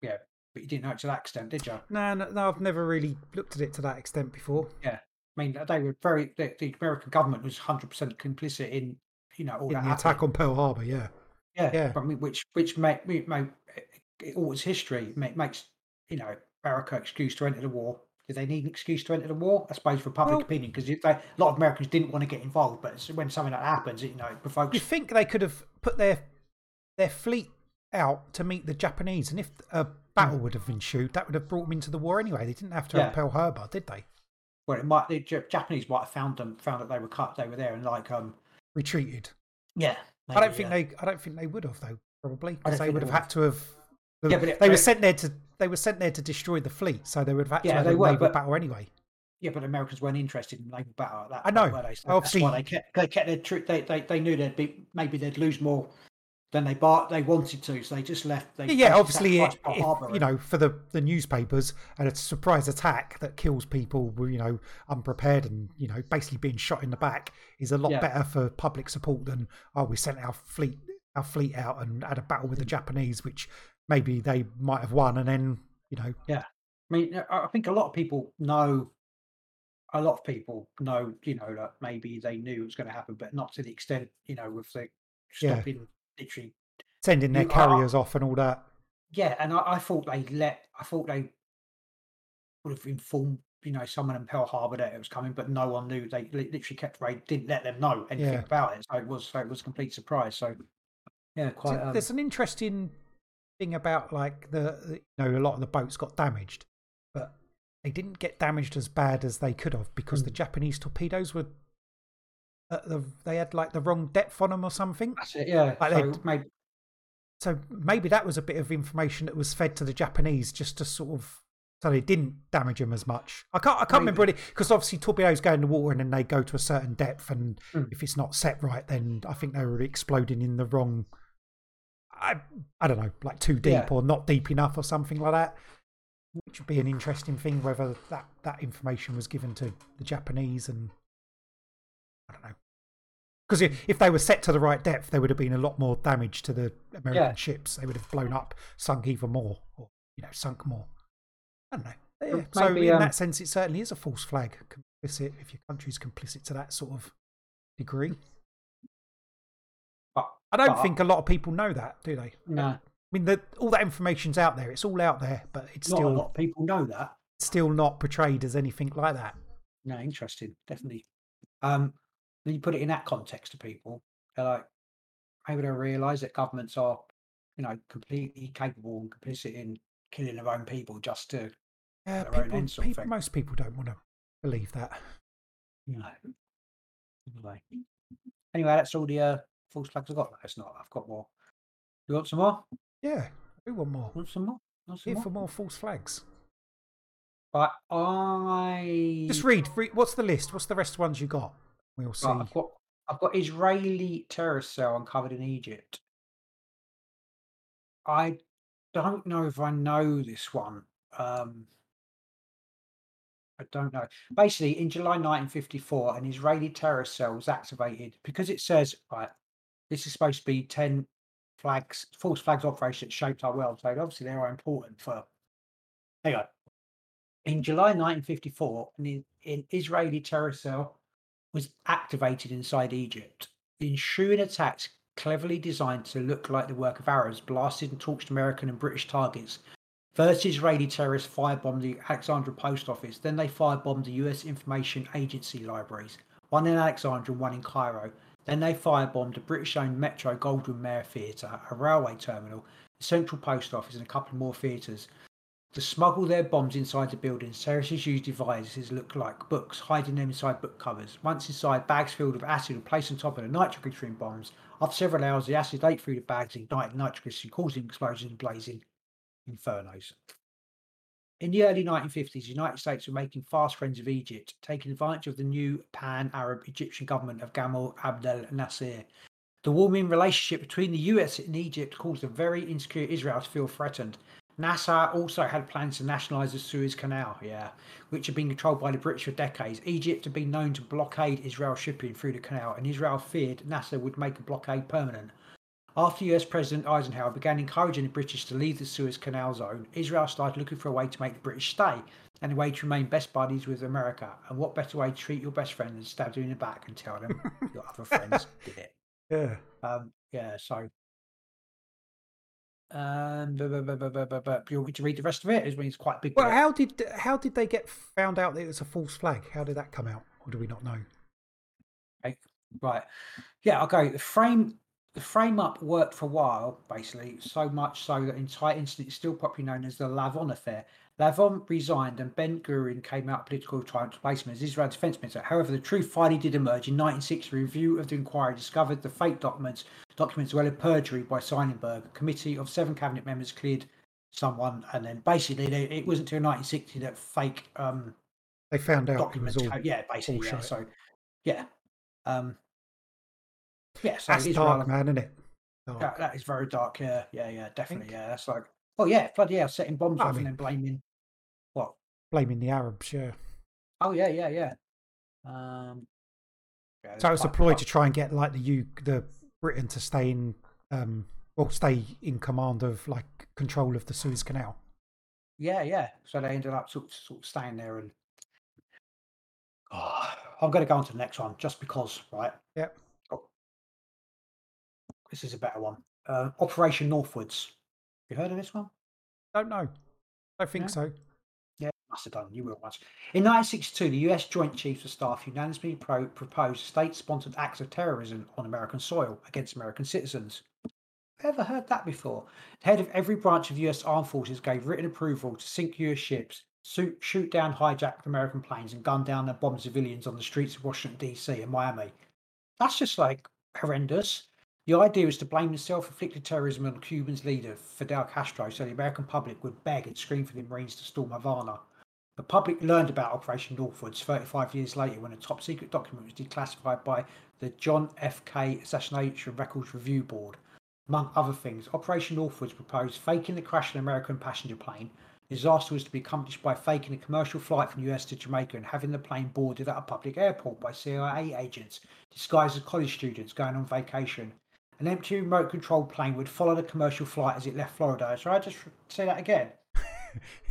Yeah, but you didn't know it to that extent, did you? No, I've never really looked at it to that extent before. Yeah, I mean they were the American government was 100% complicit in all in that the attack on Pearl Harbor. Yeah. I mean, which it alters history. Makes America excuse to enter the war. Did they need an excuse to enter the war? I suppose for public opinion, because a lot of Americans didn't want to get involved. But when something like that happens, it provokes. You think they could have put their fleet out to meet the Japanese, and if a battle would have ensued, that would have brought them into the war anyway. They didn't have to have Pearl Harbor, did they? Well, it might. The Japanese might have found that they were cut. They were there and retreated. Yeah, maybe, I don't think they would have though. Probably because they would have had to have. They were sent there to destroy the fleet, so they would have had to have a naval battle anyway. Yeah, but Americans weren't interested in naval battle at that point, I know. Were they? So obviously, that's why they kept their troop. They knew they'd lose more than they wanted to, so they just left. Obviously, for the newspapers, and a surprise attack that kills people, unprepared and basically being shot in the back is a lot better for public support than we sent our fleet out and had a battle with the Japanese, which maybe they might have won, and then I mean, I think a lot of people know, that maybe they knew it was going to happen, but not to the extent, with the stopping, literally sending their carriers off and all that. Yeah, and I thought they would have informed, someone in Pearl Harbor that it was coming, but no one knew. They literally didn't let them know anything about it. So it was a complete surprise. So there's an interesting thing about a lot of the boats got damaged, but they didn't get damaged as bad as they could have because the Japanese torpedoes were they had the wrong depth on them or something. That's it, yeah. So maybe that was a bit of information that was fed to the Japanese just to so they didn't damage them as much. I can't remember really, because obviously torpedoes go in the water and then they go to a certain depth, and if it's not set right, then I think they were exploding in the wrong. I don't know, too deep or not deep enough or something like that. Which would be an interesting thing, whether that information was given to the Japanese, and I don't know. Because if they were set to the right depth, there would have been a lot more damage to the American ships. They would have blown up, sunk even more, or sunk more. I don't know. Yeah. So maybe, in that sense, it certainly is a false flag, complicit, if your country's complicit to that sort of degree. I don't think a lot of people know that, do they? No. I mean, all that information's out there. It's all out there, but it's still not a lot of people know that. Still not portrayed as anything like that. No, interesting, definitely. When you put it in that context to people, they're like, maybe they'll realise that governments are, completely capable and complicit in killing their own people just to their own ends. Most people don't want to believe that. No. Anyway, that's all the false flags I've got. No, it's not. I've got more. You want some more? Yeah, I do want more. Here for more false flags. But I just read. What's the list? What's the rest of the ones you got? We'll see. Right, I've got Israeli terrorist cell uncovered in Egypt. I don't know if I know this one. I don't know. Basically, in July 1954, an Israeli terrorist cell was activated because it says, right, this is supposed to be 10 flags, false flags operation that shaped our world. So obviously they are important for. Anyway, in July 1954, an Israeli terrorist cell was activated inside Egypt. The ensuing attacks, cleverly designed to look like the work of Arabs, blasted and torched American and British targets. First, Israeli terrorists firebombed the Alexandria post office. Then they firebombed the U.S. Information Agency libraries, one in Alexandria and one in Cairo. Then they firebombed the British-owned Metro Goldwyn Mayer Theatre, a railway terminal, the Central Post Office and a couple more theatres. To smuggle their bombs inside the buildings, terrorists used devices that look like books, hiding them inside book covers. Once inside, bags filled with acid were placed on top of the nitroglycerin bombs. After several hours, the acid ate through the bags, igniting nitroglycerin, causing explosions and blazing infernos. In the early 1950s, the United States were making fast friends of Egypt, taking advantage of the new pan-Arab Egyptian government of Gamal Abdel Nasser. The warming relationship between the US and Egypt caused the very insecure Israel to feel threatened. Nasser also had plans to nationalise the Suez Canal, which had been controlled by the British for decades. Egypt had been known to blockade Israel shipping through the canal, and Israel feared Nasser would make a blockade permanent. After US President Eisenhower began encouraging the British to leave the Suez Canal zone, Israel started looking for a way to make the British stay and a way to remain best buddies with America. And what better way to treat your best friend than stab them in the back and tell them your other friends did it? Yeah. You want me to read the rest of it? It's quite a big. Well, how did they get found out that it was a false flag? How did that come out? Or do we not know? Okay. Right. Yeah. Okay. The frame. The frame-up worked for a while, basically, so much so that the entire incident is still popularly known as the Lavon affair. Lavon resigned and Ben Gurion came out of political triumph to place him as Israel defense minister. However, the truth finally did emerge. In 1960, a review of the inquiry discovered the fake documents as well as perjury by Seidenberg. A committee of 7 cabinet members cleared someone, and then basically it wasn't until 1960 that fake they found out documents. It was all, yeah, basically, all yeah. So, yeah. Yeah, so that's dark, like, man, isn't it? Dark. That is very dark. Yeah, definitely. Yeah, that's like, oh yeah, bloody hell, setting bombs off and then blaming the Arabs. Yeah. Oh yeah. Yeah, so it's a ploy to try and get like the Britain to stay in command of like control of the Suez Canal. Yeah. So they ended up sort of staying there, and I'm going to go on to the next one just because, right? Yep. This is a better one. Operation Northwoods. You heard of this one? Don't know. I don't think so. Yeah, must have done. You will once. In 1962, the US Joint Chiefs of Staff unanimously proposed state-sponsored acts of terrorism on American soil against American citizens. Ever heard that before? The head of every branch of US armed forces gave written approval to sink US ships, shoot down hijacked American planes, and gun down and bomb civilians on the streets of Washington, D.C. and Miami. That's just like horrendous. The idea is to blame the self-inflicted terrorism on Cuba's leader, Fidel Castro, so the American public would beg and scream for the Marines to storm Havana. The public learned about Operation Northwoods 35 years later when a top-secret document was declassified by the John F. Kennedy Assassination Records Review Board. Among other things, Operation Northwoods proposed faking the crash of an American passenger plane. The disaster was to be accomplished by faking a commercial flight from the US to Jamaica and having the plane boarded at a public airport by CIA agents disguised as college students going on vacation. An empty remote-controlled plane would follow the commercial flight as it left Florida. Shall I just say that again?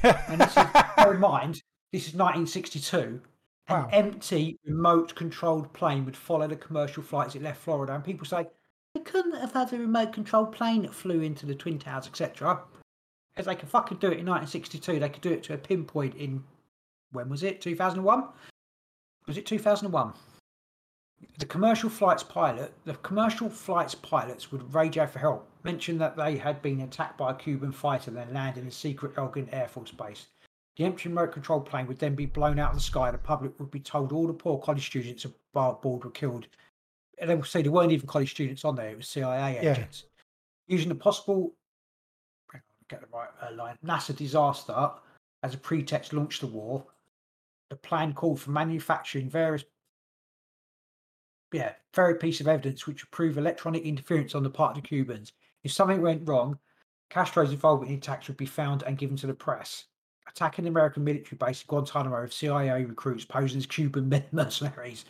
And this is, bear in mind, this is 1962. Wow. An empty remote-controlled plane would follow the commercial flight as it left Florida. And people say, they couldn't have had a remote-controlled plane that flew into the Twin Towers, etc. Because they could fucking do it in 1962. They could do it to a pinpoint in, when was it, 2001? Was it 2001? The commercial flight's pilots would rage out for help, mention that they had been attacked by a Cuban fighter, then land in a secret Elgin Air Force Base. The empty remote control plane would then be blown out of the sky. The public would be told all the poor college students aboard were killed. And they would say there weren't even college students on there, it was CIA agents. Yeah. Using the possible NASA disaster as a pretext to launch the war, the plan called for manufacturing various very piece of evidence which would prove electronic interference on the part of the Cubans. If something went wrong, Castro's involvement in the attacks would be found and given to the press. Attacking the American military base at Guantanamo of CIA recruits posing as Cuban mercenaries.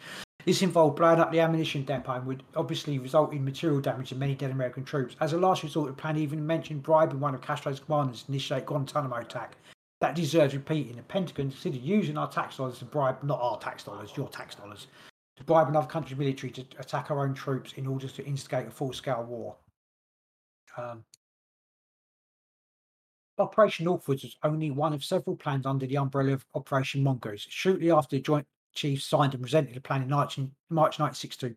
This involved blowing up the ammunition depot and would obviously result in material damage and many dead American troops. As a last resort, the plan even mentioned bribing one of Castro's commanders to initiate Guantanamo attack. That deserves repeating. The Pentagon considered using our tax dollars to bribe, not our tax dollars, your tax dollars, to bribe another country's military to attack our own troops in order to instigate a full-scale war. Operation Northwoods was only one of several plans under the umbrella of Operation Mongoose. Shortly after the Joint Chiefs signed and presented the plan in March 1962,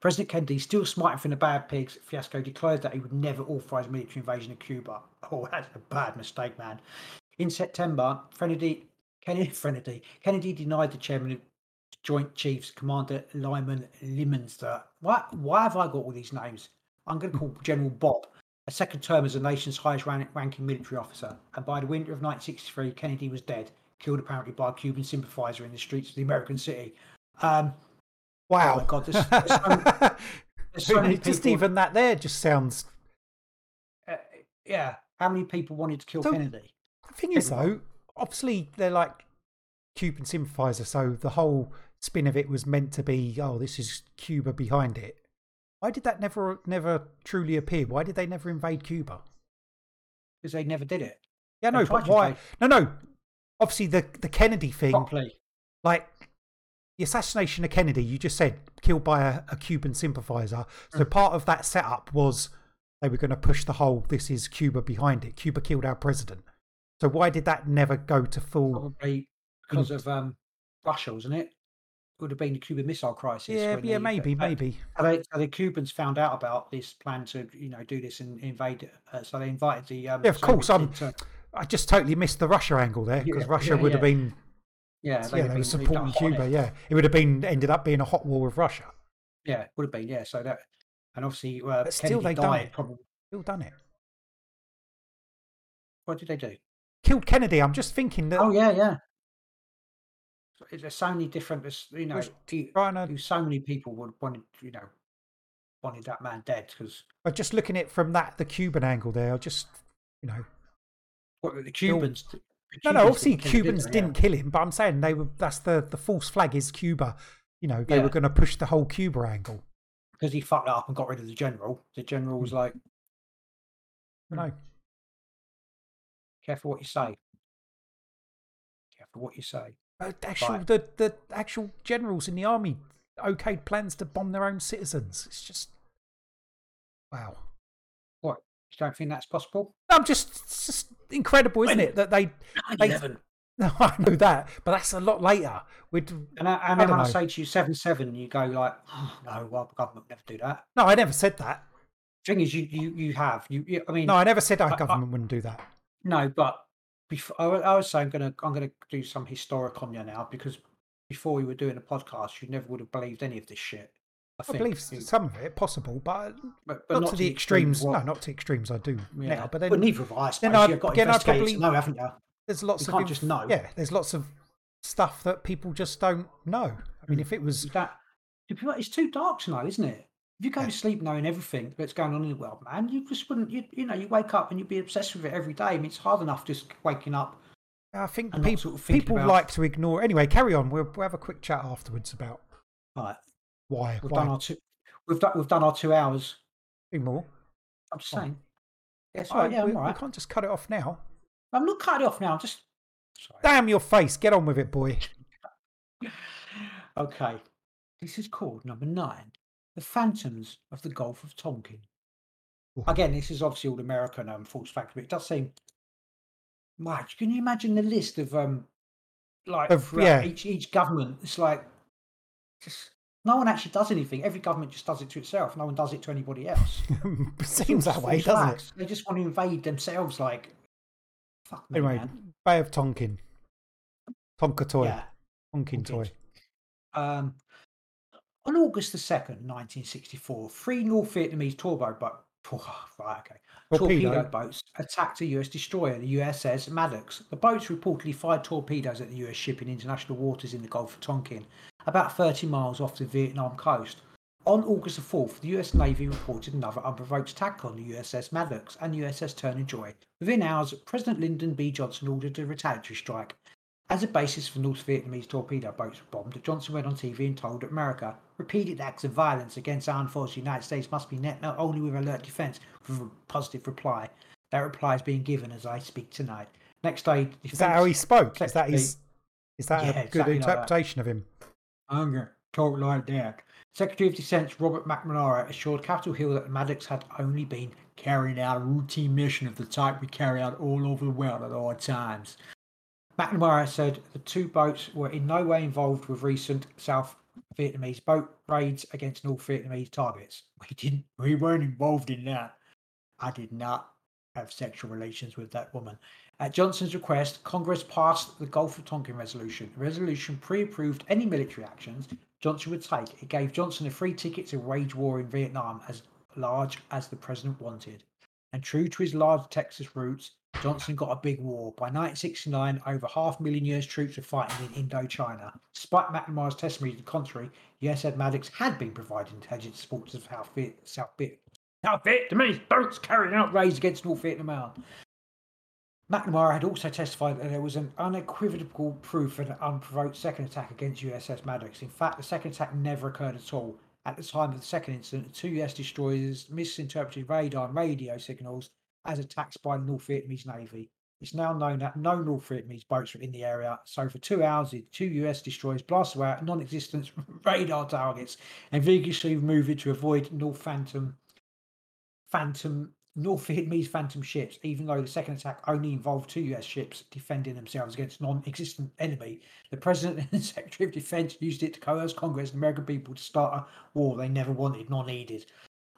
President Kennedy, still smiting from the bad pigs fiasco, declared that he would never authorize a military invasion of Cuba. Oh, that's a bad mistake, man. In September, Kennedy denied the chairman of Joint Chiefs, Commander Lyman Liminster. Why have I got all these names? I'm going to call General Bob, a second term as the nation's highest ranking military officer. And by the winter of 1963, Kennedy was dead, killed apparently by a Cuban sympathizer in the streets of the American city. Wow. Oh my God, there's so many people. Just even that there just sounds... How many people wanted to kill Kennedy? The thing is, though, obviously they're like Cuban sympathizers, so the whole spin of it was meant to be, oh, this is Cuba behind it. Why did that never truly appear? Why did they never invade Cuba? Because they never did it. Yeah, no, but why? No. Obviously, the Kennedy thing, properly. Like the assassination of Kennedy, you just said, killed by a Cuban sympathizer. So part of that setup was they were going to push the whole, this is Cuba behind it. Cuba killed our president. So why did that never go to full? Probably because of Russia, wasn't it? would have been the Cuban Missile Crisis. Maybe. So the Cubans found out about this plan to, do this and invade. So they invited the. I just totally missed the Russia angle there, because Russia would have been. They were supporting Cuba. It would have been ended up being a hot war with Russia. Yeah, it would have been. Yeah, so that, and obviously, but still Kennedy died. Probably still done it. What did they do? Killed Kennedy. I'm just thinking that. Oh yeah. There's so many different, so many people would wanted that man dead, because. But just looking at it from the Cuban angle there, What, the Cubans? Obviously Cubans didn't kill him, but I'm saying they were. That's the false flag is Cuba. They were going to push the whole Cuba angle. Because he fucked up and got rid of the general. The general was like, "No, careful what you say. Careful what you say." The actual generals in the army okayed plans to bomb their own citizens. It's just wow. What, you don't think that's possible? It's just incredible, isn't it? That they no, I know that, but that's a lot later. And then when I say to you 7/7, you go like, "Oh, no, well, the government would never do that." No, I never said that. Thing is, you have you. I mean, no, I never said our government wouldn't do that. No, but. I was saying I'm going to do some historic on you now, because before we were doing a podcast, you never would have believed any of this shit. I believe some of it possible, but not to the extremes. No, not to extremes. I do now, but then neither of us. Then I've got to know, haven't you? There's lots of just know. Yeah, there's lots of stuff that people just don't know. I mean, if it was that, it's too dark to know, isn't it? If you go to sleep knowing everything that's going on in the world, man, you just wouldn't. You wake up and you'd be obsessed with it every day. I mean, it's hard enough just waking up. I think people like to ignore. Anyway, carry on. We'll have a quick chat afterwards about why we've done our two. We've done our 2 hours. Two more. I'm just saying. Yes, right. Yeah, I'm all right. We can't just cut it off now. I'm not cutting it off now. Just damn your face. Get on with it, boy. Okay, this is called number 9. The Phantoms of the Gulf of Tonkin. Again, this is obviously all American false fact, but it does seem. Mike, can you imagine the list of each government? It's like just no one actually does anything. Every government just does it to itself. No one does it to anybody else. Seems that way, doesn't it? They just want to invade themselves. Like fuck me, anyway, man. Bay of Tonkin, Tonkatoy, Tonkin toy. On August the 2nd, 1964, 3 North Vietnamese torpedo boats attacked a US destroyer, the USS Maddox. The boats reportedly fired torpedoes at the US ship in international waters in the Gulf of Tonkin, about 30 miles off the Vietnam coast. On August the 4th, the US Navy reported another unprovoked attack on the USS Maddox and USS Turner Joy. Within hours, President Lyndon B. Johnson ordered a retaliatory strike. As a basis for North Vietnamese torpedo boats were bombed, Johnson went on TV and told America, "Repeated acts of violence against armed forces of the United States must be met not only with alert defence, with a positive reply. That reply is being given as I speak tonight." Next day... Is that how he spoke? Is that a good interpretation of him? I'm going to talk like that. Secretary of Defence Robert McNamara assured Capitol Hill that the Maddox had only been carrying out a routine mission of the type we carry out all over the world at all times. McNamara said the two boats were in no way involved with recent South Vietnamese boat raids against North Vietnamese targets. We weren't involved in that. I did not have sexual relations with that woman. At Johnson's request, Congress passed the Gulf of Tonkin Resolution. The resolution pre-approved any military actions Johnson would take. It gave Johnson a free ticket to wage war in Vietnam as large as the president wanted. And true to his large Texas roots, Johnson got a big war. By 1969, over 500,000 US troops were fighting in Indochina. Despite McNamara's testimony to the contrary, USS Maddox had been providing intelligence support to South Vietnamese boats carrying out raids against North Vietnam. McNamara had also testified that there was an unequivocal proof of an unprovoked second attack against USS Maddox. In fact, the second attack never occurred at all. At the time of the second incident, 2 US destroyers misinterpreted radar and radio signals as attacks by the North Vietnamese Navy. It's now known that no North Vietnamese boats were in the area, so for 2 hours, the 2 US destroyers blasted away at non-existent radar targets and vigorously maneuvered to avoid North Phantom North Vietnamese phantom ships, even though the second attack only involved two US ships defending themselves against non-existent enemy. The President and the Secretary of Defense used it to coerce Congress and American people to start a war they never wanted nor needed.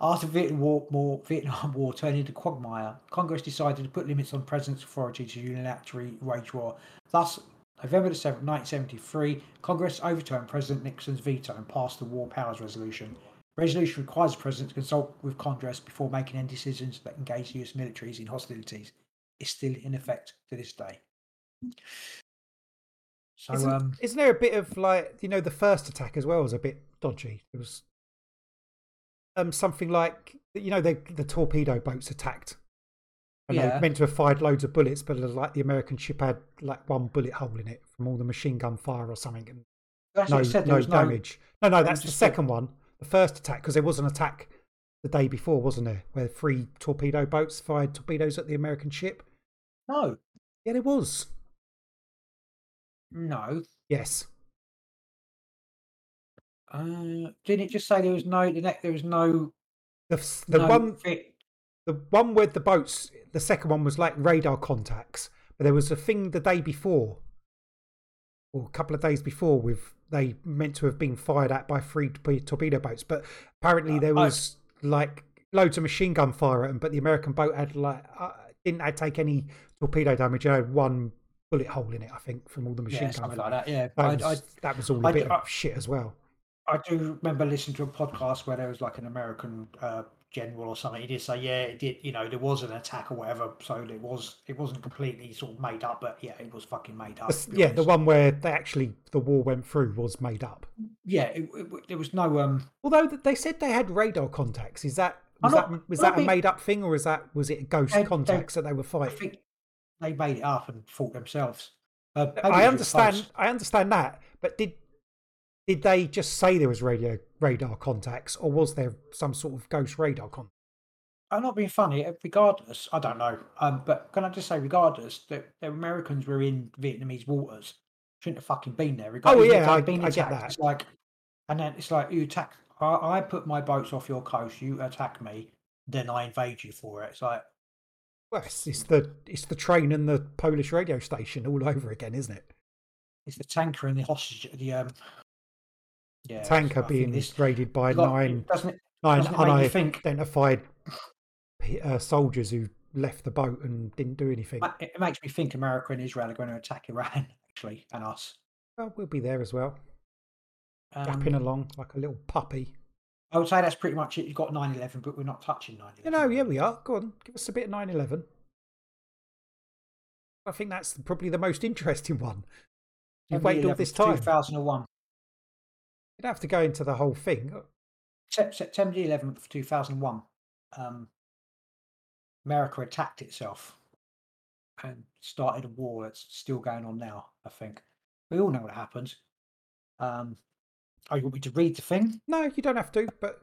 After the Vietnam War turned into quagmire, Congress decided to put limits on President's authority to unilaterally wage war. Thus, November 7, 1973, Congress overturned President Nixon's veto and passed the War Powers Resolution. The resolution requires the President to consult with Congress before making any decisions that engage US militaries in hostilities. It's still in effect to this day. So, isn't there a bit of, like, you know, the first attack as well was a bit dodgy? It was something like, you know, the torpedo boats attacked. And yeah. They were meant to have fired loads of bullets, but like the American ship had like one bullet hole in it from all the machine gun fire or something. And that's no damage. No, that's the second one. The first attack, because there was an attack the day before, wasn't there, where three torpedo boats fired torpedoes at the American ship? No. Yeah, there was. No. Yes. Didn't it just say there was no? The one with the boats. The second one was like radar contacts, but there was a thing the day before, or a couple of days before, with. They meant to have been fired at by three torpedo boats, but apparently there was like loads of machine gun fire at them. But the American boat had didn't take any torpedo damage. It had one bullet hole in it, I think, from all the machine gun fire. Like that. Yeah, that was all a bit of shit as well. I do remember listening to a podcast where there was like an American general or something. He did say, yeah, it did. You know, there was an attack or whatever, so it wasn't completely sort of made up, but yeah, it was fucking made up. Yeah, honest. The one where they actually the war went through was made up. Yeah, there was no. Although they said they had radar contacts, was that a made up thing, or was it ghost contacts that they were fighting? I think they made it up and fought themselves. I understand that, but did they just say there was radar contacts, or was there some sort of ghost radar contact? I'm not being funny. Regardless, I don't know. But can I just say, regardless, that the Americans were in Vietnamese waters, shouldn't have fucking been there. Regardless, oh yeah, I get that. It's like, and then it's like you attack. I put my boats off your coast. You attack me, then I invade you for it. It's like, well, it's the train and the Polish radio station all over again, isn't it? It's the tanker and the hostage. Tanker being raided by nine unidentified soldiers who left the boat and didn't do anything. It makes me think America and Israel are going to attack Iran, actually, and us. Well, we'll be there as well. Yapping along like a little puppy. I would say that's pretty much it. You've got 9/11, but we're not touching 9/11. No, yeah, we are. Go on, give us a bit of 9/11. I think that's probably the most interesting one. You've waited all this time. 2001. You'd have to go into the whole thing. September 11th, 2001, America attacked itself and started a war that's still going on now, I think. We all know what happened. You want me to read the thing? No, you don't have to, but...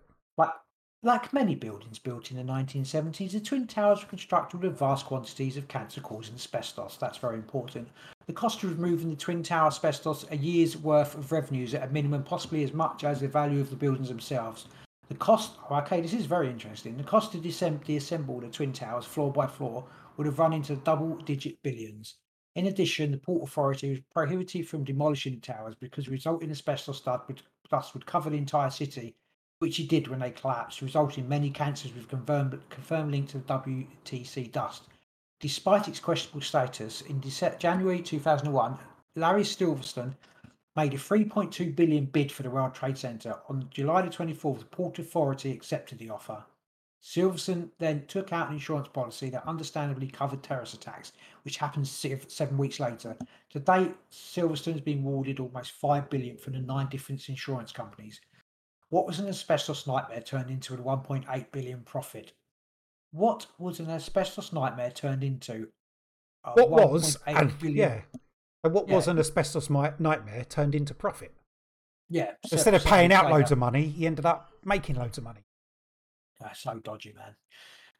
Like many buildings built in the 1970s, the Twin Towers were constructed with vast quantities of cancer-causing asbestos. That's very important. The cost of removing the Twin Tower asbestos, a year's worth of revenues at a minimum, possibly as much as the value of the buildings themselves. The cost... Okay, this is very interesting. The cost to disassemble the Twin Towers floor by floor would have run into double-digit billions. In addition, the Port Authority was prohibited from demolishing the towers because the resulting asbestos dust would cover the entire city, which it did when they collapsed, resulting in many cancers with confirmed link to the WTC dust. Despite its questionable status, in January 2001, Larry Silverstone made a $3.2 billion bid for the World Trade Center. On July the 24th, the Port Authority accepted the offer. Silverstone then took out an insurance policy that understandably covered terrorist attacks, which happened 7 weeks later. To date, Silverstone has been awarded almost $5 billion from the 9 different insurance companies. What was an asbestos nightmare turned into a $1.8 billion profit? What was an asbestos nightmare turned into? What was an asbestos nightmare turned into profit? Yeah. Instead of paying out loads of money, he ended up making loads of money. That's so dodgy, man.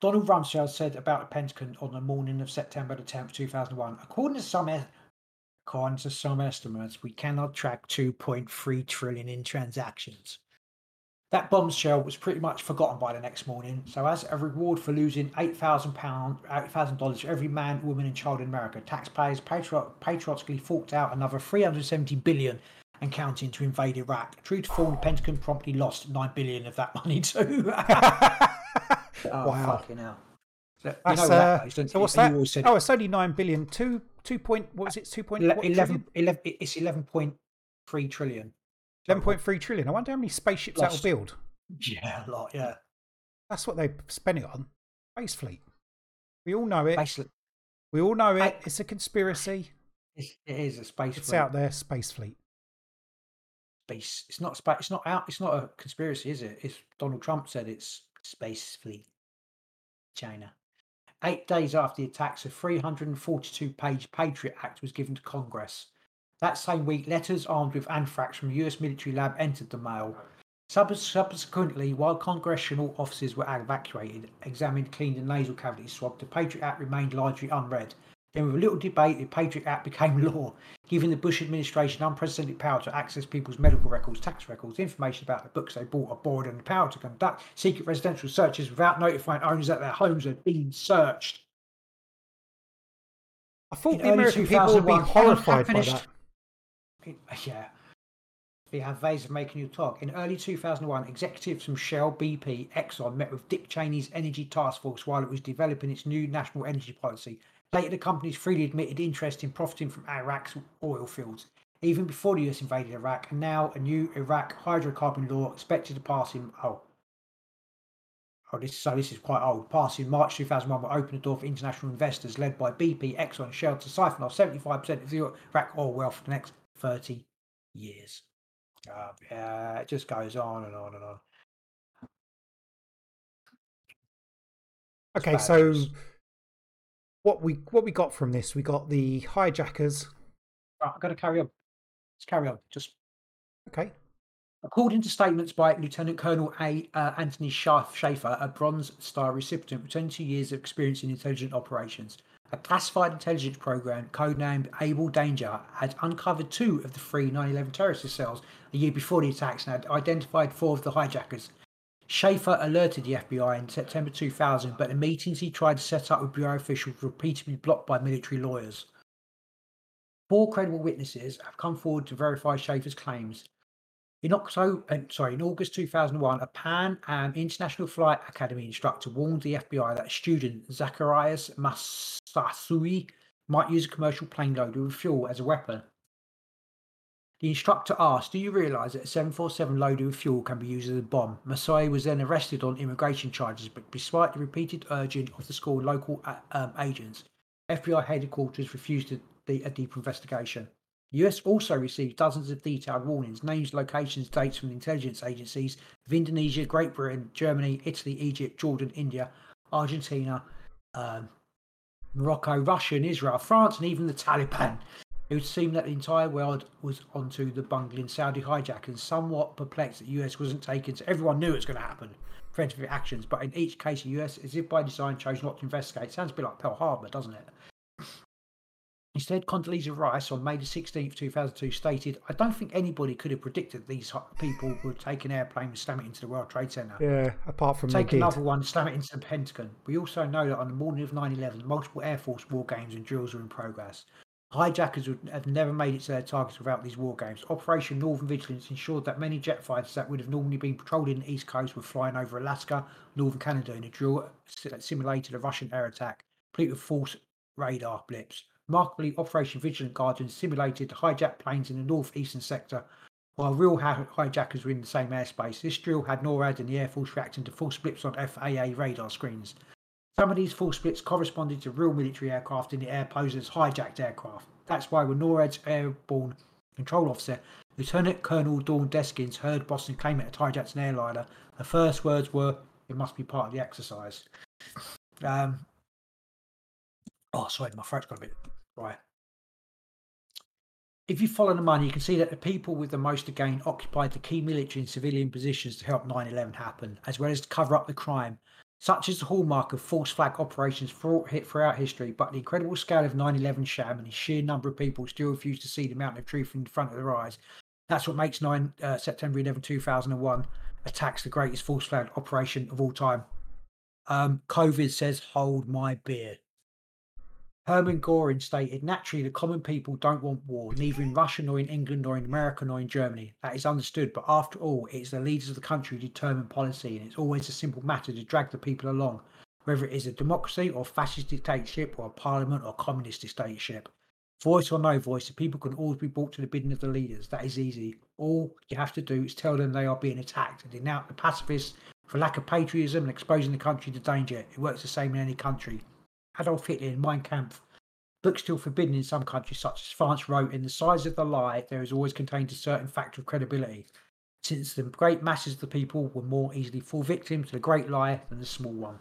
Donald Rumsfeld said about the Pentagon on the morning of September the 10th, 2001, according to some estimates, we cannot track $2.3 trillion in transactions. That bombshell was pretty much forgotten by the next morning. So as a reward for losing $8,000 every man, woman and child in America, taxpayers patriotically forked out another $370 billion and counting to invade Iraq. True to form, the Pentagon promptly lost $9 billion of that money too. Wow. Fucking hell. So, what's that? Oh, it's only 9 billion. 11.3 trillion. 11.3 trillion. I wonder how many spaceships that will build. Yeah, a lot, yeah. That's what they spend it on. Space fleet. We all know it. It's a conspiracy. It is a space fleet. It's out there, space fleet. Space. It's not space. It's not out. It's not a conspiracy, is it? It's Donald Trump said it's space fleet. China. 8 days after the attacks, a 342-page Patriot Act was given to Congress. That same week, letters armed with anthrax from a US military lab entered the mail. Subsequently, while congressional offices were evacuated, examined, cleaned, and nasal cavities swabbed, the Patriot Act remained largely unread. Then, with a little debate, the Patriot Act became law, giving the Bush administration unprecedented power to access people's medical records, tax records, information about the books they bought aboard, and the power to conduct secret residential searches without notifying owners that their homes had been searched. I thought the American people would be horrified by that. Yeah. We have ways of making you talk. In early 2001, executives from Shell, BP, Exxon met with Dick Cheney's Energy Task Force while it was developing its new national energy policy. Later, the companies freely admitted interest in profiting from Iraq's oil fields, even before the US invaded Iraq, and now a new Iraq hydrocarbon law expected to pass in... this is quite old. Passed in March 2001 will open the door for international investors led by BP, Exxon and Shell to siphon off 75% of the Iraq oil wealth for the next 30 years. It just goes on and on and on. Okay, so... What we got from this? We got the hijackers. Right, I've got to carry on. Let's carry on. Just okay. According to statements by Lieutenant Colonel Anthony Schaefer, a Bronze Star recipient with 22 years of experience in intelligence operations, a classified intelligence program codenamed Able Danger had uncovered 2 of the 3 9/11 terrorist cells a year before the attacks and had identified 4 of the hijackers. Schaefer alerted the FBI in September 2000, but the meetings he tried to set up with bureau officials were repeatedly blocked by military lawyers. 4 credible witnesses have come forward to verify Schaefer's claims. In August 2001, a Pan Am International Flight Academy instructor warned the FBI that a student, Zacharias Masasui, might use a commercial plane loader with fuel as a weapon. The instructor asked, "Do you realise that a 747 loaded with fuel can be used as a bomb?" Masai was then arrested on immigration charges, but despite the repeated urging of the school local agents, FBI headquarters refused a deep investigation. The US also received dozens of detailed warnings, names, locations, dates from the intelligence agencies of Indonesia, Great Britain, Germany, Italy, Egypt, Jordan, India, Argentina, Morocco, Russia and Israel, France and even the Taliban. It would seem that the entire world was onto the bungling Saudi hijackers, somewhat perplexed that the US wasn't taken, so everyone knew it was going to happen. Preventive actions, but in each case, the US, as if by design, chose not to investigate. Sounds a bit like Pearl Harbor, doesn't it? Instead, Condoleezza Rice on May the 16th, 2002, stated, "I don't think anybody could have predicted these people would take an airplane and slam it into the World Trade Center. Yeah, apart from take another one, slam it into the Pentagon. We also know that on the morning of 9/11, multiple Air Force war games and drills are in progress. Hijackers would have never made it to their targets without these war games. Operation Northern Vigilance ensured that many jet fighters that would have normally been patrolling the East Coast were flying over Alaska, northern Canada in a drill that simulated a Russian air attack, complete with false radar blips. Remarkably, Operation Vigilant Guardian simulated hijacked planes in the northeastern sector, while real hijackers were in the same airspace. This drill had NORAD and the Air Force reacting to false blips on FAA radar screens. Some of these false blips corresponded to real military aircraft in the air posing as hijacked aircraft. That's why when NORAD's airborne control officer, Lieutenant Colonel Dawn Deskins, heard Boston claim it had hijacked an airliner, her first words were, "It must be part of the exercise." My throat's got a bit dry. If you follow the money, you can see that the people with the most to gain occupied the key military and civilian positions to help 9/11 happen, as well as to cover up the crime. Such is the hallmark of false flag operations throughout history, but the incredible scale of 9/11 sham and the sheer number of people still refuse to see the mountain of truth in front of their eyes. That's what makes September 11, 2001 attacks the greatest false flag operation of all time. COVID says, hold my beer. Hermann Göring stated, naturally, the common people don't want war, neither in Russia, nor in England, nor in America, nor in Germany. That is understood, but after all, it is the leaders of the country who determine policy, and it's always a simple matter to drag the people along, whether it is a democracy or fascist dictatorship or a parliament or communist dictatorship. Voice or no voice, the people can always be brought to the bidding of the leaders. That is easy. All you have to do is tell them they are being attacked and denounce the pacifists for lack of patriotism and exposing the country to danger. It works the same in any country. Adolf Hitler in Mein Kampf, book still forbidden in some countries such as France, wrote, in the size of the lie, there is always contained a certain factor of credibility, since the great masses of the people will more easily fall victim to the great lie than the small one.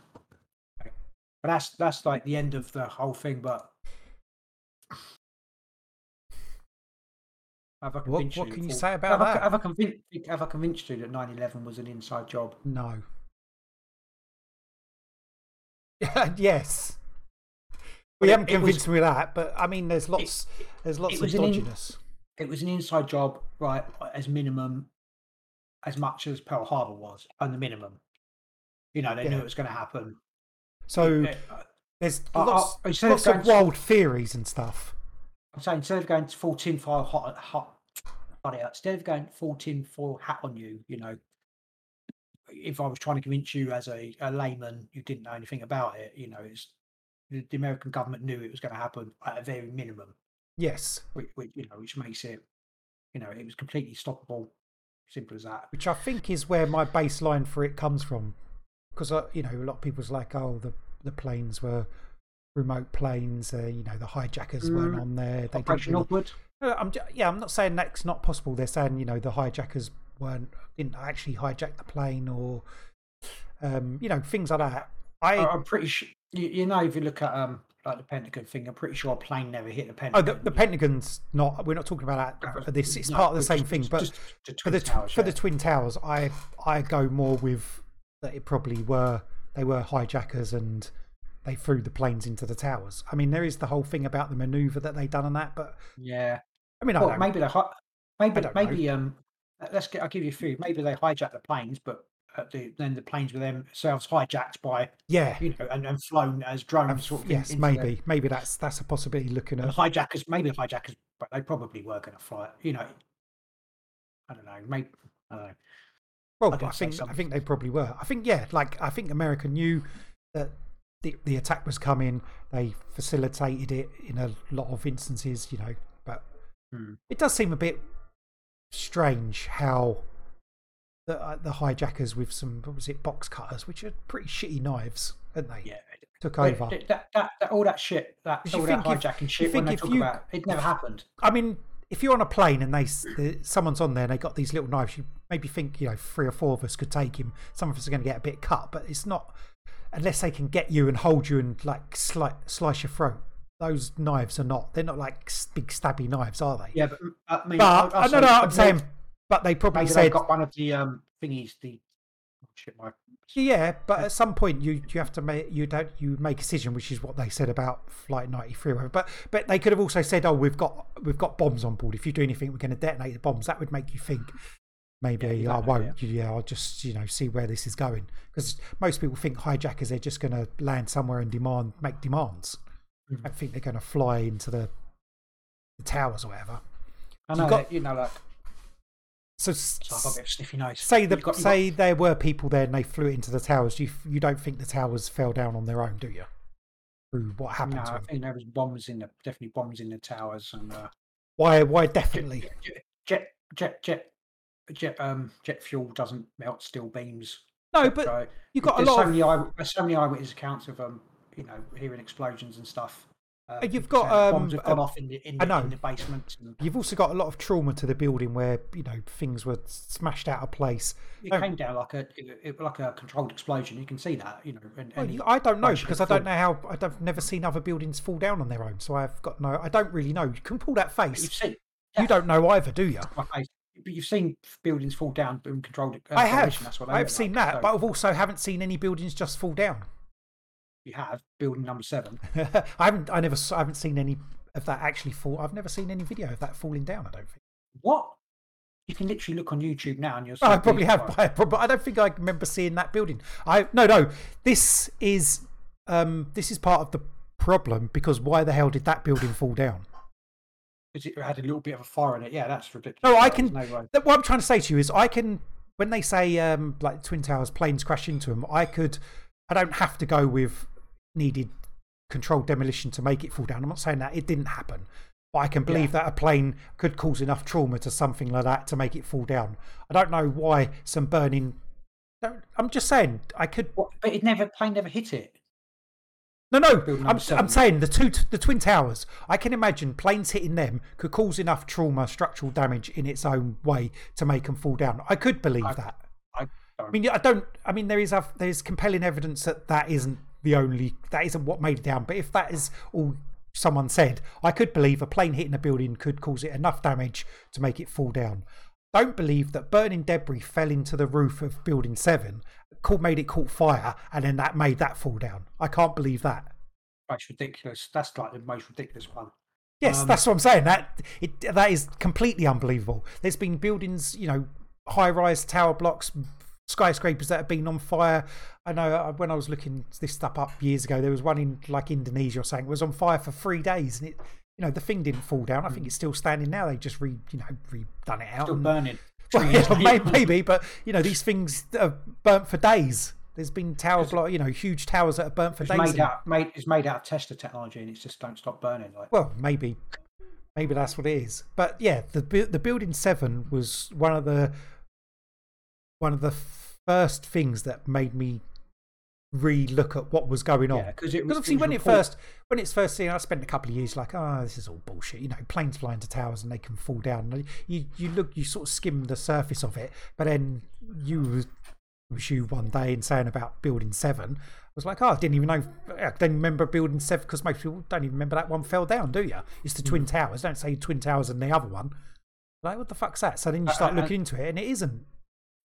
Okay. But that's like the end of the whole thing, but... What can you say about that? Have I convinced you that 9/11 was an inside job? No. Yes. We haven't convinced me of that, but I mean, there's lots of dodginess. It was an inside job, right? As minimum, as much as Pearl Harbor was, on the minimum. You know, they knew it was going to happen. So there's lots of wild theories and stuff. I'm saying instead of going full tin foil hot out, instead of going full tin foil hat on you, you know, if I was trying to convince you as a layman, you didn't know anything about it, you know, it's the American government knew it was going to happen at a very minimum. Yes. Which you know, which makes it, you know, it was completely stoppable. Simple as that. Which I think is where my baseline for it comes from. Because, you know, a lot of people's like, oh, the planes were remote planes, you know, the hijackers weren't on there. They Operation Northwood. I'm not saying that's not possible. They're saying, you know, the hijackers didn't actually hijack the plane or, you know, things like that. I'm pretty sure. You know, if you look at like the Pentagon thing, I'm pretty sure a plane never hit the Pentagon. Oh, the Pentagon's not. We're not talking about that for this. It's part of the same thing. But for the Twin Towers, I go more with that. It probably they were hijackers and they threw the planes into the towers. I mean, there is the whole thing about the manoeuvre that they done on that. But yeah, I mean, I don't maybe know. Maybe I'll give you a few. Maybe they hijacked the planes, but. Then the planes were themselves hijacked by you know, and flown as drones. Sort of yes, maybe them. Maybe that's a possibility. Looking at hijackers, maybe hijackers, but they probably were going to fly. You know, I don't know. Maybe I don't know. Well, I think they probably were. I think America knew that the attack was coming. They facilitated it in a lot of instances. You know, but it does seem a bit strange how. The hijackers with some, what was it, box cutters, which are pretty shitty knives, aren't they? Yeah, took over. All that shit, that hijacking shit. When they talk about it, never happened. I mean, if you're on a plane and someone's on there and they got these little knives, you maybe think, you know, 3 or 4 of us could take him. Some of us are going to get a bit cut, but it's not unless they can get you and hold you and like slice your throat. Those knives are not. They're not like big stabby knives, are they? Yeah, but I mean, I'm saying. But they probably said they got one of the thingies. But at some point you have to make a decision, which is what they said about Flight 93. But they could have also said, "Oh, we've got bombs on board. If you do anything, we're going to detonate the bombs." That would make you think. Maybe I won't. Yeah. I'll just see where this is going, because most people think hijackers they're just going to land somewhere and make demands. Mm-hmm. I think they're going to fly into the towers or whatever. I know like. So I've got a bit of sniffy nose. Say there were people there and they flew into the towers. You don't think the towers fell down on their own, do you? Through what happened? No, I think there was bombs in the towers. And why definitely? Jet fuel doesn't melt steel beams. No, but so, you got a lot. There's so many eyewitness accounts of hearing explosions and stuff. You've got bombs have gone off in the basement. You've also got a lot of trauma to the building where things were smashed out of place. It came down like a controlled explosion. You can see that. I don't know because I don't know how. I've never seen other buildings fall down on their own, so I've got no. I don't really know. You can pull that face. You've seen, you don't know either, do you? But you've seen buildings fall down in controlled. I have. That's what I've seen that, so. But I've also haven't seen any buildings just fall down. You have building number 7. I haven't seen any of that actually fall. I've never seen any video of that falling down. I don't think. What? You can literally look on YouTube now and you'll see. Oh, I probably have, but I don't think I remember seeing that building. No. This is part of the problem, because why the hell did that building fall down? Because it had a little bit of a fire in it. Yeah, that's ridiculous. No, I can. No way. What I'm trying to say to you is, I can. When they say like Twin Towers, planes crash into them, I could. I don't have to go with needed controlled demolition to make it fall down. I'm not saying that it didn't happen. But I can believe that a plane could cause enough trauma to something like that to make it fall down. I don't know why some burning. I'm just saying I could. But it never, plane never hit it. No. I'm saying the Twin Towers. I can imagine planes hitting them could cause enough trauma, structural damage in its own way to make them fall down. I could believe that. I mean, there is compelling evidence that isn't the only. That isn't what made it down. But if that is all someone said, I could believe a plane hitting a building could cause it enough damage to make it fall down. Don't believe that burning debris fell into the roof of Building 7, made it caught fire, and then that made that fall down. I can't believe that. That's ridiculous. That's like the most ridiculous one. Yes, that's what I'm saying. That is completely unbelievable. There's been buildings, high-rise tower blocks, skyscrapers that have been on fire. I know when I was looking this stuff up years ago, there was one in like Indonesia or something. It was on fire for 3 days, and it, the thing didn't fall down. I think it's still standing now. They just redone it out. Still burning. Well, maybe, but these things are burnt for days. There's been tower block, huge towers that are burnt for days. It's made out of Tesla technology, and it just don't stop burning. Like. Well, maybe that's what it is. But yeah, the Building 7 was one of the first things that made me re-look at what was going on, because obviously when it's first seen, I spent a couple of years like, this is all bullshit, planes fly into towers and they can fall down, and you sort of skim the surface of it. But then you one day and saying about Building 7, I was like, I didn't even know. I don't remember Building 7, because most people don't even remember that one fell down, do you? It's the Twin Towers. Don't say Twin Towers and the other one. Like, what the fuck's that? So then you start looking into it, and it isn't.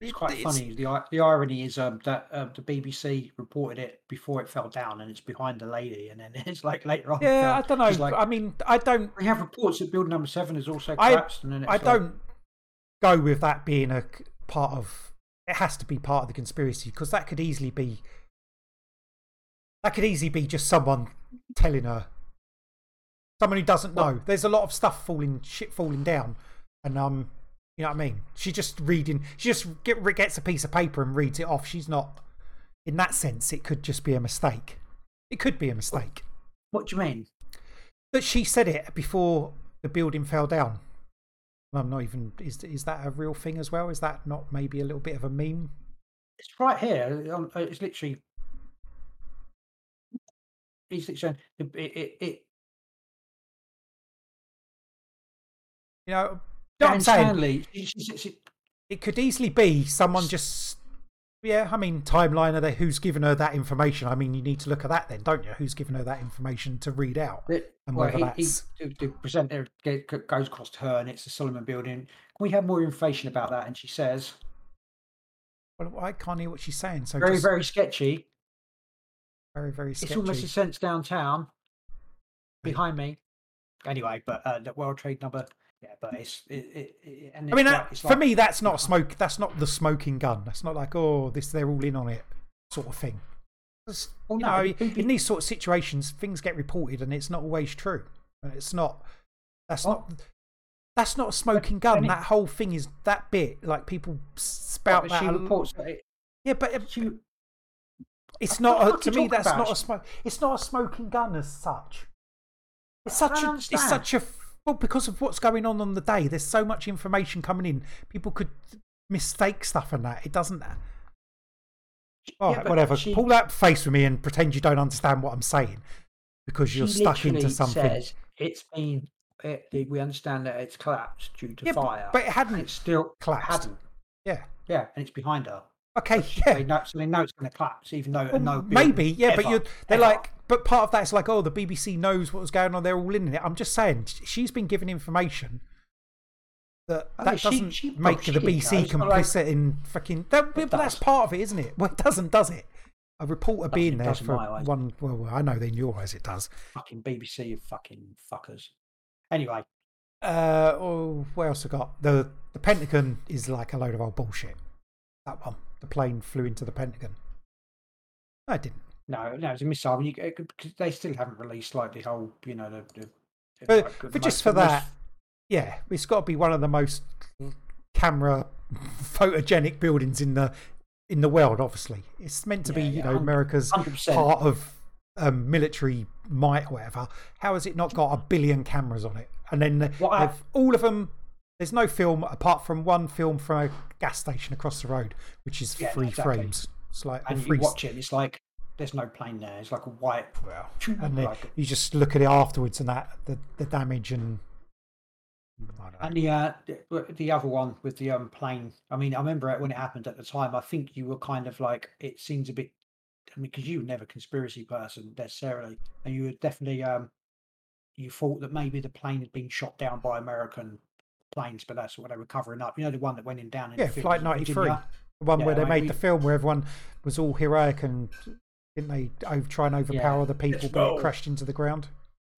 It's quite funny. The irony is that the BBC reported it before it fell down, and it's behind the lady, and then it's like later on. Yeah, I don't know. Like, I mean, I don't. We have reports that Building Number 7 is also collapsed, and then it's don't go with that being a part of. It has to be part of the conspiracy, because that could easily be. That could easily be just someone telling her. Someone who doesn't know. There's a lot of stuff falling down, and You know what I mean? She just gets a piece of paper and reads it off. She's not, in that sense, it could just be a mistake. It could be a mistake. What do you mean? That she said it before the building fell down. I'm not even, is that a real thing as well? Is that not maybe a little bit of a meme? It's right here. It's literally, I'm saying it could easily be someone just timeline of who's given her that information. I mean, you need to look at that then, don't you? Who's given her that information to read out? And well, the presenter goes across to her, and it's the Solomon Building. Can we have more information about that? And she says, "Well, I can't hear what she's saying." So very, very sketchy. Very, very sketchy. It's almost a sense downtown behind me. Anyway, but the World Trade Number. Yeah, but for me, that's not smoke. That's not the smoking gun. That's not like, they're all in on it sort of thing. In these sort of situations, things get reported, and it's not always true. And it's not. That's not a smoking gun. That whole thing is that bit. Like, people spout that. She reports it. Yeah, but it's not. To me, that's not a smoke. It's not a smoking gun as such. It's such a. Well, because of what's going on the day, there's so much information coming in. People could mistake stuff and that. It doesn't. Whatever. Pull that face with me and pretend you don't understand what I'm saying, because you're stuck into something. Says it's been. We understand that it's collapsed due to fire, but it hadn't. It's still collapsed. Yeah, and it's behind her. Okay, yeah. They know it's going to collapse, even though maybe, yeah. But they're like, but part of that is like, the BBC knows what was going on. They're all in it. I'm just saying, she's been given information that doesn't make the BBC complicit in fucking. That's part of it, isn't it? Well, it doesn't, does it? A reporter being there for one. Well, I know in your eyes it does. Fucking BBC, you fucking fuckers. Anyway, Oh, what else I got? The Pentagon is like a load of old bullshit. That one. The plane flew into the Pentagon. No, it didn't. No, it's a missile. They still haven't released like the whole, you know, the but just for that, yeah, it's got to be one of the most camera photogenic buildings in the world. Obviously, it's meant to be, you know, America's 100%. Part of military might, or whatever. How has it not got a billion cameras on it? And then all of them. There's no film apart from one film from a gas station across the road, which is three frames. It's like, and you watch it, it's like there's no plane there. It's like a white. Well, and then you just look at it afterwards, and that the damage and. And the other one with the plane. I mean, I remember it when it happened at the time. I think you were kind of like, it seems a bit. I mean, because you were never a conspiracy person necessarily, and you were definitely you thought that maybe the plane had been shot down by American planes, but that's what they were covering up. You know, the one that went in down in the Flight 93. The one where they made the film where everyone was all heroic and didn't they try and overpower the people, but it crashed into the ground.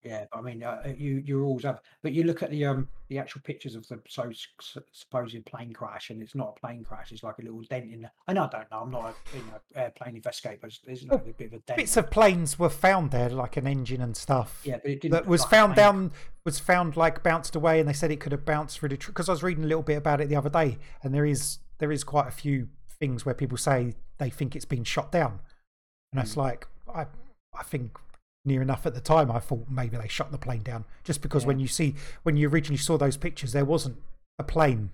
Yeah, I mean, you're always up, but you look at the actual pictures of the supposed plane crash, and it's not a plane crash; it's like a little dent in. And I don't know. I'm not an airplane investigator, but there's like a bit of a dent. Bits of planes were found there, like an engine and stuff. Yeah, but it didn't. That was like found down. Was found like bounced away, and they said it could have bounced through the. Because I was reading a little bit about it the other day, and there is quite a few things where people say they think it's been shot down, and it's like I think. Near enough at the time, I thought maybe they shot the plane down just because when you originally saw those pictures, there wasn't a plane.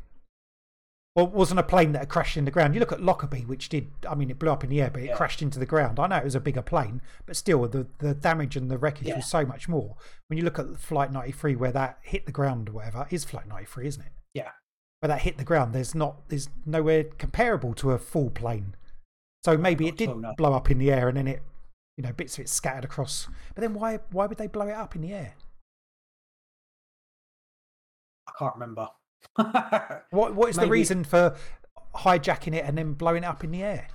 Well, it wasn't a plane that had crashed in the ground. You look at Lockerbie, which did, I mean, it blew up in the air, but it crashed into the ground. I know it was a bigger plane, but still the damage and the wreckage was so much more. When you look at Flight 93, where that hit the ground or whatever, is Flight 93, isn't it? Yeah. Where that hit the ground, there's nowhere comparable to a full plane. So maybe it did blow up in the air and then it, you know, bits of it scattered across. But then why would they blow it up in the air? I can't remember. What is the reason for hijacking it and then blowing it up in the air?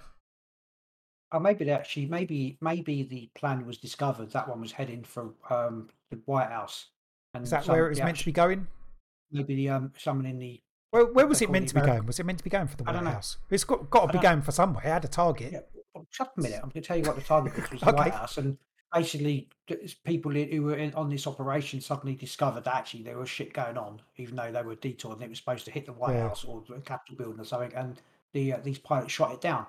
Oh, maybe the plan was discovered. That one was heading for the White House. And is that where it was meant to be going? Maybe someone in the... Well, where was it meant to be going? Was it meant to be going for the White House? It's got to be going for somewhere. It had a target. Yeah. Just a minute, I'm going to tell you what the target was. The White House, and basically people who were on this operation suddenly discovered that actually there was shit going on, even though they were detoured and it was supposed to hit the White House or the Capitol building or something, and these pilots shot it down.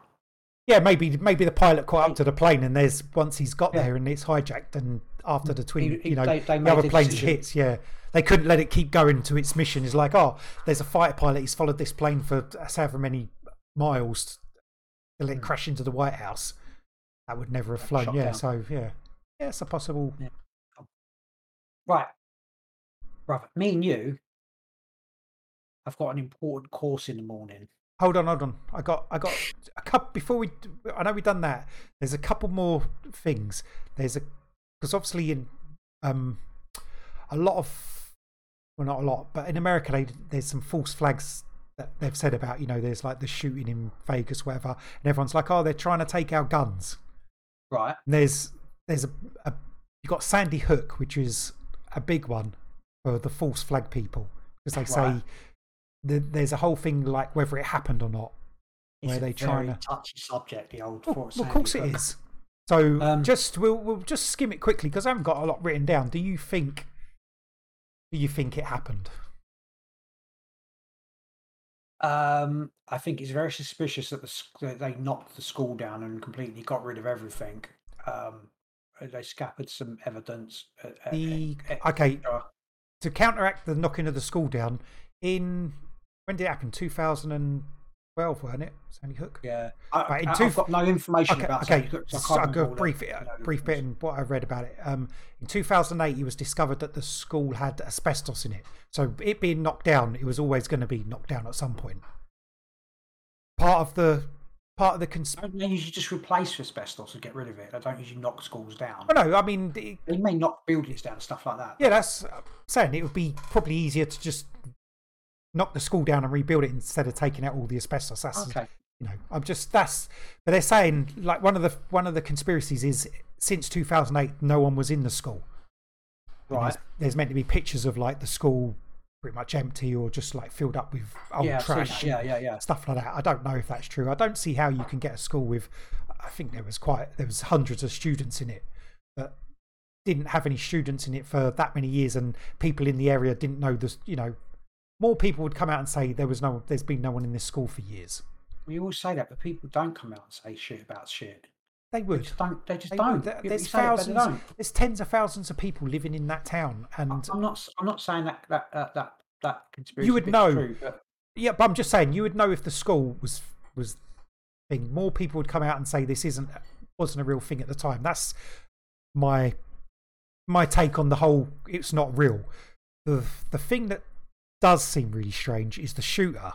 Yeah, maybe the pilot caught up to the plane, and there's once he's got there and it's hijacked, and after the twin, you know, the other plane's hits, they couldn't let it keep going to its mission. It's like, oh, there's a fighter pilot, he's followed this plane for however many miles. They'll let it crash into the White House. That would never have flown. Yeah, down. So yeah, it's a possible. Yeah. Right, Robert. Me and you. I've got an important course in the morning. Hold on. I got a couple before we. I know we've done that. There's a couple more things. Because obviously in a lot of, well, not a lot, but in America there's some false flags that they've said about, you know, there's like the shooting in Vegas, whatever, and everyone's like, oh, they're trying to take our guns, right? And there's you've got Sandy Hook, which is a big one for the false flag people, because they say there's a whole thing like whether it happened or not. It's where they try to touchy subject, the old Fort Sandy Hook. Of course it is. So we'll just skim it quickly because I haven't got a lot written down. Do you think it happened? I think it's very suspicious that they knocked the school down and completely got rid of everything. They scattered some evidence. To counteract the knocking of the school down, when did it happen? 2012, wasn't it? Sandy Hook. Yeah. I've got no information about Sandy Hook. So I'll go brief bit in what I read about it. In 2008, it was discovered that the school had asbestos in it. So it being knocked down, it was always going to be knocked down at some point. Part of the conspiracy. They usually just replace asbestos and get rid of it. They don't usually knock schools down. Well, no, I mean, they may knock buildings down and stuff like that. Yeah, that's saying it would be probably easier to just knock the school down and rebuild it instead of taking out all the asbestos. That's okay. You know, but they're saying like one of the conspiracies is since 2008, no one was in the school. Right. There's meant to be pictures of like the school pretty much empty or just like filled up with old trash, stuff like that. I don't know if that's true. I don't see how you can get a school with, I think there was hundreds of students in it, but didn't have any students in it for that many years, and people in the area didn't know this. You know, more people would come out and say there's been no one in this school for years. We all say that, but people don't come out and say shit about shit. They would. They just don't. There's thousands. There's tens of thousands of people living in that town, and I'm not saying that conspiracy. You would know. True, but... Yeah, but I'm just saying you would know if the school was thing. More people would come out and say this wasn't a real thing at the time. That's my take on the whole it's not real. The thing that does seem really strange is the shooter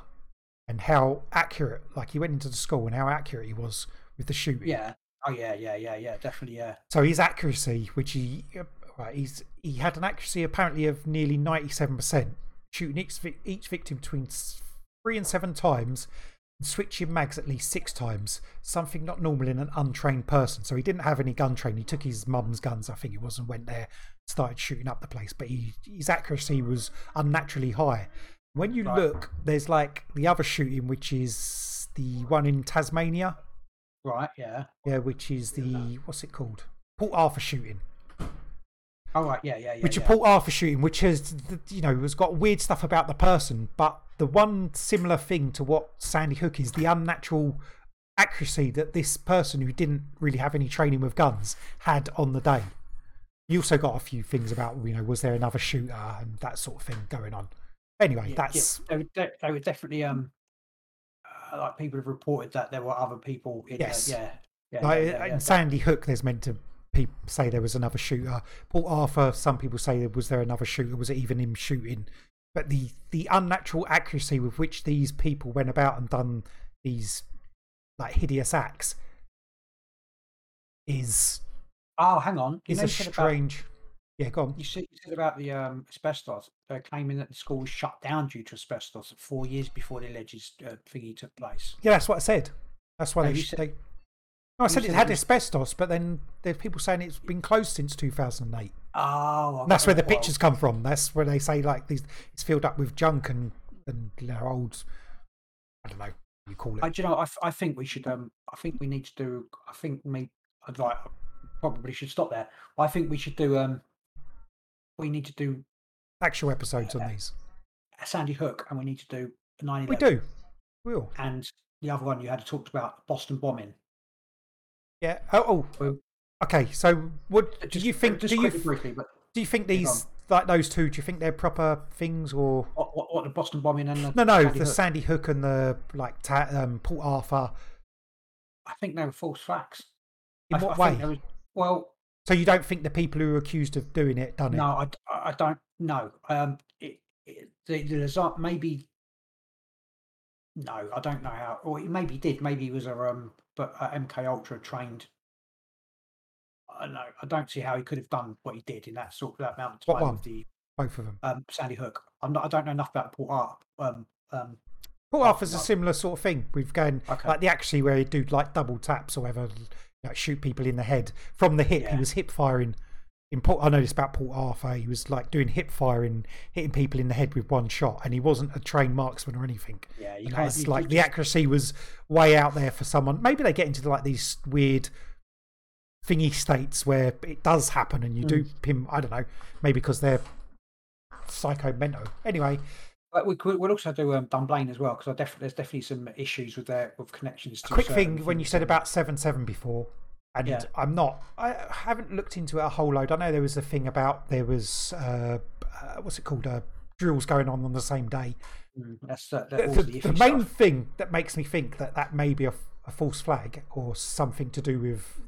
and how accurate, like he went into the school and how accurate he was with the shooting. So his accuracy, which he had an accuracy apparently of nearly 97%, shooting each victim between 3 and 7 times and switching mags at least 6 times, something not normal in an untrained person. So he didn't have any gun training. He took his mum's guns, I think it was, and went there, started shooting up the place, but his accuracy was unnaturally high. When you look, there's like the other shooting, which is the one in Tasmania, which is the what's it called, Port Arthur shooting. Port Arthur shooting, which has, you know, has got weird stuff about the person, but the one similar thing to what Sandy Hook is the unnatural accuracy that this person who didn't really have any training with guns had on the day. You also got a few things about, you know, was there another shooter and that sort of thing going on. Anyway, they were definitely like people have reported that there were other people in Sandy Hook. There's meant to people say there was another shooter. Port Arthur, some people say was there another shooter? Was it even him shooting? But the unnatural accuracy with which these people went about and done these like hideous acts is a strange. Go on. You said about the asbestos, claiming that the school was shut down due to asbestos 4 years before the alleged thingy took place. Yeah, that's what I said. That's why I said it had asbestos, but then there's people saying it's been closed since 2008. Oh, that's where the pictures come from. That's where they say like these, it's filled up with junk and you know, old. I don't know what you call it. I think we should. I think we need to do. Probably should stop there. I think we should do. We need to do actual episodes on these. Sandy Hook, and we need to do 9/11. We do. We will. And the other one you had talked about, Boston bombing. Yeah. Okay. So, do you think these like those two? Do you think they're proper things or what the Boston bombing and Sandy Hook and the like Port Arthur? I think they were false facts. In what way? So you don't think the people who were accused of doing it done it? No, I don't know. The result maybe. No, I don't know how. Or it maybe did. Maybe it was a MK Ultra trained. No, I don't see how he could have done what he did in that sort of that amount of time. What one? Both of them. Sandy Hook. I don't know enough about Port Arthur. Port Arthur's a similar sort of thing. We've gone like the actually where he'd do like double taps or whatever. Like shoot people in the head from the hip. Yeah. He was hip firing. I noticed about Port Arthur, he was like doing hip firing, hitting people in the head with one shot, and he wasn't a trained marksman or anything. Yeah, the accuracy was way out there for someone. Maybe they get into like these weird thingy states where it does happen, and you do pin. I don't know. Maybe because they're psycho-mental. Anyway, we'll also do Dunblane as well, because there's definitely some issues with with connections. To a quick thing when you said about 7/7 before, and I haven't looked into it a whole load. I know there was a thing about there was what's it called, drills going on the same day. The main thing that makes me think that may be a false flag or something to do with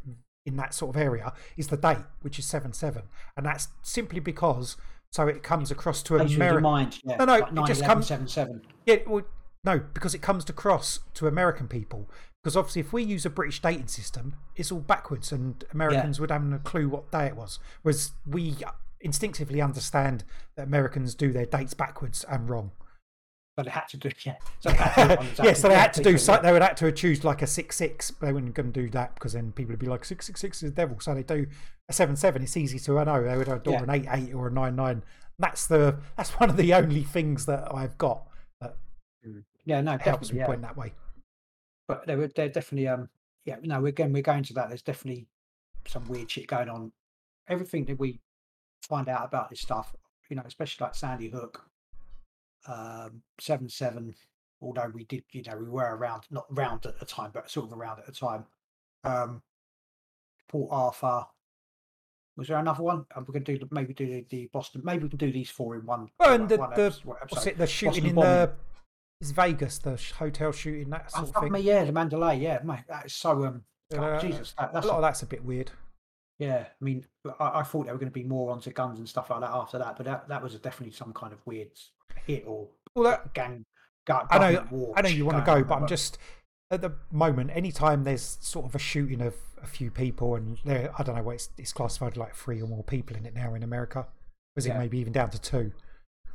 in that sort of area is the date, which is 7/7, and that's simply because. So it comes across to America. Yeah. No, like 9/11, it just comes 7/7. Yeah, because it comes across to American people. Because obviously, if we use a British dating system, it's all backwards, and Americans would have no clue what day it was. Whereas we instinctively understand that Americans do their dates backwards and wrong. But they had to do they would have to choose like a 6/6. They weren't going to do that because then people would be like 666 is the devil. So they do a 7/7. It's easy to know. They would have an 8/8 or a 9/9. That's one of the only things that I've got that helps me point that way. But they're definitely we're going to that. There's definitely some weird shit going on. Everything that we find out about this stuff, especially like Sandy Hook, 7/7, although we did, we were around, not round at the time, but sort of around at the time. Port Arthur. Was there another one? And we're going to do the Boston. Maybe we can do these four in one. Oh, and the shooting Boston in bombing. It's Vegas, the hotel shooting, that sort of thing. Me, yeah, the Mandalay, yeah, mate. That is so Jesus. That's a lot of that's a bit weird. Yeah, I mean, I thought they were going to be more onto guns and stuff like that after that, but that was definitely some kind of weird hit or gang. I know you want to go, but I'm just at the moment. Anytime there's sort of a shooting of a few people, and I don't know what it's classified like 3 or more people in it now in America. Was it maybe even down to 2?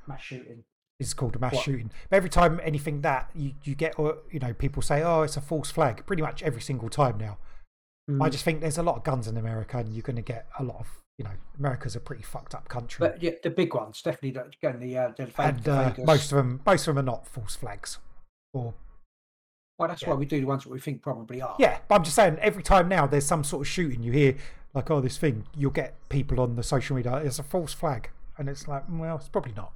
Mass shooting. It's called a mass shooting. But every time anything that you get, people say, "Oh, it's a false flag." Pretty much every single time now. I just think there's a lot of guns in America, and you're going to get a lot of, America's a pretty fucked up country. But yeah, the big ones definitely. Again, the most of them are not false flags. That's why we do the ones that we think probably are. Yeah, but I'm just saying, every time now there's some sort of shooting, you hear like, "Oh, this thing," you'll get people on the social media. It's a false flag, and it's like, well, it's probably not.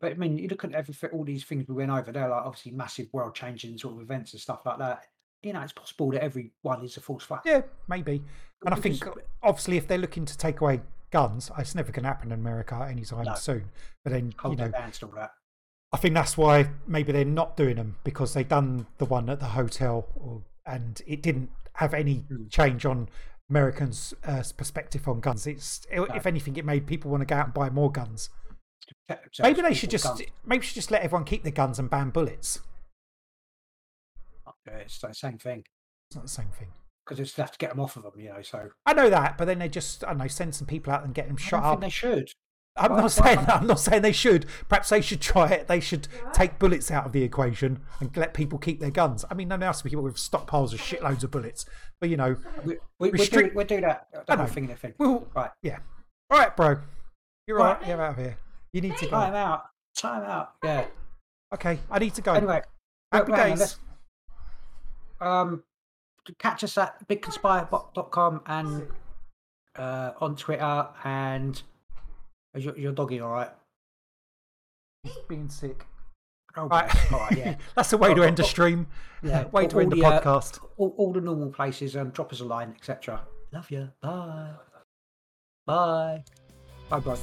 But I mean, you look at all these things we went over. They're like obviously massive world-changing sort of events and stuff like that. It's possible that every one is a false flag. Yeah, maybe. And I think, obviously, if they're looking to take away guns, it's never going to happen in America anytime soon. But then, I think that's why maybe they're not doing them, because they've done the one at the hotel, and it didn't have any change on Americans' perspective on guns. If anything, it made people want to go out and buy more guns. Maybe they should just let everyone keep their guns and ban bullets. It's the same thing. It's not the same thing, because they just have to get them off of them, So I know that, but then they just, send some people out and get them shot up. They should. I'm not saying they should. Perhaps they should try it. They should take bullets out of the equation and let people keep their guns. I mean, none else people with stockpiles of shitloads of bullets, but we'll do that. I don't know. Well, right. Yeah. All right, bro. You're all right. Get out of here. You need to go. Time out. Yeah. Okay, I need to go. Anyway, happy days. Catch us at bigconspire.com and on Twitter. And is your doggy all right? He's being sick. Oh, right. All right, yeah. That's the way to end a stream. Yeah, way to end the podcast. All the normal places, and drop us a line, etc. Love you. Bye. Bye. Bye, bro.